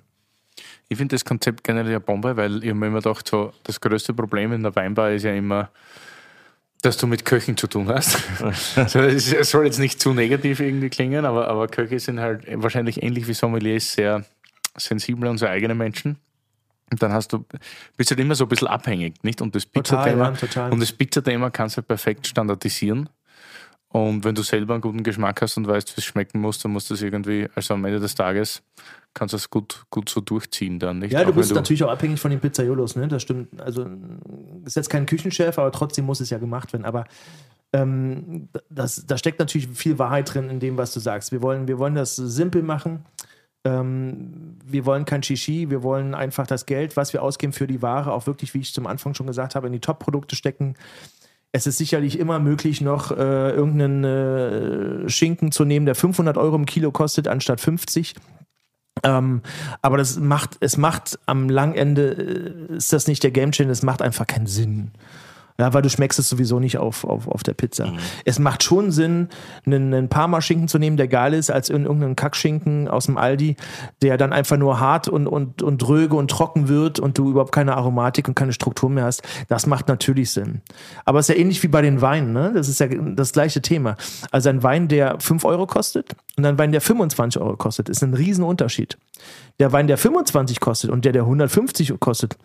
Ich finde das Konzept generell ja Bombe, weil ich mir immer gedacht, so, das größte Problem in der Weinbar ist ja immer, dass du mit Köchen zu tun hast. Also es soll jetzt nicht zu negativ irgendwie klingen, aber, aber Köche sind halt wahrscheinlich ähnlich wie Sommeliers sehr sensibel und sehr eigene Menschen. Und dann hast du, bist du halt immer so ein bisschen abhängig, nicht? Und das Pizzathema, ja, und das Pizzathema kannst du halt perfekt standardisieren. Und wenn du selber einen guten Geschmack hast und weißt, wie es schmecken muss, dann musst du es irgendwie, also am Ende des Tages, kannst du es gut, gut so durchziehen dann, nicht? Ja, du auch bist du natürlich auch abhängig von den Pizzaiolos, ne? Das stimmt. Also ist jetzt kein Küchenchef, aber trotzdem muss es ja gemacht werden. Aber ähm, das, da steckt natürlich viel Wahrheit drin in dem, was du sagst. Wir wollen, wir wollen das simpel machen. Ähm, wir wollen kein Shishi. Wir wollen einfach das Geld, was wir ausgeben für die Ware, auch wirklich, wie ich zum Anfang schon gesagt habe, in die Top-Produkte stecken. Es ist sicherlich immer möglich, noch äh, irgendeinen äh, Schinken zu nehmen, der fünfhundert Euro im Kilo kostet, anstatt fünfzig. Ähm, aber das macht, es macht am langen Ende, äh, ist das nicht der Gamechanger, es macht einfach keinen Sinn. Ja, weil du schmeckst es sowieso nicht auf, auf, auf der Pizza. Mhm. Es macht schon Sinn, einen, einen Parma-Schinken zu nehmen, der geil ist, als irgendeinen Kackschinken aus dem Aldi, der dann einfach nur hart und, und, und dröge und trocken wird und du überhaupt keine Aromatik und keine Struktur mehr hast. Das macht natürlich Sinn. Aber es ist ja ähnlich wie bei den Weinen, ne? Das ist ja das gleiche Thema. Also ein Wein, der fünf Euro kostet und ein Wein, der fünfundzwanzig Euro kostet, ist ein Riesenunterschied. Der Wein, der fünfundzwanzig kostet und der, der hundertfünfzig kostet,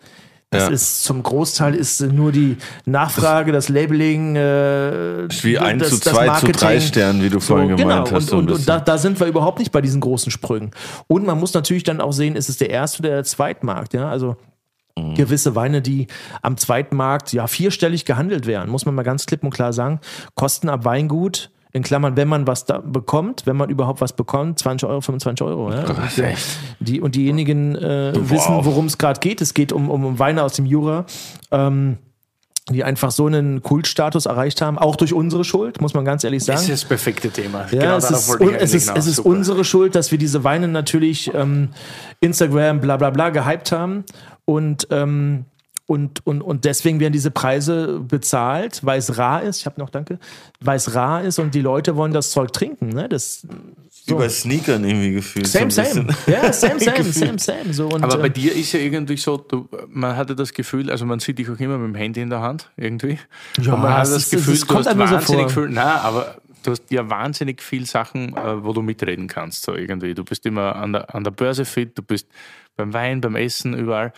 das ja. ist zum Großteil ist nur die Nachfrage, das, das Labeling, äh, ist wie ein das, zu zwei zu drei Sternen, wie du vorhin so, gemeint genau. hast. Und, so und da, da sind wir überhaupt nicht bei diesen großen Sprüngen. Und man muss natürlich dann auch sehen, ist es der erste oder der Zweitmarkt? Ja? Also mhm. gewisse Weine, die am Zweitmarkt ja vierstellig gehandelt werden, muss man mal ganz klipp und klar sagen, kosten ab Weingut. In Klammern, wenn man was da bekommt, wenn man überhaupt was bekommt, zwanzig Euro, fünfundzwanzig Euro. Ja? Krass, und, die, und diejenigen äh, wow. wissen, worum es gerade geht. Es geht um, um, um Weine aus dem Jura, ähm, die einfach so einen Kultstatus erreicht haben, auch durch unsere Schuld, muss man ganz ehrlich sagen. Das ist das perfekte Thema. Ja, genau, es ist, un- es ist, es ist unsere Schuld, dass wir diese Weine natürlich ähm, Instagram, bla bla bla, gehypt haben und ähm, Und, und, und deswegen werden diese Preise bezahlt, weil es rar ist. Ich habe noch, danke, weil es rar ist und die Leute wollen das Zeug trinken. Ne? Das, so. Über Sneakern irgendwie gefühlt. Same, so same. Ja, same, same, same, same. So, und, aber bei ähm, dir ist ja irgendwie so, du, man hatte das Gefühl, also man sieht dich auch immer mit dem Handy in der Hand, irgendwie. Ja, und man hat das Gefühl, du hast wahnsinnig viel, nein, aber du hast ja wahnsinnig viele Sachen, wo du mitreden kannst, so irgendwie. Du bist immer an der, an der Börse fit, du bist beim Wein, beim Essen, überall.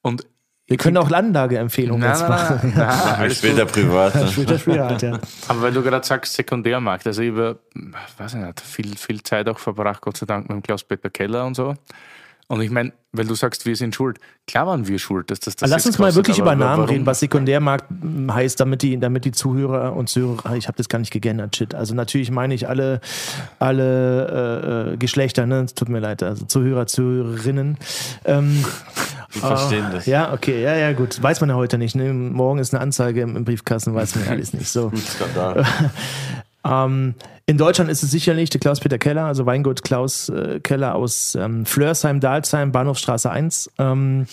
Und wir können auch Anlageempfehlungen jetzt machen. Nein, nein, nein. Später privat. Später privat, ja. Aber weil du gerade sagst, Sekundärmarkt, also ich habe, weiß ich nicht, viel, viel Zeit auch verbracht, Gott sei Dank, mit dem Klaus-Peter Keller und so. Und ich meine, weil du sagst, wir sind schuld. Klar waren wir schuld, dass das das Lass uns kostet, mal wirklich über Namen warum? reden, was Sekundärmarkt heißt, damit die, damit die Zuhörer und Zuhörer, ich habe das gar nicht gegendert, shit. Also natürlich meine ich alle, alle äh, Geschlechter, ne? Tut mir leid, also Zuhörer, Zuhörerinnen. Ähm, Wir verstehen oh, das. Ja, okay, ja, ja, gut. Weiß man ja heute nicht. Ne? Morgen ist eine Anzeige im, im Briefkasten, weiß man ja alles nicht. So. Skandal. Ähm, in Deutschland ist es sicherlich der Klaus-Peter Keller, also Weingut Klaus äh, Keller aus ähm, Flörsheim, Dalsheim, Bahnhofstraße eins. Ähm,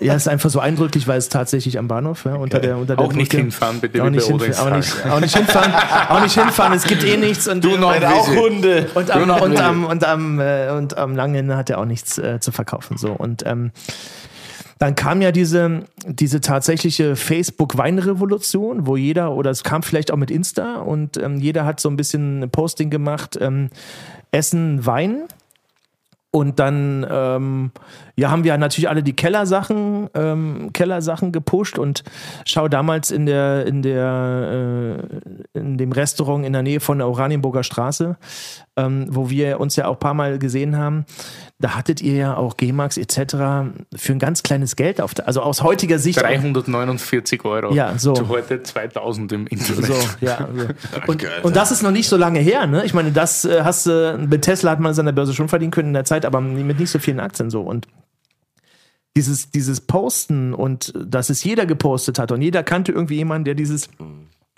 ja, ist einfach so eindrücklich, weil es tatsächlich am Bahnhof, ja, unter der, unter der auch, nicht hinfahren, bitte, auch, nicht hinfahren, auch, nicht, auch nicht hinfahren, auch nicht hinfahren, es gibt eh nichts. Und du noch auch Hunde. Und am, und am, und am, äh, und am Langen hat er auch nichts äh, zu verkaufen. So. Und ähm, dann kam ja diese, diese tatsächliche Facebook-Weinrevolution, wo jeder, oder es kam vielleicht auch mit Insta, und ähm, jeder hat so ein bisschen ein Posting gemacht, ähm, Essen, Wein. Und dann ähm, ja, haben wir natürlich alle die Kellersachen, ähm, Kellersachen gepusht, und schau damals in der, in der, äh, in dem Restaurant in der Nähe von der Oranienburger Straße, ähm, wo wir uns ja auch ein paar Mal gesehen haben, da hattet ihr ja auch G-Max et cetera für ein ganz kleines Geld auf der, also aus heutiger Sicht dreihundertneunundvierzig Euro, ja, so, zu heute zweitausend im Internet. So, ja, so. Und, und das ist noch nicht so lange her, ne? Ich meine, das hast du, mit Tesla hat man es an der Börse schon verdienen können in der Zeit, aber mit nicht so vielen Aktien so. Und dieses, dieses Posten, und dass es jeder gepostet hat, und jeder kannte irgendwie jemanden, der dieses,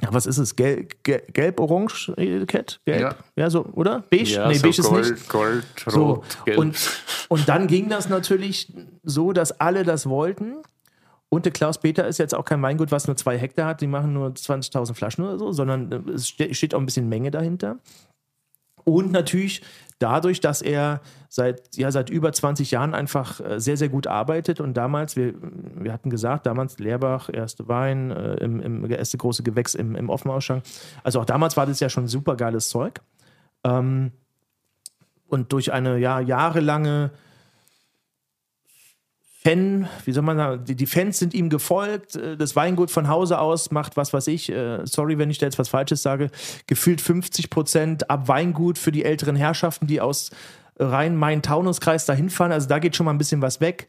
ja, was ist es, gelb, gelb, gelb orange Etikett? Gelb? Ja. Ja, so, oder? Beige? Ja, nee, so beige ist Gold, nicht. Gold, Rot, so. Gelb. Und, und dann ging das natürlich so, dass alle das wollten. Und der Klaus-Peter ist jetzt auch kein Weingut, was nur zwei Hektar hat, die machen nur zwanzigtausend Flaschen oder so, sondern es steht auch ein bisschen Menge dahinter. Und natürlich dadurch, dass er seit, ja, seit über zwanzig Jahren einfach sehr, sehr gut arbeitet. Und damals, wir, wir hatten gesagt, damals Lehrbach, erste Wein, äh, im, im, erste große Gewächs im, im Offenausschank. Also auch damals war das ja schon super geiles Zeug. Ähm, und durch eine ja, jahrelange Fan, wie soll man sagen, die, die Fans sind ihm gefolgt, das Weingut von Hause aus macht was weiß ich, äh, sorry, wenn ich da jetzt was Falsches sage, gefühlt fünfzig Prozent ab Weingut für die älteren Herrschaften, die aus Rhein-Main-Taunus-Kreis da hinfahren, also da geht schon mal ein bisschen was weg,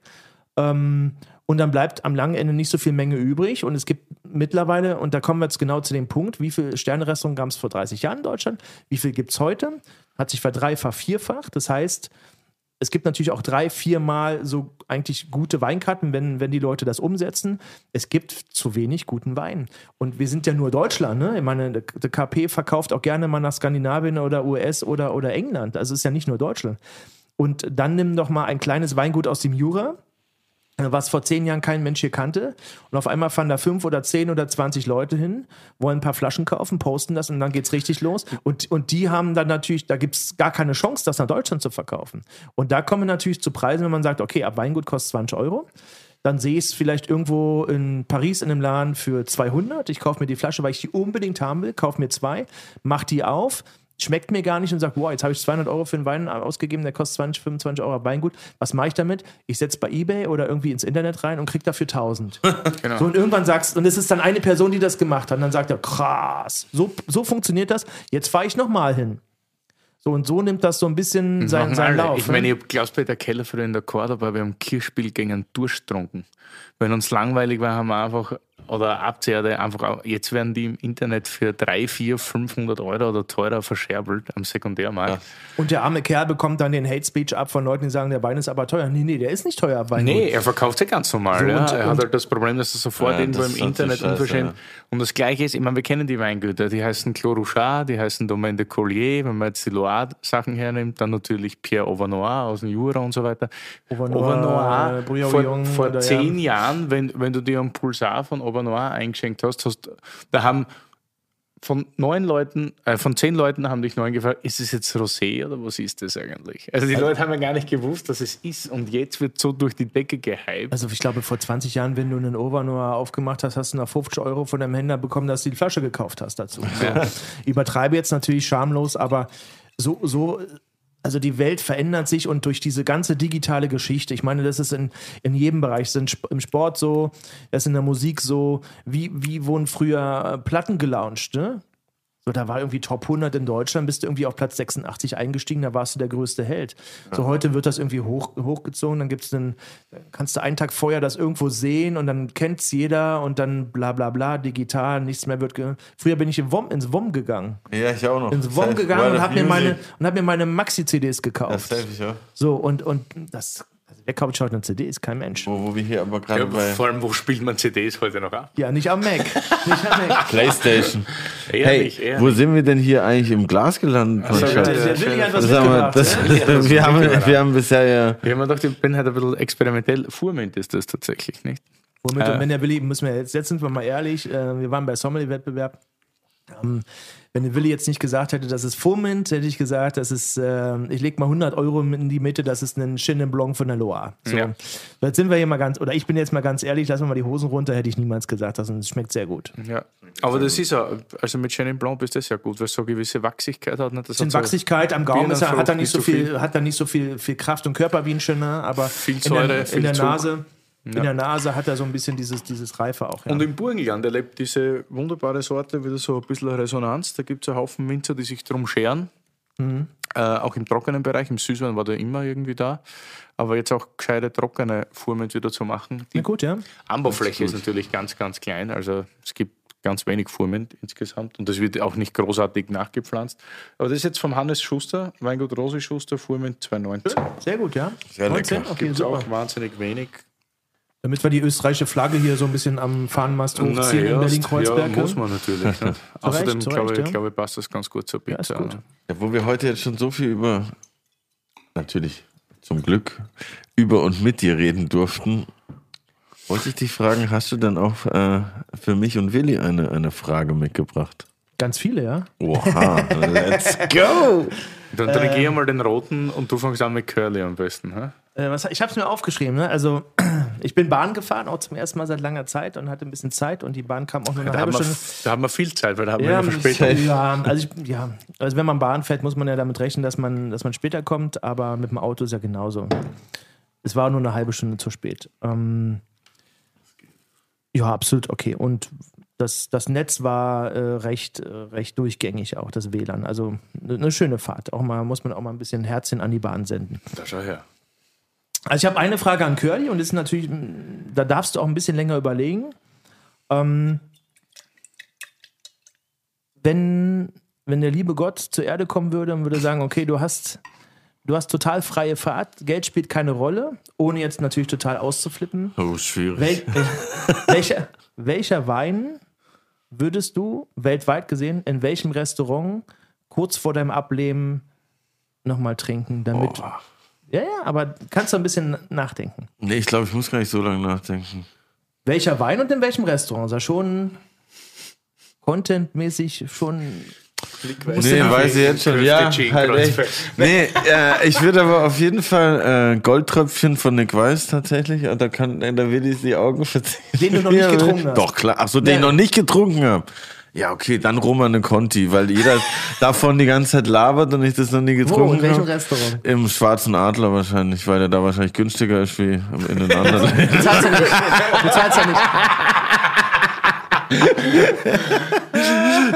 ähm, und dann bleibt am langen Ende nicht so viel Menge übrig, und es gibt mittlerweile, und da kommen wir jetzt genau zu dem Punkt, wie viele Sterne-Restaurants gab es vor dreißig Jahren in Deutschland, wie viel gibt es heute, hat sich verdreifacht, vervierfacht, das heißt, es gibt natürlich auch drei, viermal so eigentlich gute Weinkarten, wenn, wenn die Leute das umsetzen. Es gibt zu wenig guten Wein. Und wir sind ja nur Deutschland, ne? Ich meine, der K P verkauft auch gerne mal nach Skandinavien oder U S oder, oder England. Also es ist ja nicht nur Deutschland. Und dann nimm doch mal ein kleines Weingut aus dem Jura, was vor zehn Jahren kein Mensch hier kannte. Und auf einmal fahren da fünf oder zehn oder zwanzig Leute hin, wollen ein paar Flaschen kaufen, posten das, und dann geht's richtig los. Und, und die haben dann natürlich, da gibt's gar keine Chance, das nach Deutschland zu verkaufen. Und da kommen wir natürlich zu Preisen, wenn man sagt, okay, ab Weingut kostet zwanzig Euro. Dann sehe ich es vielleicht irgendwo in Paris in einem Laden für zweihundert. Ich kaufe mir die Flasche, weil ich die unbedingt haben will, kaufe mir zwei, mache die auf, schmeckt mir gar nicht und sagt, wow, jetzt habe ich zweihundert Euro für einen Wein ausgegeben, der kostet zwanzig, fünfundzwanzig Euro ab Weingut. Was mache ich damit? Ich setze bei eBay oder irgendwie ins Internet rein und kriege dafür tausend. Genau. So, und irgendwann sagst, und es ist dann eine Person, die das gemacht hat, und dann sagt er, krass, so, so funktioniert das, jetzt fahre ich nochmal hin. So, und so nimmt das so ein bisschen seinen, seinen Lauf. Ich meine, ich habe Klaus-Peter Keller früher in der Korda, aber wir haben Kirchspiel gegen einen durchgetrunken. Wenn uns langweilig war, haben wir einfach, oder Abzeherde einfach auch, jetzt werden die im Internet für drei, vier, fünfhundert Euro oder teurer verscherbelt am Sekundärmarkt. Ja. Und der arme Kerl bekommt dann den Hate Speech ab von Leuten, die sagen, der Wein ist aber teuer. Nee, nee, der ist nicht teuer ab Wein. Nee, er verkauft ja ganz normal. So, ja. Und, er hat halt das Problem, dass er sofort ja, irgendwo im Internet unverschämt. Ja. Und das Gleiche ist, ich meine, wir kennen die Weingüter, die heißen Clos Rouchard, die heißen Domaine de Collier, wenn man jetzt die Loire-Sachen hernimmt, dann natürlich Pierre Auvernois aus dem Jura und so weiter. Auvernois, äh, vor, vor oder, zehn ja. Jahren, wenn, wenn du dir einen Pulsar von Auvernois eingeschenkt hast, hast, da haben von neun Leuten, äh, von zehn Leuten haben dich neun gefragt, ist es jetzt Rosé oder was ist das eigentlich? Also die also, Leute haben ja gar nicht gewusst, dass es ist, und jetzt wird so durch die Decke gehypt. Also ich glaube, vor zwanzig Jahren, wenn du einen Auvernois aufgemacht hast, hast du nach fünfzig Euro von deinem Händler bekommen, dass du die Flasche gekauft hast dazu. Ja. Übertreibe jetzt natürlich schamlos, aber so, so, also die Welt verändert sich, und durch diese ganze digitale Geschichte, ich meine, das ist in, in jedem Bereich, das ist im Sport so, das ist in der Musik so, wie, wie wurden früher Platten gelauncht, ne? So, da war irgendwie Top hundert in Deutschland, bist du irgendwie auf Platz sechsundachtzig eingestiegen, da warst du der größte Held. So, heute wird das irgendwie hoch, hochgezogen, dann gibt's einen, kannst du einen Tag vorher das irgendwo sehen, und dann kennt's jeder, und dann bla bla bla, digital, nichts mehr wird... Ge- Früher bin ich in Wom, ins WOM gegangen. Ja, ich auch noch. Ins WOM gegangen und hab, mir meine, und hab mir meine Maxi-C Ds gekauft. Das helfe ich auch. So, und, und das Also wer kauft heute eine C D, ist kein Mensch. Wo, wo wir hier aber gerade ja, bei... Vor allem, wo spielt man C Ds heute noch ab? Ja, nicht am Mac. Nicht am Mac. PlayStation. Eher hey, nicht, eher wo nicht. Sind wir denn hier eigentlich im Glas gelandet? Also, das das das haben wir, das, ja, wir, haben, wir haben bisher ja... Ich habe mir gedacht, ich bin halt ein bisschen experimentell. Furmint ist das tatsächlich, nicht? Furmint und wenn ihr beliebt, müssen wir jetzt, jetzt sind wir mal ehrlich, wir waren bei Sommelier-Wettbewerb. Wenn der Willi jetzt nicht gesagt hätte, das ist Furmint, hätte ich gesagt, das ist, äh, ich lege mal hundert Euro in die Mitte, das ist ein Chenin Blanc von der Loire. So. Ja. Jetzt sind wir hier mal ganz, oder ich bin jetzt mal ganz ehrlich, lassen wir mal die Hosen runter, hätte ich niemals gesagt, das schmeckt sehr gut. Ja, aber das ist ja, also mit Chenin Blanc ist das ja gut, weil es so eine gewisse Wachsigkeit hat. Ne? Das hat so Wachsigkeit am Gaumen, er, hat er nicht so viel, viel, hat er nicht so viel, viel Kraft und Körper wie ein Chenin, aber viel Säure, in der, viel in der Nase... Ja. In der Nase hat er so ein bisschen dieses, dieses Reife auch. Ja. Und im Burgenland erlebt diese wunderbare Sorte wieder so ein bisschen Resonanz. Da gibt es einen Haufen Winzer, die sich drum scheren. Mhm. Äh, auch im trockenen Bereich. Im Süßwein war der immer irgendwie da. Aber jetzt auch gescheite trockene Furmint wieder zu machen. Die ja, gut, ja. Anbaufläche ist, ist natürlich ganz, ganz klein. Also es gibt ganz wenig Furmint insgesamt. Und das wird auch nicht großartig nachgepflanzt. Aber das ist jetzt vom Hannes Schuster, Weingut Rosi Schuster, Furmint zwanzig neunzehn. Sehr gut, ja. Sehr neunzehn, lecker. Okay, gibt es auch wahnsinnig wenig. Damit wir die österreichische Flagge hier so ein bisschen am Fahnenmast hochziehen, ja, in Berlin-Kreuzberg. Ja, muss man natürlich. Ne? Außerdem recht, glaube, recht, ja. glaube ich, passt das ganz gut zur Pizza. Ja, gut. Ja, wo wir heute jetzt schon so viel über, natürlich zum Glück, über und mit dir reden durften, wollte ich dich fragen, hast du dann auch äh, für mich und Willi eine, eine Frage mitgebracht? Ganz viele, ja. Oha, let's go! Dann ähm, regier mal den roten und du fängst an mit Curly am besten. Hä? Äh, was, ich habe es mir aufgeschrieben, ne? Also... Ich bin Bahn gefahren, auch zum ersten Mal seit langer Zeit und hatte ein bisschen Zeit und die Bahn kam auch nur eine da halbe Stunde. Wir, da haben wir viel Zeit, weil da haben ja, wir immer später. Ja also, ich, ja, also wenn man Bahn fährt, muss man ja damit rechnen, dass man, dass man später kommt, aber mit dem Auto ist ja genauso. Es war nur eine halbe Stunde zu spät. Ähm, ja, absolut okay. Und das, das Netz war äh, recht, äh, recht durchgängig, auch das W L A N. Also eine schöne Fahrt. Auch mal muss man auch mal ein bisschen Herzchen an die Bahn senden. Da schau her. Also ich habe eine Frage an Curly und das ist natürlich, da darfst du auch ein bisschen länger überlegen. Ähm, wenn, wenn der liebe Gott zur Erde kommen würde und würde sagen, okay, du hast, du hast total freie Fahrt, Geld spielt keine Rolle, ohne jetzt natürlich total auszuflippen. Oh, schwierig. Wel- welcher, welcher Wein würdest du weltweit gesehen, in welchem Restaurant kurz vor deinem Ableben nochmal trinken, damit... Oh. Ja, ja, aber kannst du ein bisschen nachdenken? Nee, ich glaube, ich muss gar nicht so lange nachdenken. Welcher Wein und in welchem Restaurant? Ist er schon contentmäßig schon... Nee, weiß ich jetzt schon. Ja, halt echt. Nee, äh, ich würde aber auf jeden Fall äh, Goldtröpfchen von Nick Weiss tatsächlich, und da kann da will ich die Augen verziehen. Den du noch nicht getrunken hast. Doch, klar. Achso, den ich noch nicht getrunken habe. Ja, okay, dann Romane Conti, weil jeder davon die ganze Zeit labert und ich das noch nie getrunken habe. In welchem Restaurant? Im Schwarzen Adler wahrscheinlich, weil der da wahrscheinlich günstiger ist wie im In- und Anderland. Du zahlst ja nicht. Du zahlst ja nicht.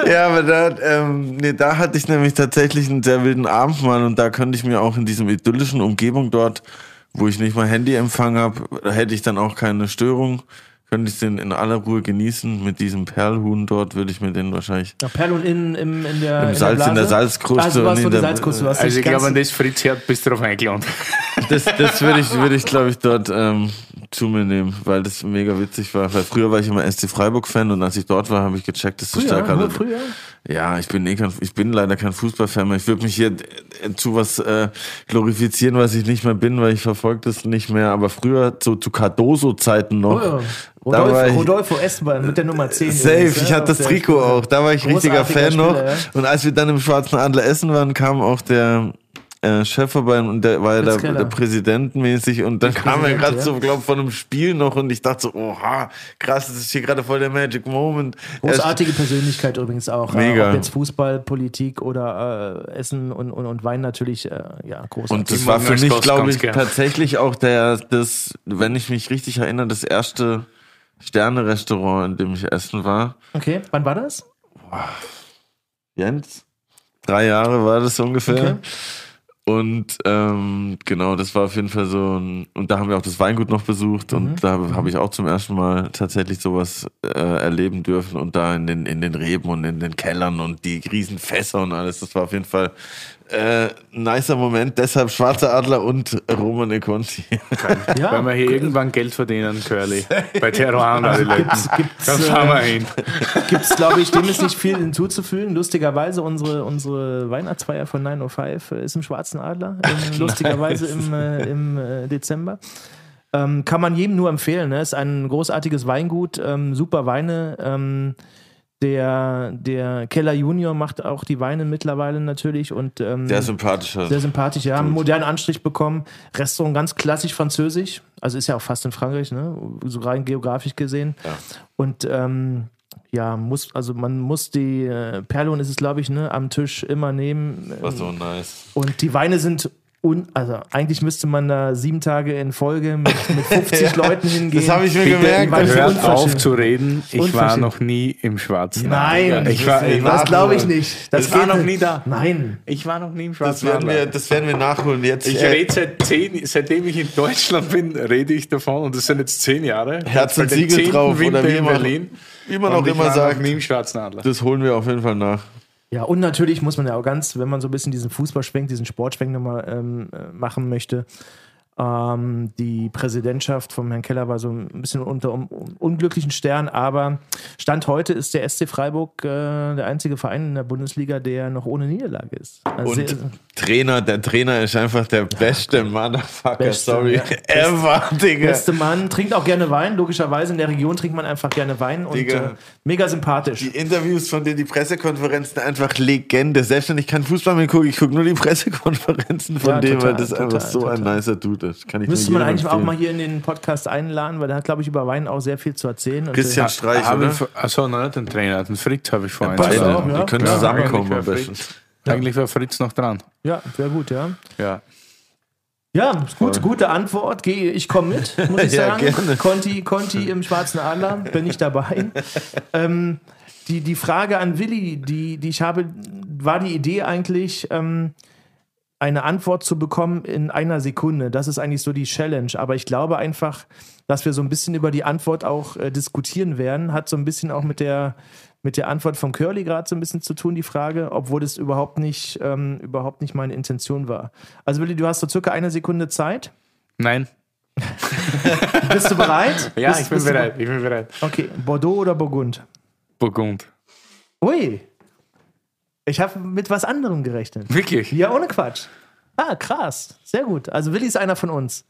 Ja, aber da, ähm, nee, da hatte ich nämlich tatsächlich einen sehr wilden Abend mal und da könnte ich mir auch in diesem idyllischen Umgebung dort, wo ich nicht mal Handyempfang habe, da hätte ich dann auch keine Störung. Könnte ich den in aller Ruhe genießen. Mit diesem Perlhuhn dort würde ich mir den wahrscheinlich... Ja, Perlhuhn in, in, in der im in Salz, der in der Salzkruste. Also, und in der, Salzkruste also ich glaube, wenn das Fritz hört, bist du drauf eingeladen. Das, das würde ich, würd ich glaube ich, dort ähm, zu mir nehmen, weil das mega witzig war. Weil früher war ich immer S C Freiburg-Fan und als ich dort war, habe ich gecheckt, dass du früher, stark hatte. Früher? Ja, ich bin, eh kein, ich bin leider kein Fußballfan mehr. Ich würde mich hier zu was äh, glorifizieren, was ich nicht mehr bin, weil ich verfolge das nicht mehr. Aber früher, so zu Cardoso-Zeiten noch... Oh ja. Rodolfo, Rodolfo Esmann mit der Nummer zehn. Safe, übrigens, ich ja, hatte das Trikot auch. Da war ich richtiger Fan Spieler, noch. Ja. Und als wir dann im Schwarzen Adler essen waren, kam auch der äh, Chef vorbei und der war ja da, der Präsident mäßig. Und dann kam er gerade ja. so, glaube von einem Spiel noch. Und ich dachte so, oha, krass, das ist hier gerade voll der Magic Moment. Großartige Erst, Persönlichkeit übrigens auch. Mega. Ob jetzt Fußball, Politik oder äh, Essen und, und, und Wein natürlich, äh, ja, großartig. Und das war für mich, glaube ich, tatsächlich auch der, das, wenn ich mich richtig erinnere, das erste Sterne-Restaurant, in dem ich essen war. Okay, wann war das? Boah. Jens? Drei Jahre war das ungefähr. Okay. Und ähm, genau, das war auf jeden Fall so ein... Und da haben wir auch das Weingut noch besucht mhm. und da habe hab ich auch zum ersten Mal tatsächlich sowas äh, erleben dürfen und da in den, in den Reben und in den Kellern und die riesen Fässer und alles. Das war auf jeden Fall Äh, nicer Moment, deshalb Schwarzer Adler und Romane Conti. Ja. Wenn wir hier irgendwann Geld verdienen, Curly. Bei Terroir, die Leute. Dann fahren wir hin. Gibt es, glaube ich, dem ist nicht viel hinzuzufügen. Lustigerweise, unsere, unsere Weihnachtsfeier von neun Uhr fünf ist im Schwarzen Adler. Im, lustigerweise im, äh, im äh, Dezember. Ähm, kann man jedem nur empfehlen. Ne? Ist ein großartiges Weingut, ähm, super Weine. Ähm, Der, der Keller Junior macht auch die Weine mittlerweile natürlich. Und, ähm, sehr sympathisch. Sehr sympathisch, ja. Einen modernen Anstrich bekommen. Restaurant ganz klassisch französisch. Also ist ja auch fast in Frankreich, ne? So rein geografisch gesehen. Ja. Und ähm, ja, muss, also man muss die äh, Perlon ist es, glaube ich, ne, am Tisch immer nehmen. War so nice. Und die Weine sind... Und also eigentlich müsste man da sieben Tage in Folge mit, mit fünfzig ja, Leuten hingehen. Das habe ich mir Bitte, gemerkt. Hört auf zu reden. Ich war noch nie im Schwarzen Adler. Nein, ich war, ich das glaube ich nicht. Das, das war noch nie da. Nein. Ich war noch nie im Schwarzen Adler. Das, das werden wir nachholen jetzt. Ich rede seit zehn, seitdem ich in Deutschland bin, rede ich davon. Und das sind jetzt zehn Jahre. Herz und Siegel drauf. Winter oder wie in Berlin. Wie man auch immer sagt, nie im Schwarzen Adler. Das holen wir auf jeden Fall nach. Ja, und natürlich muss man ja auch ganz, wenn man so ein bisschen diesen Fußballschwenk, diesen Sportschwenk nochmal ähm, machen möchte, ähm, die Präsidentschaft von Herrn Keller war so ein bisschen unter um, unglücklichen Stern, aber Stand heute ist der S C Freiburg äh, der einzige Verein in der Bundesliga, der noch ohne Niederlage ist. Also und sehr, Trainer, der Trainer ist einfach der beste ja, Motherfucker, beste, sorry, ja. ever, Digga. Beste Mann, trinkt auch gerne Wein, logischerweise in der Region trinkt man einfach gerne Wein und äh, mega sympathisch. Die Interviews von dir, die Pressekonferenzen, einfach Legende, selbst wenn ich keinen Fußball mehr gucke, ich gucke nur die Pressekonferenzen von ja, dem, total, weil das total, einfach so total. ein nicer Dude ist. Kann ich Müsste man eigentlich empfehlen. Auch mal hier in den Podcast einladen, weil der hat, glaube ich, über Wein auch sehr viel zu erzählen. Christian und, Streich, ja, oder? Achso, nein, den Trainer, den Frick habe ich vorhin. Ja, ja. Wir können ja, zusammenkommen am besten. Ja. Eigentlich war Fritz noch dran. Ja, wäre gut, ja. Ja, ja gut, gute Antwort. Ich komme mit, muss ich sagen. Ja, Conti, Conti im Schwarzen Adler, bin ich dabei. ähm, die, die Frage an Willi, die, die ich habe, war die Idee eigentlich, ähm, eine Antwort zu bekommen in einer Sekunde. Das ist eigentlich so die Challenge. Aber ich glaube einfach, dass wir so ein bisschen über die Antwort auch äh, diskutieren werden. Hat so ein bisschen auch mit der... mit der Antwort vom Curly gerade so ein bisschen zu tun, die Frage, obwohl das überhaupt nicht, ähm, überhaupt nicht meine Intention war. Also Willi, du hast so circa eine Sekunde Zeit? Nein. Bist du bereit? Ja, bist, ich, bin bereit. Du... ich bin bereit. Okay, Bordeaux oder Burgund? Burgund. Ui, ich habe mit was anderem gerechnet. Wirklich? Ja, ohne Quatsch. Ah, krass, sehr gut. Also Willi ist einer von uns.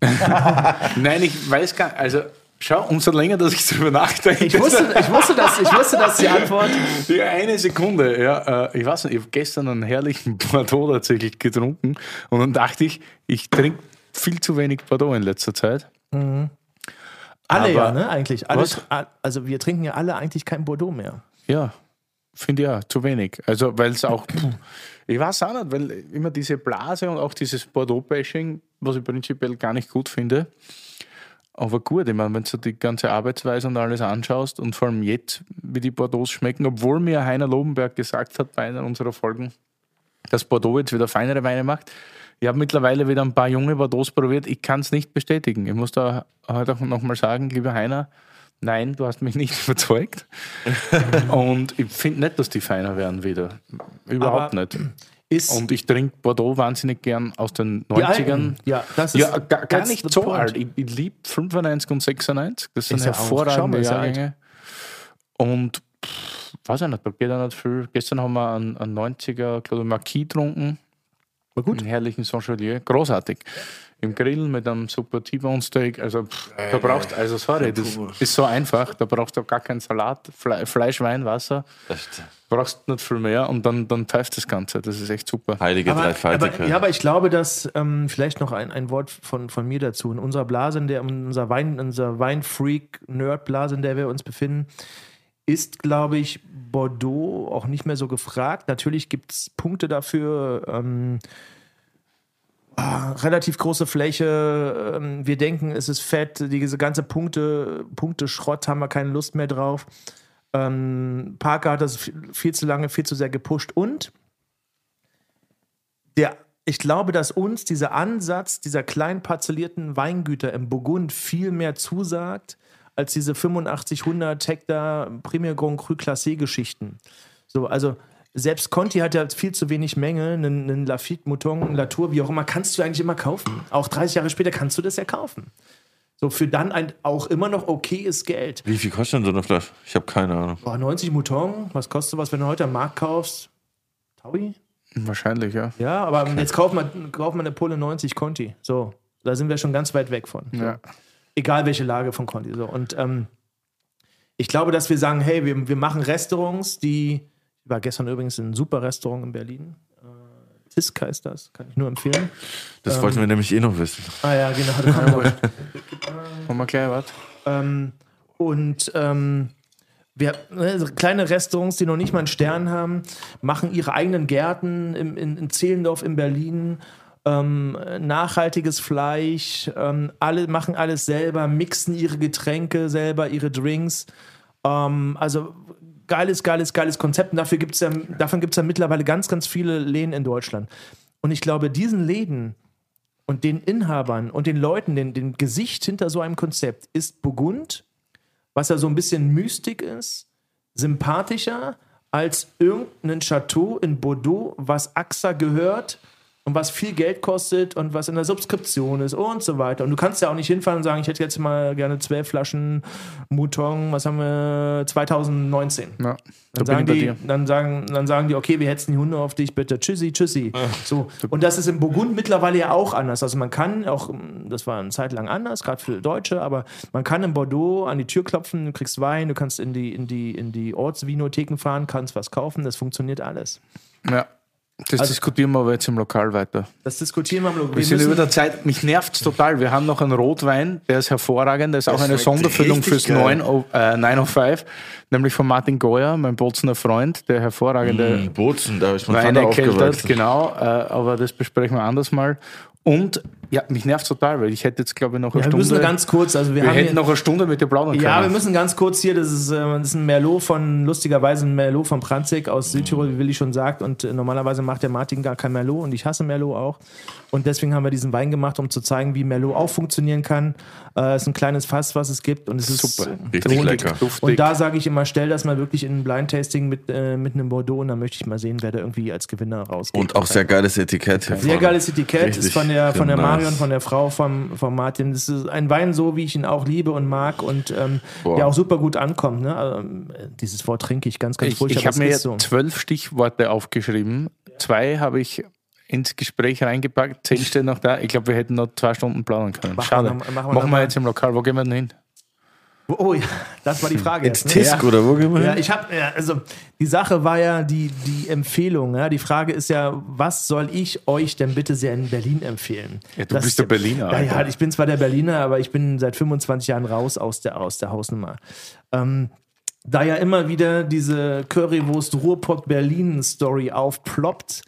Nein, ich weiß gar nicht, also... Schau, umso länger, dass ich darüber nachdenke. Ich wusste, ich wusste, dass, ich wusste, dass die Antwort... Ja, eine Sekunde. Ja, ich weiß nicht, ich habe gestern einen herrlichen Bordeaux tatsächlich getrunken und dann dachte ich, ich trinke viel zu wenig Bordeaux in letzter Zeit. Mhm. Alle aber, ja, ne, eigentlich. Alles, also wir trinken ja alle eigentlich kein Bordeaux mehr. Ja, finde ich ja, zu wenig. Also weil es auch... Ich weiß auch nicht, weil immer diese Blase und auch dieses Bordeaux-Bashing, was ich prinzipiell gar nicht gut finde... Aber gut, ich meine, wenn du die ganze Arbeitsweise und alles anschaust und vor allem jetzt, wie die Bordeaux schmecken, obwohl mir Heiner Lobenberg gesagt hat bei einer unserer Folgen, dass Bordeaux jetzt wieder feinere Weine macht. Ich habe mittlerweile wieder ein paar junge Bordeaux probiert. Ich kann es nicht bestätigen. Ich muss da heute auch nochmal sagen, lieber Heiner, nein, du hast mich nicht überzeugt. Und ich finde nicht, dass die feiner werden wieder. Überhaupt Aber nicht. Und ich trinke Bordeaux wahnsinnig gern aus den neunzigern. Ja, das ist ja gar, gar nicht so point. alt. Ich, ich liebe fünfundneunzig und sechsundneunzig. Das sind ist hervorragende ja Jahrgänge. Und pff, weiß ich nicht, da geht ja nicht viel. Gestern haben wir einen, einen neunziger Claude Marquis getrunken. War gut. Einen herrlichen Saint-Chaudier. Großartig. Im Grill mit einem super T-Bone-Steak. Also, pff, äh, da brauchst, also sorry, das ist so einfach. Da brauchst du auch gar keinen Salat, Fle- Fleisch, Wein, Wasser. Echt? Brauchst nicht viel mehr und dann, dann pfeift das Ganze. Das ist echt super. Heilige Dreifaltigkeit. Ja, aber ich glaube, dass ähm, vielleicht noch ein, ein Wort von, von mir dazu. In unserer Blase, in der unser Wein, unser Weinfreak-Nerd-Blase, in der wir uns befinden, ist, glaube ich, Bordeaux auch nicht mehr so gefragt. Natürlich gibt es Punkte dafür, ähm, relativ große Fläche, wir denken, es ist fett, diese ganze Punkte, Punkte-Schrott haben wir keine Lust mehr drauf. Ähm, Parker hat das viel zu lange, viel zu sehr gepusht und der, ich glaube, dass uns dieser Ansatz dieser klein parzellierten Weingüter im Burgund viel mehr zusagt, als diese fünfundachtzig hundert Hektar Premier Grand Cru Classé Geschichten. So, also selbst Conti hat ja viel zu wenig Menge, einen, einen Lafitte, Mouton, einen Latour, wie auch immer, kannst du eigentlich immer kaufen. Auch dreißig Jahre später kannst du das ja kaufen. So für dann ein auch immer noch okayes Geld. Wie viel kostet denn so eine Flasche? Ich habe keine Ahnung. Boah, neunzig Mouton, was kostet sowas, wenn du heute am Markt kaufst? Taui? Wahrscheinlich, ja. Ja, aber okay. Jetzt kauft man, kauft man eine Pulle neunzig Conti. So, da sind wir schon ganz weit weg von. Ja. Egal welche Lage von Conti. So. Und ähm, ich glaube, dass wir sagen, hey, wir, wir machen Restaurants, die... Ich war gestern übrigens in einem super Restaurant in Berlin. Äh, Zisk heißt das, kann ich nur empfehlen. Das ähm, wollten wir nämlich eh noch wissen. Ah ja, genau. Wollen wir mal klar, was? Ähm, und... Ähm, Wir, also kleine Restaurants, die noch nicht mal einen Stern haben, machen ihre eigenen Gärten im, in, in Zehlendorf in Berlin, ähm, nachhaltiges Fleisch, ähm, alle machen alles selber, mixen ihre Getränke selber, ihre Drinks. Ähm, also geiles, geiles, geiles Konzept. Und dafür gibt's ja, davon gibt es ja mittlerweile ganz, ganz viele Läden in Deutschland. Und ich glaube, diesen Läden und den Inhabern und den Leuten, den, den Gesicht hinter so einem Konzept ist Burgund, was ja so ein bisschen mystik ist, sympathischer als irgendein Chateau in Bordeaux, was A X A gehört und was viel Geld kostet und was in der Subskription ist und so weiter. Und du kannst ja auch nicht hinfahren und sagen, ich hätte jetzt mal gerne zwölf Flaschen Mouton, was haben wir, zwanzig neunzehn. Ja, dann, sagen die, dann, sagen, dann sagen die, okay, wir hetzen die Hunde auf dich, bitte, tschüssi, tschüssi. Ja. So. Und das ist in Burgund mittlerweile ja auch anders. Also man kann auch, das war eine Zeit lang anders, gerade für Deutsche, aber man kann in Bordeaux an die Tür klopfen, du kriegst Wein, du kannst in die, in die, in die Ortsvinotheken fahren, kannst was kaufen, das funktioniert alles. Ja. Das also, diskutieren wir aber jetzt im Lokal weiter. Das diskutieren wir im Lokal. Wir sind über der Zeit, mich nervt es total. Wir haben noch einen Rotwein, der ist hervorragend. Der ist das auch eine Sonderfüllung fürs neun oh five, nämlich von Martin Goyer, mein Bozener Freund, der hervorragende mm, Bozen, da ich Weine erkältet hat. Genau, äh, aber das besprechen wir anders mal. Und ja, mich nervt es total, weil ich hätte jetzt, glaube ich, noch eine ja, Stunde. Wir müssen ganz kurz, also wir, wir haben hätten hier, noch eine Stunde mit dir plaudern können. Ja, wir müssen ganz kurz hier, das ist, das ist ein Merlot von, lustigerweise ein Merlot von Pranzig aus Südtirol, wie Willi schon sagt. Und äh, normalerweise macht der Martin gar kein Merlot und ich hasse Merlot auch. Und deswegen haben wir diesen Wein gemacht, um zu zeigen, wie Merlot auch funktionieren kann. Es äh, ist ein kleines Fass, was es gibt und es ist super. Richtig lecker. Und da sage ich immer, stell das mal wirklich in ein Blind-Tasting mit, äh, mit einem Bordeaux und dann möchte ich mal sehen, wer da irgendwie als Gewinner rausgeht. Und auch sehr geiles Etikett. Sehr vorne. Geiles Etikett. Richtig. Ist von der, von der Marion, von der Frau, vom, vom Martin. Das ist ein Wein so, wie ich ihn auch liebe und mag und ähm, der auch super gut ankommt. Ne? Also, dieses Wort trinke ich ganz, ganz furchtbar. Ich, ich habe mir so zwölf Stichworte aufgeschrieben. Ja. Zwei habe ich ins Gespräch reingepackt, zehn stehen noch da. Ich glaube, wir hätten noch zwei Stunden plaudern können. Mach Schade. Noch, machen wir, machen wir jetzt im Lokal. Wo gehen wir denn hin? Oh ja, das war die Frage. Jetzt, jetzt ne? Tisk ja. Oder wo gehen wir hin? Ja, ich habe ja, also die Sache war ja die, die Empfehlung. Ja. Die Frage ist ja, was soll ich euch denn bitte sehr in Berlin empfehlen? Ja, du das, bist der Berliner. Ja, ja, ich bin zwar der Berliner, aber ich bin seit fünfundzwanzig Jahren raus aus der, aus der Hausnummer. Ähm, da ja immer wieder diese Currywurst-Ruhrpott-Berlin-Story aufploppt,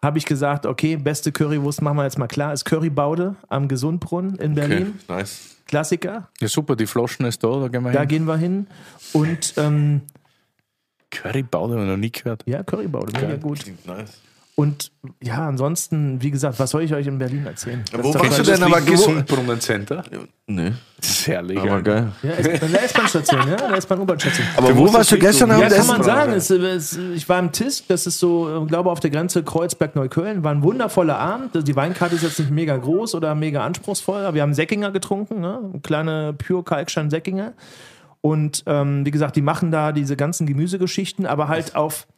habe ich gesagt, okay, beste Currywurst, machen wir jetzt mal klar, ist Currybaude am Gesundbrunnen in Berlin. Okay, nice. Klassiker. Ja, super, die Floschen ist da, da gehen wir hin. Da gehen wir hin. Und ähm, Currybaude haben wir noch nie gehört. Ja, Currybaude, mega gut. Klingt nice. Und ja, ansonsten, wie gesagt, was soll ich euch in Berlin erzählen? Ja, wo bist du denn aber Gesundbrunnen-Center? Ja, nee. Sehr legal. Aber geil. Ja, ist, da ist S-Bahn-Station, ja, da ist U-Bahn-Station. Aber wo warst du gestern Abend? Ja, kann man sagen. Es, es, ich war im Tisk, das ist so, ich glaube auf der Grenze Kreuzberg-Neukölln, war ein wundervoller Abend. Die Weinkarte ist jetzt nicht mega groß oder mega anspruchsvoll. Wir haben Säckinger getrunken, ne? Kleine Pure-Kalkstein-Säckinger. Und ähm, wie gesagt, die machen da diese ganzen Gemüsegeschichten, aber halt auf...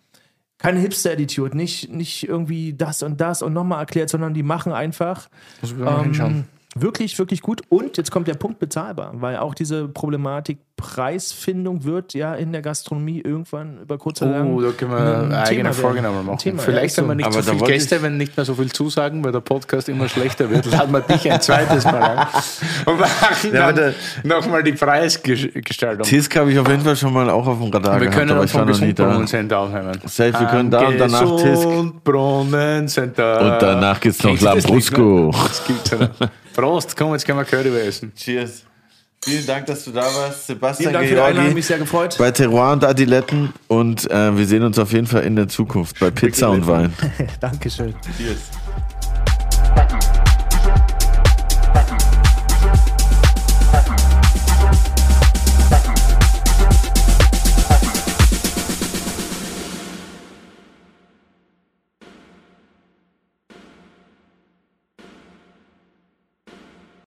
Keine Hipster-Attitude, nicht, nicht irgendwie das und das und nochmal erklärt, sondern die machen einfach ähm, wirklich, wirklich gut. Und jetzt kommt der Punkt bezahlbar, weil auch diese Problematik Preisfindung wird ja in der Gastronomie irgendwann über kurz oder lang. Oh, da können wir eine eigene Folge nochmal machen. Thema, Vielleicht ja, haben wir nicht so viele Gäste, wenn nicht mehr so viel zusagen, weil der Podcast immer schlechter wird. Laden wir dich ein zweites Mal an und machen ja, dann nochmal die Preisgestaltung. Tisk habe ich auf jeden Fall schon mal auch auf dem Radar wir gehabt, können aber ich war noch nie da. Safe, wir können da und danach Tisk. Und danach gibt's noch Lambrusco. Das gibt's ja. Prost, komm, jetzt können wir Curry essen. Cheers. Vielen Dank, dass du da warst, Sebastian Georgi. Vielen Dank für die Einladung, mich sehr gefreut. Bei Terroir und Adiletten und äh, wir sehen uns auf jeden Fall in der Zukunft bei Pizza und Wein. Dankeschön. Cheers.